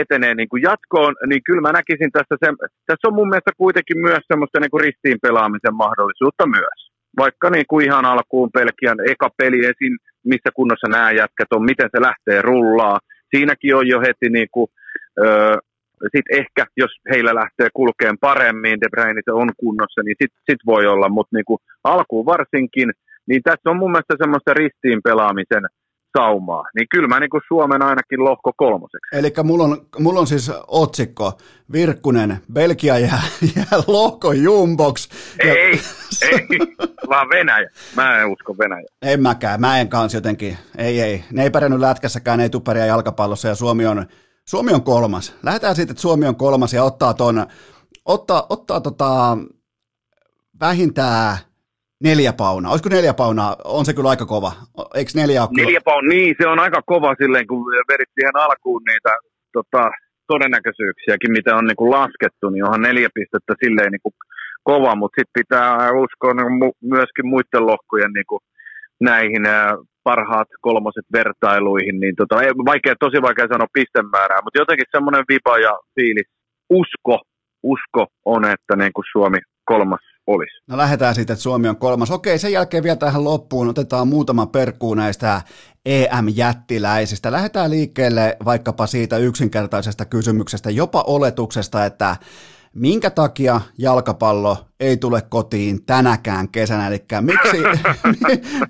etenee niin kuin jatkoon, niin kyllä mä näkisin tässä on mun mielestä kuitenkin myös semmoista niin kuin ristiin pelaamisen mahdollisuutta myös. Vaikka niin kuin ihan alkuun Belgian eka peli esiin, missä kunnossa nämä jätkät on, miten se lähtee rullaa. Siinäkin on jo heti niin kuin, sitten ehkä, jos heillä lähtee kulkeen paremmin, De Bruyne se on kunnossa, niin sit voi olla, mutta niin kuin alkuun varsinkin, niin tässä on mun mielestä semmoista ristiin pelaamisen saumaa. Niin kyllä mä niin kuin Suomen ainakin lohko kolmoseksi. Eli mulla on siis otsikko, Virkkunen, Belgia jää lohko jumboks. Ei, vaan Venäjä. Mä en usko Venäjä. En mäkään, mä en kanssa jotenkin. Ei. Ne ei pärjännyt lätkässäkään, ei tuperia jalkapallossa ja Suomi on kolmas. Lähdetään siitä, että Suomi on kolmas ja ottaa vähintään 4 paunaa. Olisiko 4 paunaa? On se kyllä aika kova. Eikö 4 ole? 4 paunaa, niin se on aika kova silleen, kun verit siihen alkuun niitä todennäköisyyksiäkin, mitä on niin kuin laskettu, niin onhan 4 pistettä silleen niin kuin kova, mutta sitten pitää uskoa niin myöskin muiden lohkojen niin kuin näihin parhaat kolmoset vertailuihin, niin tosi vaikea sanoa pistemäärää, mutta jotenkin semmoinen vipa ja fiilis, usko on, että niin kuin Suomi kolmas olisi. No lähdetään siitä, että Suomi on kolmas. Okei, sen jälkeen vielä tähän loppuun otetaan muutama perkku näistä EM-jättiläisistä. Lähdetään liikkeelle vaikkapa siitä yksinkertaisesta kysymyksestä, jopa oletuksesta, että minkä takia jalkapallo ei tule kotiin tänäkään kesänä, eli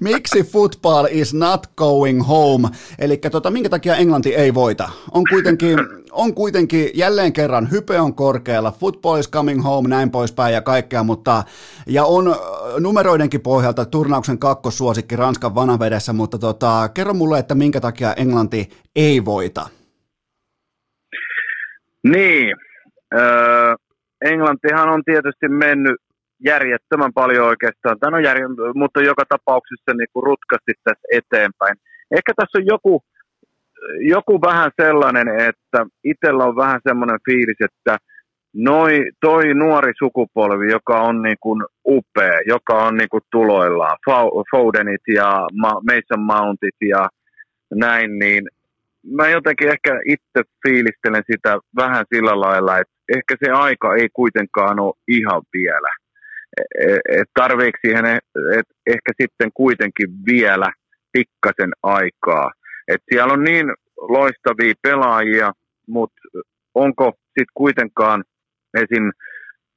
miksi football is not going home, eli minkä takia Englanti ei voita. On kuitenkin jälleen kerran hype on korkealla, football is coming home, näin poispäin ja kaikkea, mutta ja on numeroidenkin pohjalta turnauksen kakkosuosikki Ranskan vanavedessä, mutta kerro mulle, että minkä takia Englanti ei voita. Niin. Englantihan on tietysti mennyt järjettömän paljon oikeastaan, mutta joka tapauksessa niin kuin rutkasti tässä eteenpäin. Ehkä tässä on joku vähän sellainen, että itsellä on vähän semmoinen fiilis, että toi nuori sukupolvi, joka on niin kuin upea, joka on niin kuin tuloillaan, Fodenit ja Mason Mountit ja näin, niin mä jotenkin ehkä itse fiilistelen sitä vähän sillä lailla, että ehkä se aika ei kuitenkaan ole ihan vielä. Tarviiko siihen, että ehkä sitten kuitenkin vielä pikkasen aikaa. Et siellä on niin loistavia pelaajia, mutta onko sitten kuitenkaan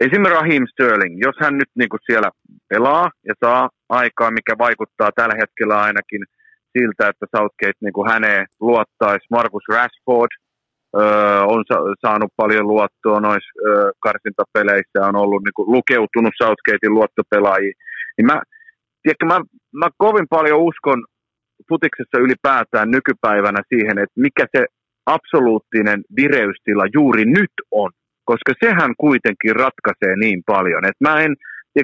esim. Raheem Sterling, jos hän nyt niinku siellä pelaa ja saa aikaa, mikä vaikuttaa tällä hetkellä ainakin siltä, että Southgate niin häneen luottaisi. Marcus Rashford on saanut paljon luottoa noissa karsintapeleissä, on ollut niin kuin lukeutunut Southgatein luottopelaajiin. Niin mä kovin paljon uskon futiksessa ylipäätään nykypäivänä siihen, että mikä se absoluuttinen vireystila juuri nyt on, koska sehän kuitenkin ratkaisee niin paljon. Et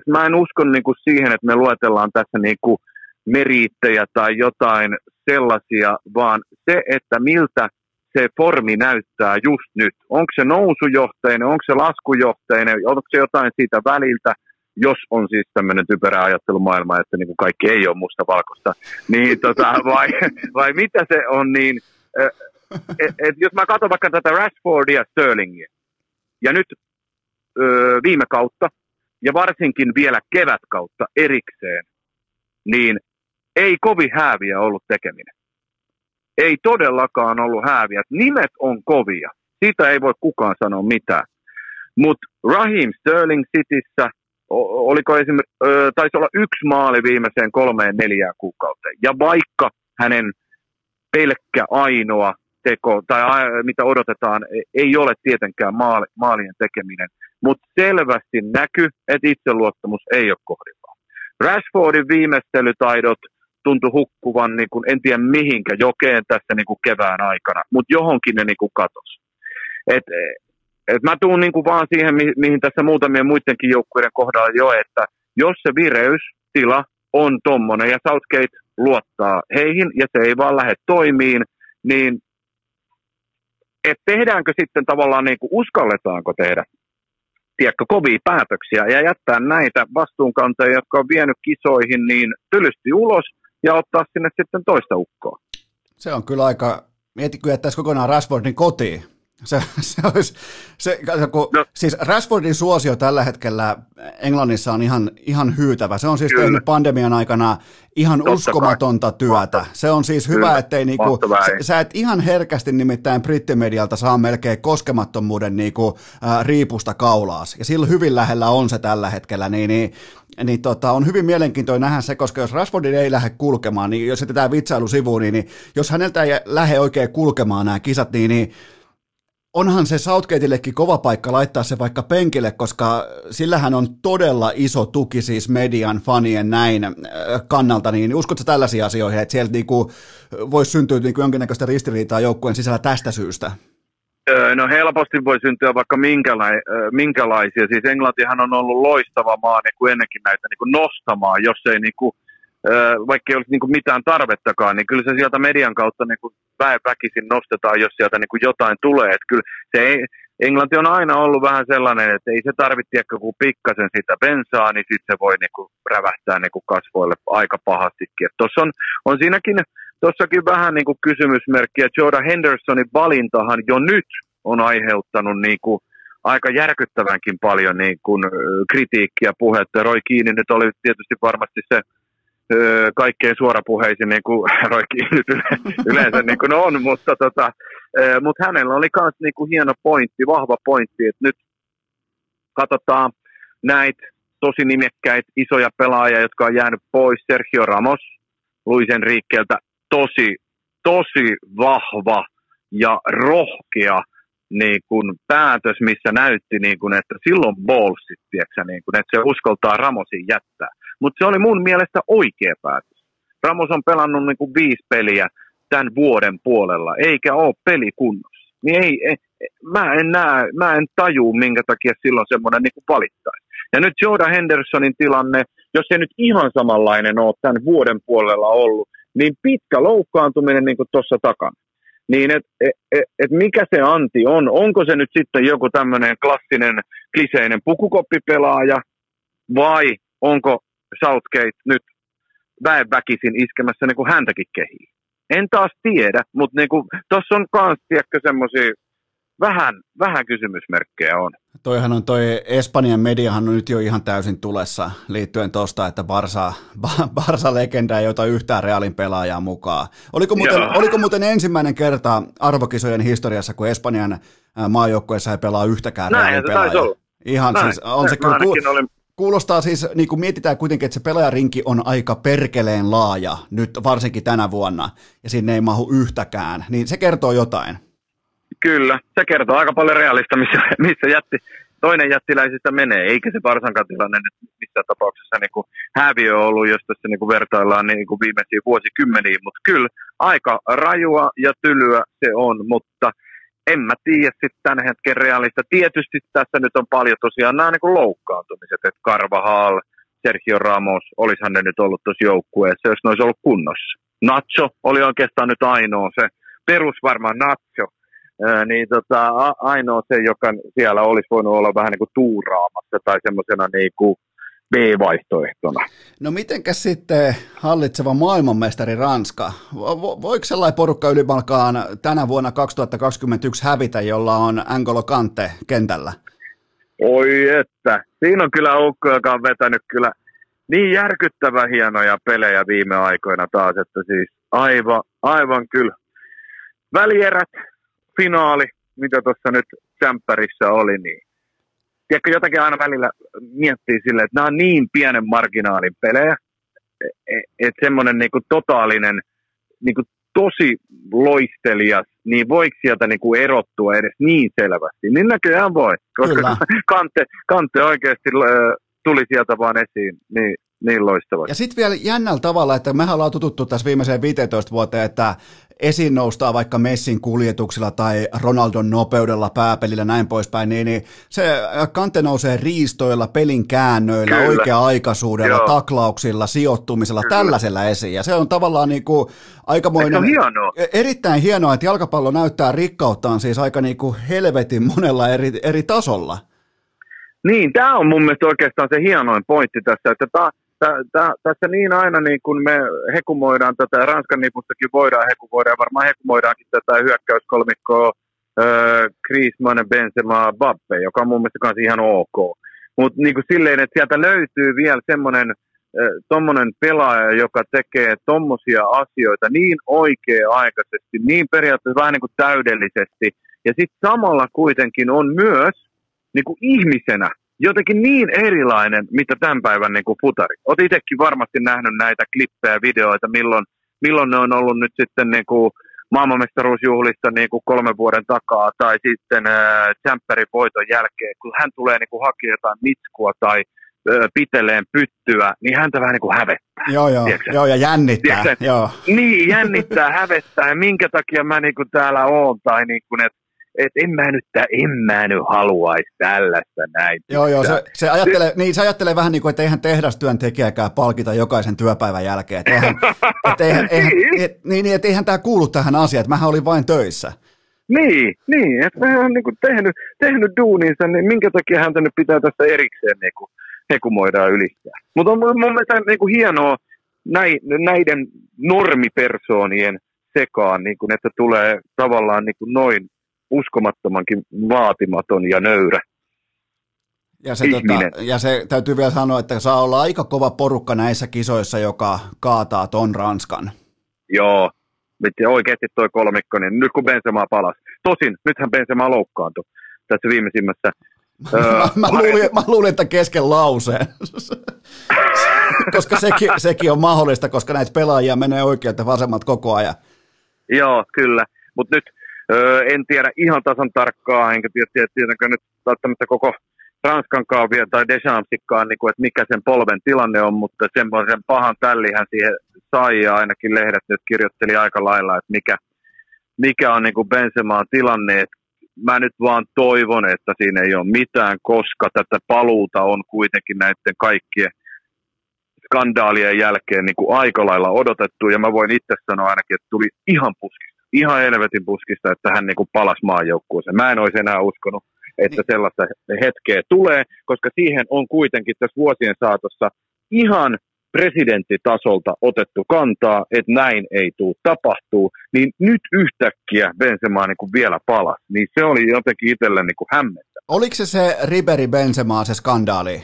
mä en usko niin kuin siihen, että me luetellaan tässä niin kuin meriittejä tai jotain sellaisia, vaan se, että miltä se formi näyttää just nyt. Onko se nousujohteinen, onko se laskujohteinen, onko se jotain siitä väliltä, jos on siis tämmöinen typerä ajattelumaailma, että niin kaikki ei ole mustavalkoista, niin vai mitä se on, niin jos mä katson vaikka tätä Rashfordia, Sterlingia, ja nyt viime kautta, ja varsinkin vielä kevätkautta erikseen, niin ei kovin hääviä ollut tekeminen. Ei todellakaan ollut hääviä. Nimet on kovia. Siitä ei voi kukaan sanoa mitään. Mutta Raheem Sterling Cityssä taisi olla 1 maali viimeiseen 3-4 kuukauteen. Ja vaikka hänen pelkkä ainoa teko, tai mitä odotetaan, ei ole tietenkään maalien tekeminen, mutta selvästi näkyy, että itseluottamus ei ole kohdillaan. Rashfordin viimeistelytaidot tuntui hukkuvan, niin kuin, en tiedä mihinkä, jokeen tässä niin kuin kevään aikana, mutta johonkin ne niin kuin katosi. Et mä tuun niin kuin vaan siihen, mihin tässä muutamien muidenkin joukkueiden kohdalla jo, että jos se vireystila on tommonen ja Southgate luottaa heihin ja se ei vaan lähde toimiin, niin et tehdäänkö sitten tavallaan, niin kuin uskalletaanko tehdä tiedätkö, kovia päätöksiä ja jättää näitä vastuunkantajia, jotka on vienyt kisoihin, niin tylysti ulos ja ottaa sinne sitten toista ukkoa. Se on kyllä aika, mietin kyllä, että tässä kokonaan Rashfordin kotiin. Siis Rashfordin suosio tällä hetkellä Englannissa on ihan hyytävä. Se on siis tehnyt pandemian aikana ihan totta uskomatonta kai. Työtä. Se on siis hyvä, ettei niinku, sä et ihan herkästi nimittäin brittimedialta saa melkein koskemattomuuden niinku, riipusta kaulaas. Ja sillä hyvin lähellä on se tällä hetkellä, niin, on hyvin mielenkiintoinen nähdä se, koska jos Rashfordin ei lähde kulkemaan, niin jos jätetään vitsailu sivuun, niin jos häneltä ei lähde oikein kulkemaan nämä kisat, niin onhan se Southgateillekin kova paikka laittaa se vaikka penkille, koska sillähän on todella iso tuki siis median, fanien näin kannalta, niin uskotko tällaisiin asioihin, että sieltä niinku voisi syntyä niinku jonkinnäköistä ristiriitaa joukkueen sisällä tästä syystä? No helposti voi syntyä vaikka minkälaisia, siis Englantihan on ollut loistava maa niin kuin ennenkin näitä niin kuin nostamaan, jos ei niinku vaikka ei olisi niin kuin mitään tarvettakaan, niin kyllä se sieltä median kautta niin kuin väkisin nostetaan, jos sieltä niin kuin jotain tulee. Että kyllä se ei, Englanti on aina ollut vähän sellainen, että ei se tarvitse, kun pikkasen sitä bensaa, niin sitten se voi niin kuin rävähtää niin kuin kasvoille aika pahastikin. Tuossa on siinäkin tossakin vähän niin kuin kysymysmerkkiä. Jordan Hendersonin valintahan jo nyt on aiheuttanut niin kuin aika järkyttävänkin paljon niin kuin kritiikkiä, puhetta. Roy Keane nyt oli tietysti varmasti se kaikkein suorapuheisin niin kuin Roikin yleensä niin kuin on, mutta hänellä oli myös niin kuin hieno pointti, vahva pointti, että nyt katsotaan näitä tosi nimekkäitä isoja pelaajia, jotka on jäänyt pois. Sergio Ramos, Luis Enriqueltä tosi vahva ja rohkea niin kuin päätös, missä näytti, niin kuin, että silloin ballsit, tiedätkö, niin kuin, että se uskaltaa Ramosin jättää. Mutta se oli mun mielestä oikea päätös. Ramos on pelannut niin kuin 5 peliä tämän vuoden puolella, eikä ole pelikunnossa. Niin mä en tajuu, minkä takia silloin semmoinen niin kuin valittaisi. Ja nyt Jordan Hendersonin tilanne, jos se nyt ihan samanlainen ole tämän vuoden puolella ollut, niin pitkä loukkaantuminen niin kuin tuossa takana. Niin et mikä se anti on? Onko se nyt sitten joku tämmöinen klassinen, kliseinen pukukoppipelaaja vai onko Southgate nyt väkisin iskemässä niin kuin häntäkin kehiin? En taas tiedä, mutta niin tuossa on kans semmoisia vähän kysymysmerkkejä on. Toihan on toi Espanjan mediahan on nyt jo ihan täysin tulessa liittyen tosta, että Barsa-legenda ei ota yhtään Realin pelaajaa mukaan. Oliko muuten ensimmäinen kerta arvokisojen historiassa, kun Espanjan maajoukkueessa ei pelaa yhtäkään Realin pelaajaa? Ihan näin. Siis on se kyllä. Kuulostaa siis, niin kun mietitään kuitenkin, että se pelaajarinki on aika perkeleen laaja nyt varsinkin tänä vuonna ja sinne ei mahu yhtäkään, niin se kertoo jotain. Kyllä, se kertoo aika paljon Realista, missä toinen jättiläisistä menee, eikä se Barsankaan tilanne nyt missään tapauksessa niin häviö ollut, jos tässä niin vertaillaan niin viimeisiin vuosikymmeniin, mutta kyllä aika rajua ja tylyä se on, mutta en mä tiedä sitten tämän hetken Realista. Tietysti tässä nyt on paljon tosiaan nämä niin kuin loukkaantumiset, että Carvajal, Sergio Ramos, olisihan ne nyt ollut tuossa joukkueessa, jos ne olisi ollut kunnossa. Nacho oli oikeastaan nyt ainoa se, perus varmaan Nacho, ainoa se, joka siellä olisi voinut olla vähän niin kuin tuuraamassa tai semmoisena niin kuin B-vaihtoehtona. No mitenkäs sitten hallitseva maailmanmestari Ranska? Voiko sellainen porukka ylimalkaan tänä vuonna 2021 hävitä, jolla on Ngolo Kante kentällä? Oi että, siinä on kyllä ukko, joka on vetänyt kyllä niin järkyttävän hienoja pelejä viime aikoina taas, että siis aivan kyllä välierät, finaali, mitä tuossa nyt sämppärissä oli niin. Tiedätkö, jotakin aina välillä miettii silleen, että nämä on niin pienen marginaalin pelejä, että semmoinen niinku totaalinen niinku tosi loistelias, niin voiko sieltä niinku erottua edes niin selvästi? Niin näköjään voi, koska Kante oikeasti tuli sieltä vaan esiin niin loistavasti. Ja sitten vielä jännällä tavalla, että mehän ollaan tututtu tässä viimeiseen 15 vuoteen, että esiin noustaan vaikka Messin kuljetuksilla tai Ronaldon nopeudella, pääpelillä, näin poispäin, niin se Kante nousee riistoilla, pelin käännöillä, kyllä, oikea-aikaisuudella, joo, taklauksilla, sijoittumisella, kyllä, tällaisella esiin. Ja se on tavallaan niin kuin aikamoinen, hienoa, erittäin hienoa, että jalkapallo näyttää rikkauttaan siis aika niin kuin helvetin monella eri tasolla. Niin, tämä on mun mielestä oikeastaan se hienoin pointti tässä, että tässä niin aina niin kun me hekumoidaan tätä, Ranskan nipustakin voidaan hekumoida, ja varmaan hekumoidaankin tätä hyökkäyskolmikkoa Griezmann, Benzema, Mbappé, joka on mun mielestä kanssa ihan ok. Mutta niin kuin silleen, että sieltä löytyy vielä semmoinen tommonen pelaaja, joka tekee tommosia asioita niin oikea-aikaisesti, niin periaatteessa vähän niin kuin täydellisesti, ja sitten samalla kuitenkin on myös niin kuin ihmisenä jotenkin niin erilainen, mitä tämän päivän niin kuin futari. Olet itsekin varmasti nähnyt näitä klippejä ja videoita, milloin ne on ollut nyt sitten niin kuin maailmanmestaruusjuhlissa niin kuin 3 vuoden takaa, tai sitten Tsemppärin voiton jälkeen, kun hän tulee niin kuin hakea jotain nitskua tai piteleen pyttyä, niin häntä vähän niin kuin hävettää. Joo, ja jännittää. Joo. Niin, jännittää, hävettää, ja minkä takia mä niin kuin täällä oon, tai niin kuin, että en mä nyt haluaisi tällaista näin. Joo, se ajattelee, niin se ajattelee vähän niin kuin, että eihän tehdastyöntekijäkään palkita jokaisen työpäivän jälkeen. Eihän tämä kuulu tähän asiaan, että mähän olin vain töissä. Niin, että hän on niin kuin tehnyt duuninsa, niin minkä takia häntä nyt pitää tästä erikseen niin kuin hekumoidaan ylistää. Mutta on mun mielestä niin kuin hienoa näiden normipersoonien sekaan, niin kuin, että tulee tavallaan niin kuin noin uskomattomankin vaatimaton ja nöyrä. Ja se täytyy vielä sanoa, että saa olla aika kova porukka näissä kisoissa, joka kaataa ton Ranskan. Joo, oikeasti toi kolmikko, niin nyt kun Benzema palasi. Tosin, nythän Benzema loukkaantui tässä viimeisimmässä. Mä luulin, että kesken lauseen, koska sekin on mahdollista, koska näitä pelaajia menee oikealta vasemmat koko ajan. Joo, kyllä, mutta nyt en tiedä ihan tasan tarkkaan, enkä tiedä tietenkään nyt välttämättä koko Ranskan kaavia tai Deschampsikkaan, niin että mikä sen polven tilanne on, mutta semmoisen pahan tällihän siihen sai, ja ainakin lehdet nyt kirjoitteli aika lailla, että mikä on niin Benzemaan tilanne. Et mä nyt vaan toivon, että siinä ei ole mitään, koska tätä paluuta on kuitenkin näiden kaikkien skandaalien jälkeen niin aika lailla odotettu, ja mä voin itse sanoa ainakin, että tuli ihan puskista. Ihan helvetin puskista, että hän niinku palasi maajoukkueeseen. Mä en olisi enää uskonut, että sellaista hetkeä tulee, koska siihen on kuitenkin tässä vuosien saatossa ihan presidenttitasolta otettu kantaa, että näin ei tule tapahtuu, niin nyt yhtäkkiä Benzema niinku vielä palasi. Niin se oli jotenkin itselle niinku hämmentä. Oliko se Ribéry Benzema se skandaali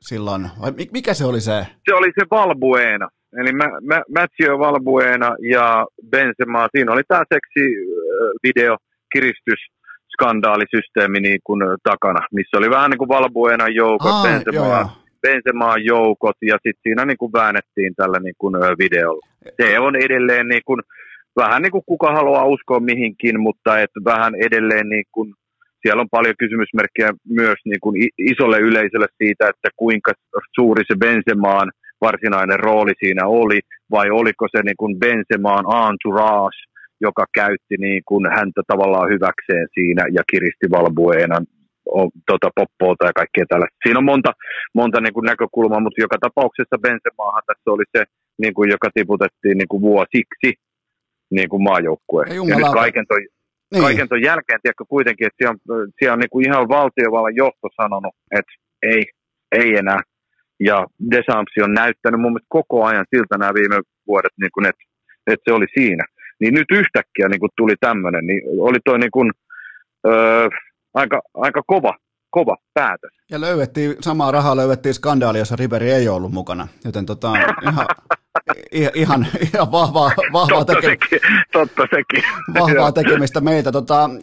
silloin? Vai mikä se oli se? Se oli se Valbuena. Eli Matteo Valbuena ja Benzema, siinä oli tämä seksivideo, kiristysskandaalisysteemi niin kuin takana, missä oli vähän niin kuin Valbuenan joukot, Benzemaan joukot, ja sitten siinä niin kuin väännettiin tällä niin kuin videolla. Se on edelleen niin kuin, vähän niin kuin kuka haluaa uskoa mihinkin, mutta et vähän edelleen niin kuin, siellä on paljon kysymysmerkkejä myös niin kuin isolle yleisölle siitä, että kuinka suuri se Benzemaan varsinainen rooli siinä oli, vai oliko se niin kuin Benzemaan entourage, joka käytti niin kuin häntä tavallaan hyväkseen siinä ja kiristi Valbuenan poppoota ja kaikkea tällaista. Siinä on monta niin kuin näkökulmaa, mutta joka tapauksessa Benzemaahan tässä oli se, niin kuin, joka tiputettiin niin kuin vuosiksi niin kuin maajoukkueen. Ja nyt kaiken ton jälkeen, tiedätkö kuitenkin, että siellä on niin kuin ihan valtiovallan johto sanonut, että ei enää. Ja Desampsi on näyttänyt mun mielestä koko ajan siltä nämä viime vuodet, niin että se oli siinä. Niin nyt yhtäkkiä niin tuli tämmöinen, niin oli toi niin kuin, aika kova päätös. Ja samaa rahaa löydettiin skandaali, jossa Ribéry ei ollut mukana, joten ihan vahvaa tekemistä meiltä.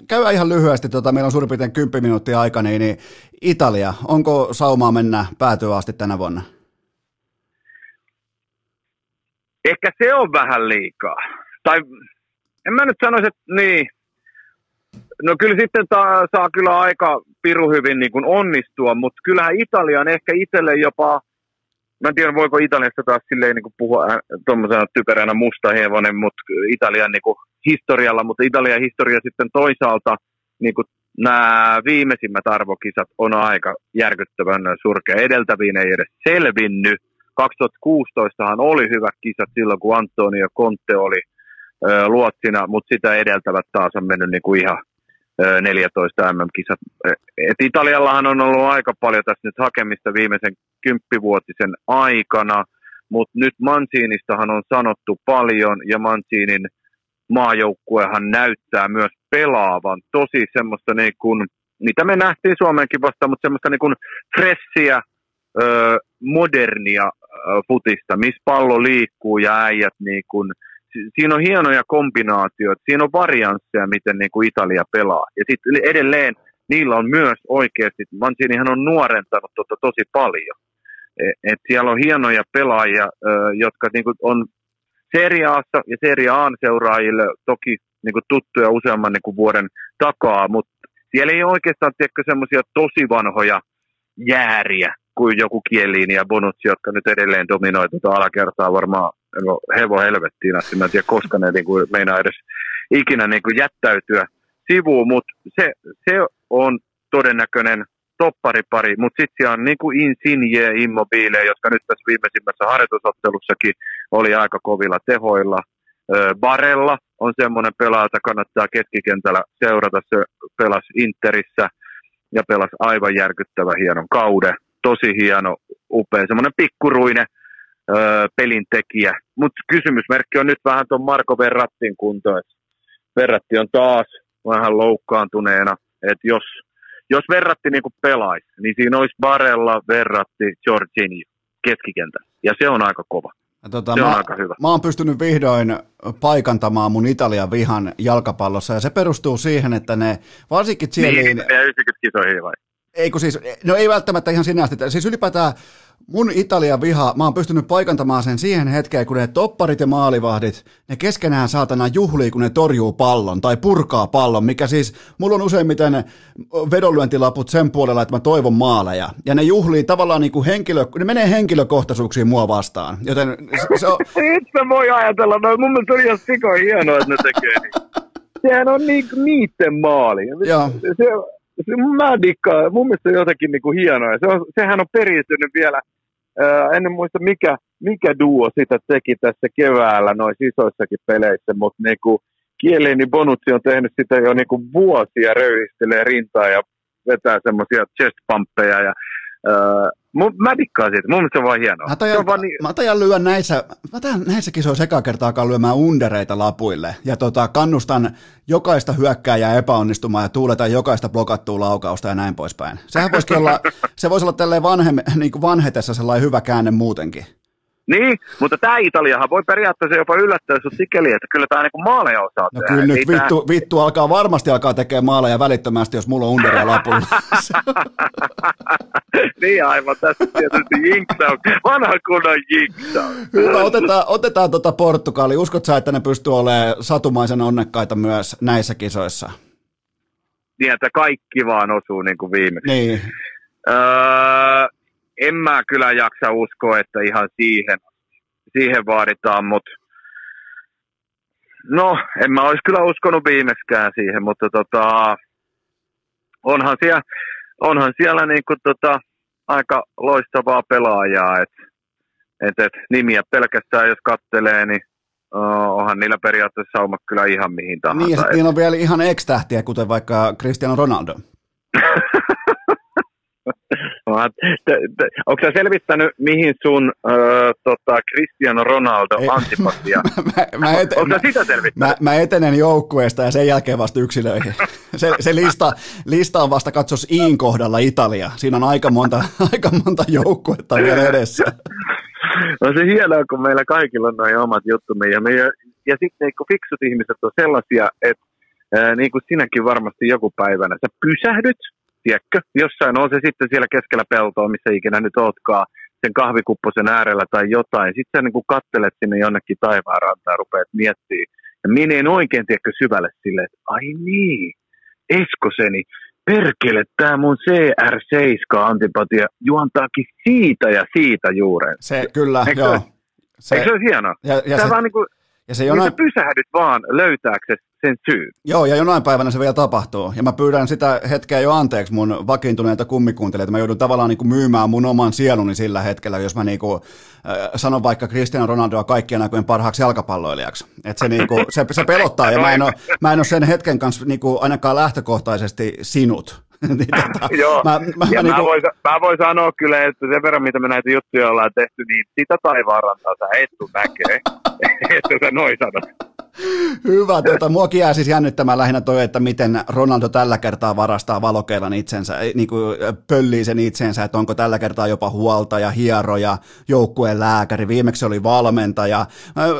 Käydään ihan lyhyesti, meillä on suurin piirtein 10 minuuttia aika, niin Italia, onko saumaa mennä päätyä asti tänä vuonna? Ehkä se on vähän liikaa. Tai en mä nyt sanoisi, että niin. No kyllä sitten saa kyllä aika piru hyvin niin kuin onnistua, mutta kyllähän Italian ehkä itselle jopa, mä en tiedä voiko Italiasta taas silleen niin kuin puhua tuommoisena typeränä mustahevonen, mutta Italian niin kuin historialla, mutta Italian historia sitten toisaalta, niin kuin nämä viimeisimmät arvokisat on aika järkyttävän surkea. Edeltäviin ei edes selvinnyt. 2016han oli hyvät kisat silloin, kun Antonio Conte oli luotsina, mutta sitä edeltävät taas on mennyt niin kuin ihan 14 MM-kisat. Et Italiallahan on ollut aika paljon tässä nyt hakemista viimeisen 10-vuotisen aikana, mutta nyt Mancinistahan on sanottu paljon, ja Mancinin maajoukkuehan näyttää myös pelaavan tosi semmoista, niin kuin, mitä me nähtiin Suomeenkin vastaan, mutta semmoista niin kuin fressiä, modernia futista, missä pallo liikkuu ja äijät niin kuin, siinä on hienoja kombinaatioita, siinä on variansseja, miten niin kuin Italia pelaa. Ja sitten edelleen niillä on myös oikeasti, Mancinihan on nuorentanut tosi paljon. Et siellä on hienoja pelaajia, jotka niin kuin on Serie A:ssa ja Serie A:n seuraajille toki niin kuin tuttuja useamman niin kuin vuoden takaa, mutta siellä ei oikeastaan tiedä semmoisia tosi vanhoja jääriä kuin joku Chiellini ja Bonucci, jotka nyt edelleen dominoi tuota alakertaa varmaan hevo helvettiin asti. Mä en tiedä, koska ne niin kuin meinaa edes ikinä niin kuin jättäytyä sivuun, mutta se on todennäköinen topparipari, mutta sitten siellä on niin kuin Insigne Immobile, jotka nyt tässä viimeisimmässä harjoitusottelussakin oli aika kovilla tehoilla. Barella on semmoinen pelaaja, jota kannattaa keskikentällä seurata. Se pelasi Interissä ja pelasi aivan järkyttävä hienon kauden. Tosi hieno, upea, semmoinen pikkuruinen pelintekijä. Mutta kysymysmerkki on nyt vähän tuon Marco Verrattin kuntoon. Verratti on taas vähän loukkaantuneena, että jos Verratti niinku pelaisi, niin siinä olisi Barella, Verratti, Jorginho keskikentällä. Ja se on aika kova. Se on aika hyvä. Mä oon pystynyt vihdoin paikantamaan mun Italian vihan jalkapallossa, ja se perustuu siihen, että ne varsinkin Chiellini... Niin, ja 90 kisoihin vai? Eikö siis, no ei välttämättä ihan sinä asti. Siis ylipäätään mun Italian viha, mä oon pystynyt paikantamaan sen siihen hetkeen, kun ne topparit ja maalivahdit, ne keskenään saatana juhlii, kun ne torjuu pallon tai purkaa pallon, mikä siis, mulla on useimmiten vedonlyöntilaput sen puolella, että mä toivon maaleja. Ja ne juhlii tavallaan niin kuin ne menee henkilökohtaisuuksiin mua vastaan. Joten se on... Itse voi ajatella, no mun mielestä on ihan siko hienoa, että ne tekee niin. Sehän on niiden maali. Joo. Mä dikkaan. Mun mielestä se on jotenkin niinku hienoa. Sehän on periytynyt vielä, en muista mikä duo sitä teki tässä keväällä noissa isoissakin peleissä, mutta niinku Chiellini Bonucci on tehnyt sitä jo niinku vuosia, röyhistelee rintaa ja vetää semmoisia chest pumppeja ja mä dikkaan siitä. Mun mielestä se on vaan hienoa. Mä tajan lyö näissä kisoissa ekaa kertaakaan lyömään undereita lapuille. Ja kannustan jokaista hyökkääjää epäonnistumaan ja tuuletan jokaista blokattua laukausta ja näin poispäin. Sehän voisi olla tälleen niin vanhetessa sellainen hyvä käänne muutenkin. Niin, mutta tämä Italiahan voi periaatteessa jopa yllättää sinut sikeliin, että kyllä tämä niinku maaleja osaa tehdä. No kyllä nyt vittu varmasti alkaa tekemään maaleja välittömästi, jos mulla on undera lapulla. Niin aivan, tässä tietysti jinksaus, vanha kunnon jinksaus. Hyvä, otetaan Portugali. Uskot sä, että ne pystyy olemaan satumaisen onnekkaita myös näissä kisoissa? Niin, että kaikki vaan osuu niin kuin viimeksi. Niin. En mä kyllä jaksa uskoa, että ihan siihen vaaditaan, mutta no, en mä olisi kyllä uskonut viimeksikään siihen, mutta onhan siellä niinku aika loistavaa pelaajaa, et nimiä pelkästään jos katselee, niin onhan niillä periaatteessa saumat kyllä ihan mihin tahansa. Niin, ja sitten on vielä ihan ex-tähtiä, kuten vaikka Cristiano Ronaldo. Onko sä selvittänyt, mihin sun Cristiano Ronaldo antipatia? Onko sä sitä selvittänyt? Mä etenen joukkueesta ja sen jälkeen vasta yksilöihin. Se lista on vasta katsos Iin kohdalla Italia. Siinä on aika monta joukkuetta vielä edessä. No se hienoa, kun meillä kaikilla on noin omat juttumme. Ja sitten fiksut ihmiset on sellaisia, että niin kuin sinäkin varmasti joku päivänä sä pysähdyt. Tiedätkö? Jossain on se sitten siellä keskellä peltoa, missä ikinä nyt ootkaan, sen kahvikupposen äärellä tai jotain. Sitten sä niin kuin katselet sinne jonnekin taivaanrantaan ja rupeat miettimään Ja minä en oikein tiedäkö syvälle silleen, että ai niin, Eskoseni, perkele, tämä mun CR7-antipatia juontaakin siitä ja siitä juureen. Se kyllä, eikö joo. Eikö se ole hienoa? Niin sä pysähdyt vaan löytääksesi sen syyn. Joo, ja jonain päivänä se vielä tapahtuu. Ja mä pyydän sitä hetkeä jo anteeksi mun vakiintuneita kummikuuntelijoita. Mä joudun tavallaan niin kuin myymään mun oman sieluni sillä hetkellä, jos mä niin kuin, sanon vaikka Cristiano Ronaldoa kaikkien aikojen parhaaksi jalkapalloilijaksi. Että se, niin kuin, se pelottaa, ja mä en ole sen hetken kanssa niin kuin ainakaan lähtökohtaisesti sinut. Joo, ja mä voin sanoa kyllä, että sen verran mitä me näitä juttuja ollaan tehty, niin sitä taivaan rantaa sä et tuu näkee, että sä noin sanot. Hyvä, muakin jää siis jännittämään lähinnä toi, että miten Ronaldo tällä kertaa varastaa valokeilan itsensä, niin kuin pöllii sen itsensä, että onko tällä kertaa jopa huoltaja, hieroja, joukkueen lääkäri, viimeksi oli valmentaja,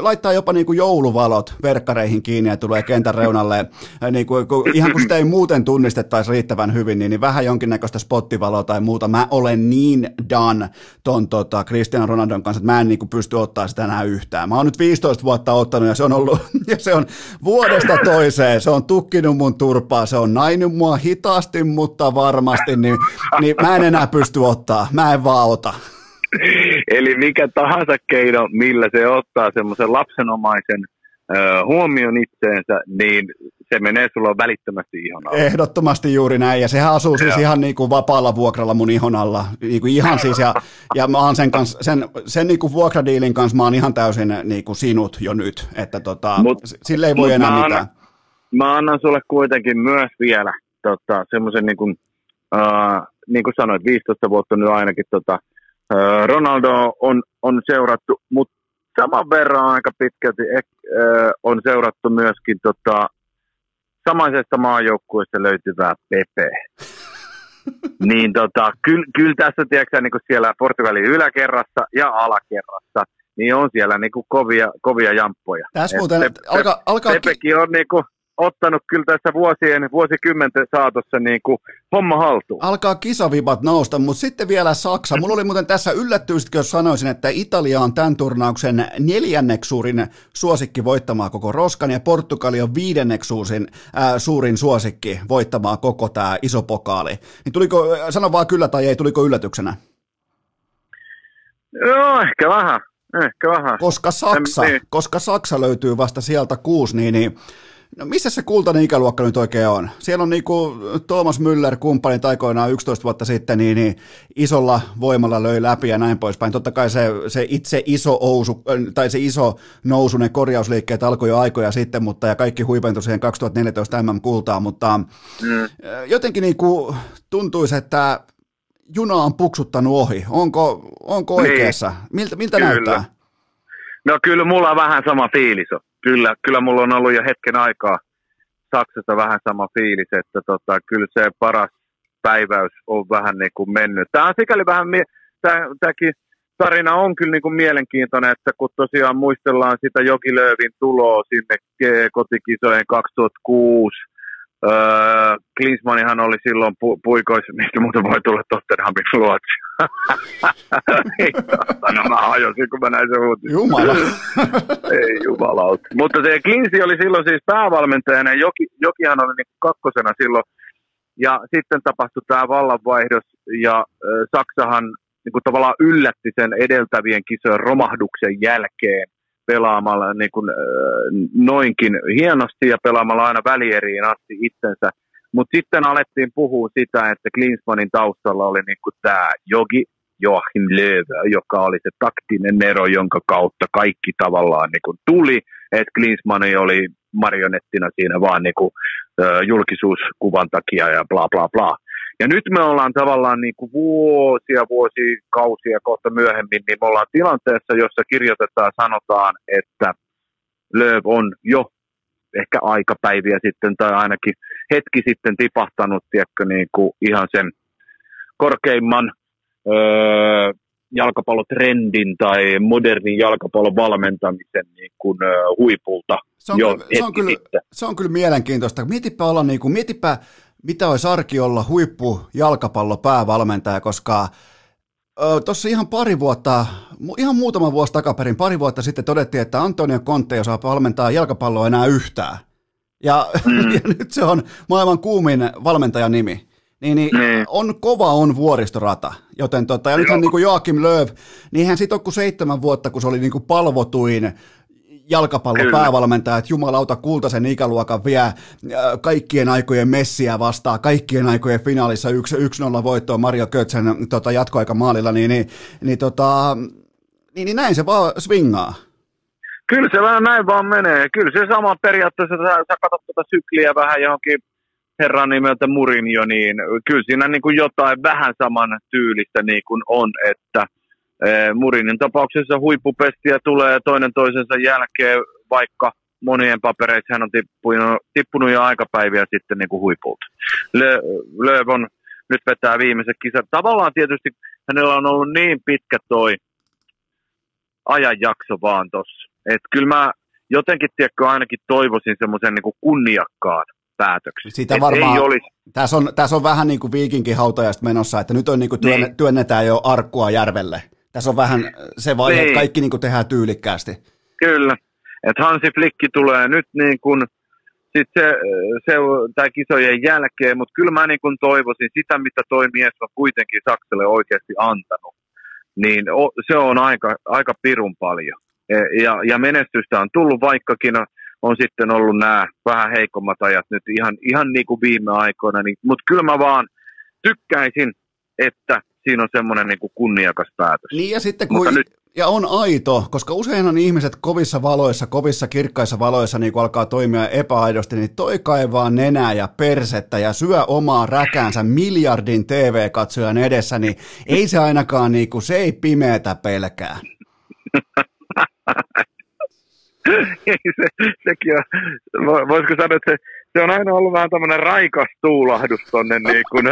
laittaa jopa niin kuin jouluvalot verkkareihin kiinni ja tulee kentän reunalle, niin kuin, ihan kun sitä ei muuten tunnistettaisi riittävän hyvin, niin vähän jonkinnäköistä spottivaloa tai muuta, mä olen niin done ton Cristiano Ronaldon kanssa, että mä en niin kuin pysty ottaa sitä enää yhtään, mä oon nyt 15 vuotta ottanut ja se on ollut ja se on vuodesta toiseen, se on tukkinut mun turpaa, se on nainut mua hitaasti, mutta varmasti, niin mä en enää pysty ottaa, mä en vaan ota. Eli mikä tahansa keino, millä se ottaa semmoisen lapsenomaisen huomion itseensä, niin se menee sulla välittömästi ihon alla. Ehdottomasti juuri näin, ja sehän asuu siis ihan niin kuin vapaalla vuokralla mun ihon alla, niin kuin ihan siis, ja mä oon sen kanssa, sen niin kuin vuokradiilin kanssa mä oon ihan täysin niin kuin sinut jo nyt, että sille ei voi enää mitään. Mä annan sulle kuitenkin myös vielä semmoisen niin kuin sanoit, 15 vuotta nyt ainakin Ronaldo on seurattu, mutta saman verran aika pitkälti on seurattu myöskin samaisesta maajoukkueesta löytyvää Pepe. Niin kyllä tässä tiedätkö niin siellä Portugalin yläkerrassa ja alakerrassa, niin on siellä niin kuin kovia jamppoja. Pepekin on niin kuin ottanut kyllä tässä vuosikymmenten saatossa niin kuin homma haltuun. Alkaa kisavibat nousta, mutta sitten vielä Saksa. Mulla oli muuten tässä yllättyisitkö, jos sanoisin, että Italia on tämän turnauksen 4. suurin suosikki voittamaan koko roskan, ja Portugali on 5. suurin suosikki voittamaan koko tämä iso pokaali. Niin tuliko, sano vaan kyllä tai ei, tuliko yllätyksenä? Joo, ehkä vähän. Koska Saksa löytyy vasta sieltä 6, niin no missä se kultainen ikäluokka nyt oikein on? Siellä on niin kuin Thomas Müller kumppanit aikoinaan 11 vuotta sitten niin isolla voimalla löi läpi ja näin poispäin. Totta kai se itse iso ousu, tai se iso nousu, ne korjausliikkeet alkoi jo aikoja sitten, mutta ja kaikki huipentui siihen 2014 MM-kultaa, mutta jotenkin niin kuin tuntuisi, että juna on puksuttanut ohi. Onko oikeassa? Miltä näyttää? No kyllä mulla on vähän sama fiilis on. Kyllä mulla on ollut jo hetken aikaa Saksassa vähän sama fiilis, että kyllä se paras päiväys on vähän niin kuin mennyt. Tämä on sikäli vähän, tämäkin tarina on kyllä niin kuin mielenkiintoinen, että kun tosiaan muistellaan sitä Jokilöövin tuloa sinne kotikisojen 2006, Klinsmannihan oli silloin puikois, mistä muuten voi tulla Tottenhamin luotsi. No mä hajosin, kun mä näin sen huutin. Jumala. Ei jumalauta. Mutta se Klinsi oli silloin siis päävalmentajana, Jokihan oli niin kakkosena silloin. Ja sitten tapahtui tämä vallanvaihdos, ja Saksahan niin kuin tavallaan yllätti sen edeltävien kisojen romahduksen jälkeen pelaamalla niin kuin, noinkin hienosti ja pelaamalla aina välieriin asti itsensä. Mutta sitten alettiin puhua sitä, että Klinsmannin taustalla oli niin kuin tämä Joachim Löw, joka oli se taktinen nero, jonka kautta kaikki tavallaan niin kuin tuli. Et Klinsmanni oli marionettina siinä vaan niin kuin, julkisuuskuvan takia ja bla bla bla. Ja nyt me ollaan tavallaan niin kuin vuosikausia kohta myöhemmin, niin me ollaan tilanteessa, jossa kirjoitetaan sanotaan, että Löw on jo ehkä aikapäiviä sitten tai ainakin hetki sitten tipahtanut tiedätkö, niin kuin ihan sen korkeimman jalkapallotrendin tai modernin jalkapallon valmentamisen niin kuin, huipulta. Se on kyllä mielenkiintoista. Mietipä mitä olisi arki olla huippu jalkapallopäävalmentaja, koska tuossa ihan pari vuotta ihan muutama vuosi takaperin, pari vuotta sitten todettiin, että Antonio Conte ei osaa valmentaa jalkapalloa enää yhtään. Ja nyt se on maailman kuumin valmentajan nimi. Niin. On kova on vuoristorata, joten ja nythän niin kuin Joakim Löw, niin eihän siitä ole kuin 7 vuotta, kun se oli niin kuin palvotuin jalkapallopäävalmentaja, että jumalauta kultaisen ikäluokan vie kaikkien aikojen Messiä vastaan, kaikkien aikojen finaalissa 1-0 voittoa Mario Götzen jatkoaikamaalilla, niin näin se vaan swingaa. Kyllä se vähän näin vaan menee. Kyllä se sama periaatteessa, sä katsot tuota sykliä vähän johonkin herran nimeltä Mourinho, niin kyllä siinä niin kuin jotain vähän saman tyylistä niin kuin on, että Mourinhon tapauksessa huippupestiä tulee toinen toisensa jälkeen, vaikka monien papereissa hän on tippunut jo aikapäiviä sitten niin kuin huipulta. Lööv on nyt vetää viimeiset kisat. Tavallaan tietysti hänellä on ollut niin pitkä toi ajanjakso vaan tossa. Että kyllä mä jotenkin tiedätkö ainakin toivoisin semmoisen niin kuin kunniakkaan päätöksen. Sitä varmaan, tässä on vähän niin kuin viikinkin hautajasta menossa, että nyt on niin kuin työnnetään jo arkkua järvelle. Tässä on vähän se vaihe, että kaikki niin kuin tehdään tyylikkäästi. Kyllä, että Hansi Flikki tulee nyt niin kuin, sit se kisojen jälkeen, mutta kyllä mä niin kuin toivoisin sitä, mitä toi mies on kuitenkin Saksalle oikeasti antanut, niin se on aika pirun paljon. Ja menestystä on tullut, vaikkakin on sitten ollut nämä vähän heikommat ajat nyt ihan niin kuin viime aikoina. Niin, mutta kyllä mä vaan tykkäisin, että siinä on semmoinen niin kuin kunniakas päätös. Niin ja sitten ja on aito, koska useinhan ihmiset kovissa valoissa, kovissa kirkkaissa valoissa niin kun alkaa toimia epäaidosti, niin toi kaivaa nenää ja persettä ja syö omaa räkäänsä miljardin TV-katsojan edessä, niin ei se ainakaan, niin kuin, se ei pimeätä pelkää. Sekin on, voisiko sanoa, että se on aina ollut vähän tämmöinen raikas tuulahdus tuonne niin kuin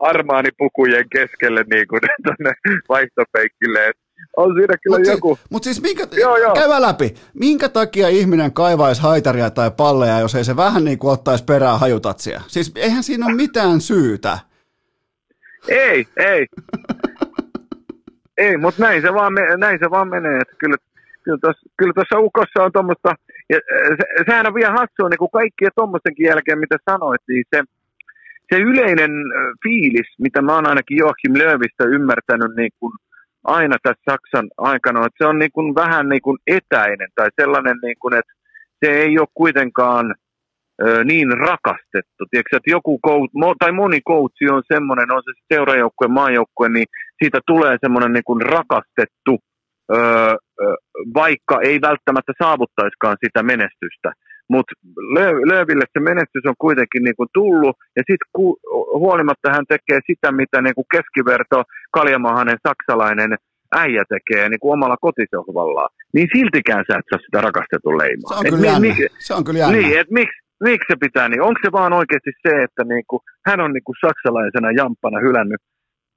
armaanipukujen keskelle niin kuin tuonne vaihtopenkille. On siinä kyllä joku. Mutta siis käydä läpi, minkä takia ihminen kaivaisi haitaria tai palleja, jos ei se vähän niin kuin ottaisi perään hajutatsia? Siis eihän siinä ole mitään syytä. Ei. Ei, mutta näin se vaan menee. Että kyllä tuossa ukossa on tuommoista, ja sehän on vielä hassua, niin kuin kaikkien tuommoisenkin jälkeen, mitä sanoit, niin se yleinen fiilis, mitä mä oon ainakin Joachim Löwistä ymmärtänyt niin kuin aina tässä Saksan aikana, että se on niin kuin vähän niin kuin etäinen tai sellainen, niin kuin, että se ei ole kuitenkaan niin rakastettu. Tiedätkö, että joku tai moni koutsi on semmoinen, on se seurajoukkue, maajoukkue, niin siitä tulee semmoinen niin kuin rakastettu, vaikka ei välttämättä saavuttaisikaan sitä menestystä. Mutta Lööville se menestys on kuitenkin niinku tullut, ja sitten huolimatta hän tekee sitä, mitä niinku keskiverto kaljamahainen saksalainen äijä tekee niinku omalla kotisohvallaan. Niin siltikään sä et saa sitä rakastetun leimaa. Se on kyllä jännä. Niin, että miksi se pitää niin? Onko se vaan oikeasti se, että niinku, hän on niinku saksalaisena jamppana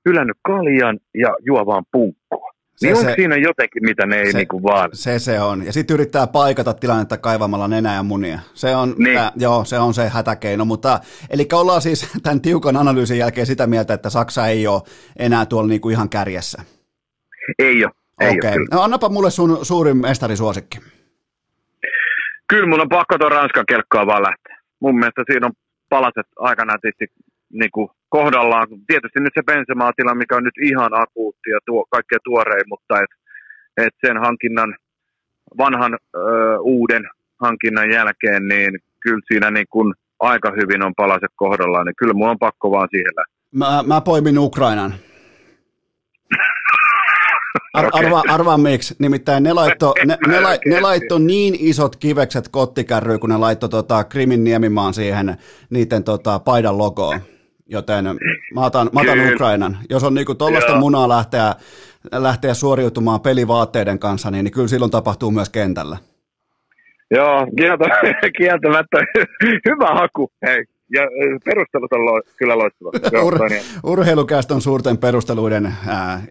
hylännyt kaljan ja juo vaan punkkua? Niin onko siinä jotenkin, mitä ne ei niinku vaan? Se on. Ja sitten yrittää paikata tilannetta kaivamalla nenää ja munia. Se on, niin. Se on se hätäkeino. Mutta, eli ollaan siis tämän tiukan analyysin jälkeen sitä mieltä, että Saksa ei ole enää tuolla niinku ihan kärjessä. Ei ole. Okei. No annapa mulle sun suurin mestarisuosikki. Kyllä mun on pakko tuon Ranskan kelkkaa vaan lähteä. Mun mielestä siinä on palaset aika nätisti niinku kohdallaan. Tietysti nyt se Benzema-tila, mikä on nyt ihan akuutti ja kaikkea tuorein, mutta et sen hankinnan, vanhan uuden hankinnan jälkeen, niin kyllä siinä niin kun aika hyvin on palaset kohdallaan, niin kyllä mun on pakko vaan siihen lähteä. Mä poimin Ukrainan. Arvaa miksi. Nimittäin ne laitto niin isot kivekset kottikärryyn, kun ne laittoi Krimin niemimaan siihen niiden paidan logoon. Joten mä otan Ukrainan. Jos on niinku tollaista munaa lähteä suoriutumaan pelivaatteiden kanssa, niin kyllä silloin tapahtuu myös kentällä. Joo, kieltämättä. Hyvä haku, hei. Ja perustelut on kyllä loistava. Urheilucast on suurten perusteluiden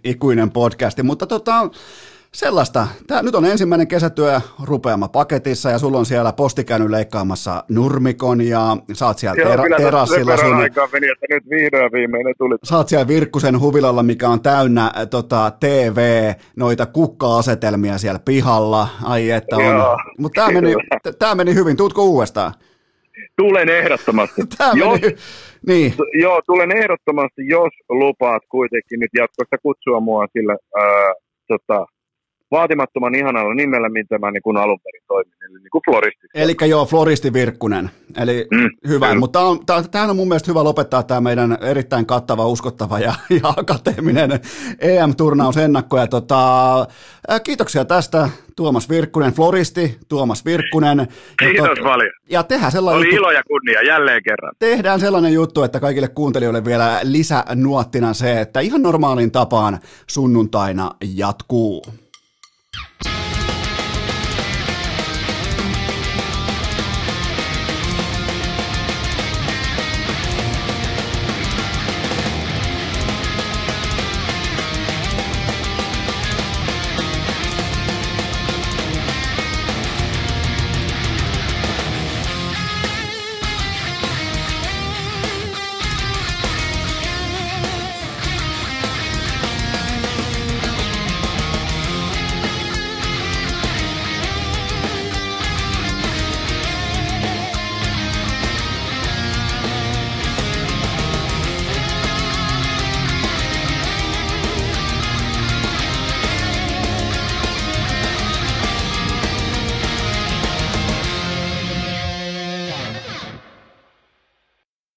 ikuinen podcasti, mutta Sellaista. Tää nyt on ensimmäinen kesätyö rupeama paketissa ja sulla on siellä posti käynyt leikkaamassa nurmikon ja sä oot siellä terassilla. Sen verran aikaa meni, että nyt vihdoin viimein ne tuli. Sä oot siellä Virkkusen huvilalla, mikä on täynnä TV, noita kukka-asetelmia siellä pihalla. Ai että on. Mutta tää meni hyvin. Tuutko uudestaan? Tulen ehdottomasti. Niin. Joo, tulen ehdottomasti, jos lupaat kuitenkin nyt jatkossa kutsua mua sillä vaatimattoman ihanalla nimellä, mitä mä niin kuin alun perin toimin, eli niin kuin floristi. Elikkä joo, floristi Virkkunen, eli hyvä, mutta tämähän on mun mielestä hyvä lopettaa tämä meidän erittäin kattava, uskottava ja akateeminen EM-turnausennakko, ja kiitoksia tästä, Tuomas Virkkunen, floristi, Tuomas Virkkunen. Kiitos paljon. Ja tehdään sellainen juttu. Oli ilo ja kunnia jälleen kerran. Tehdään sellainen juttu, että kaikille kuuntelijoille vielä lisänuottina se, että ihan normaalin tapaan sunnuntaina jatkuu.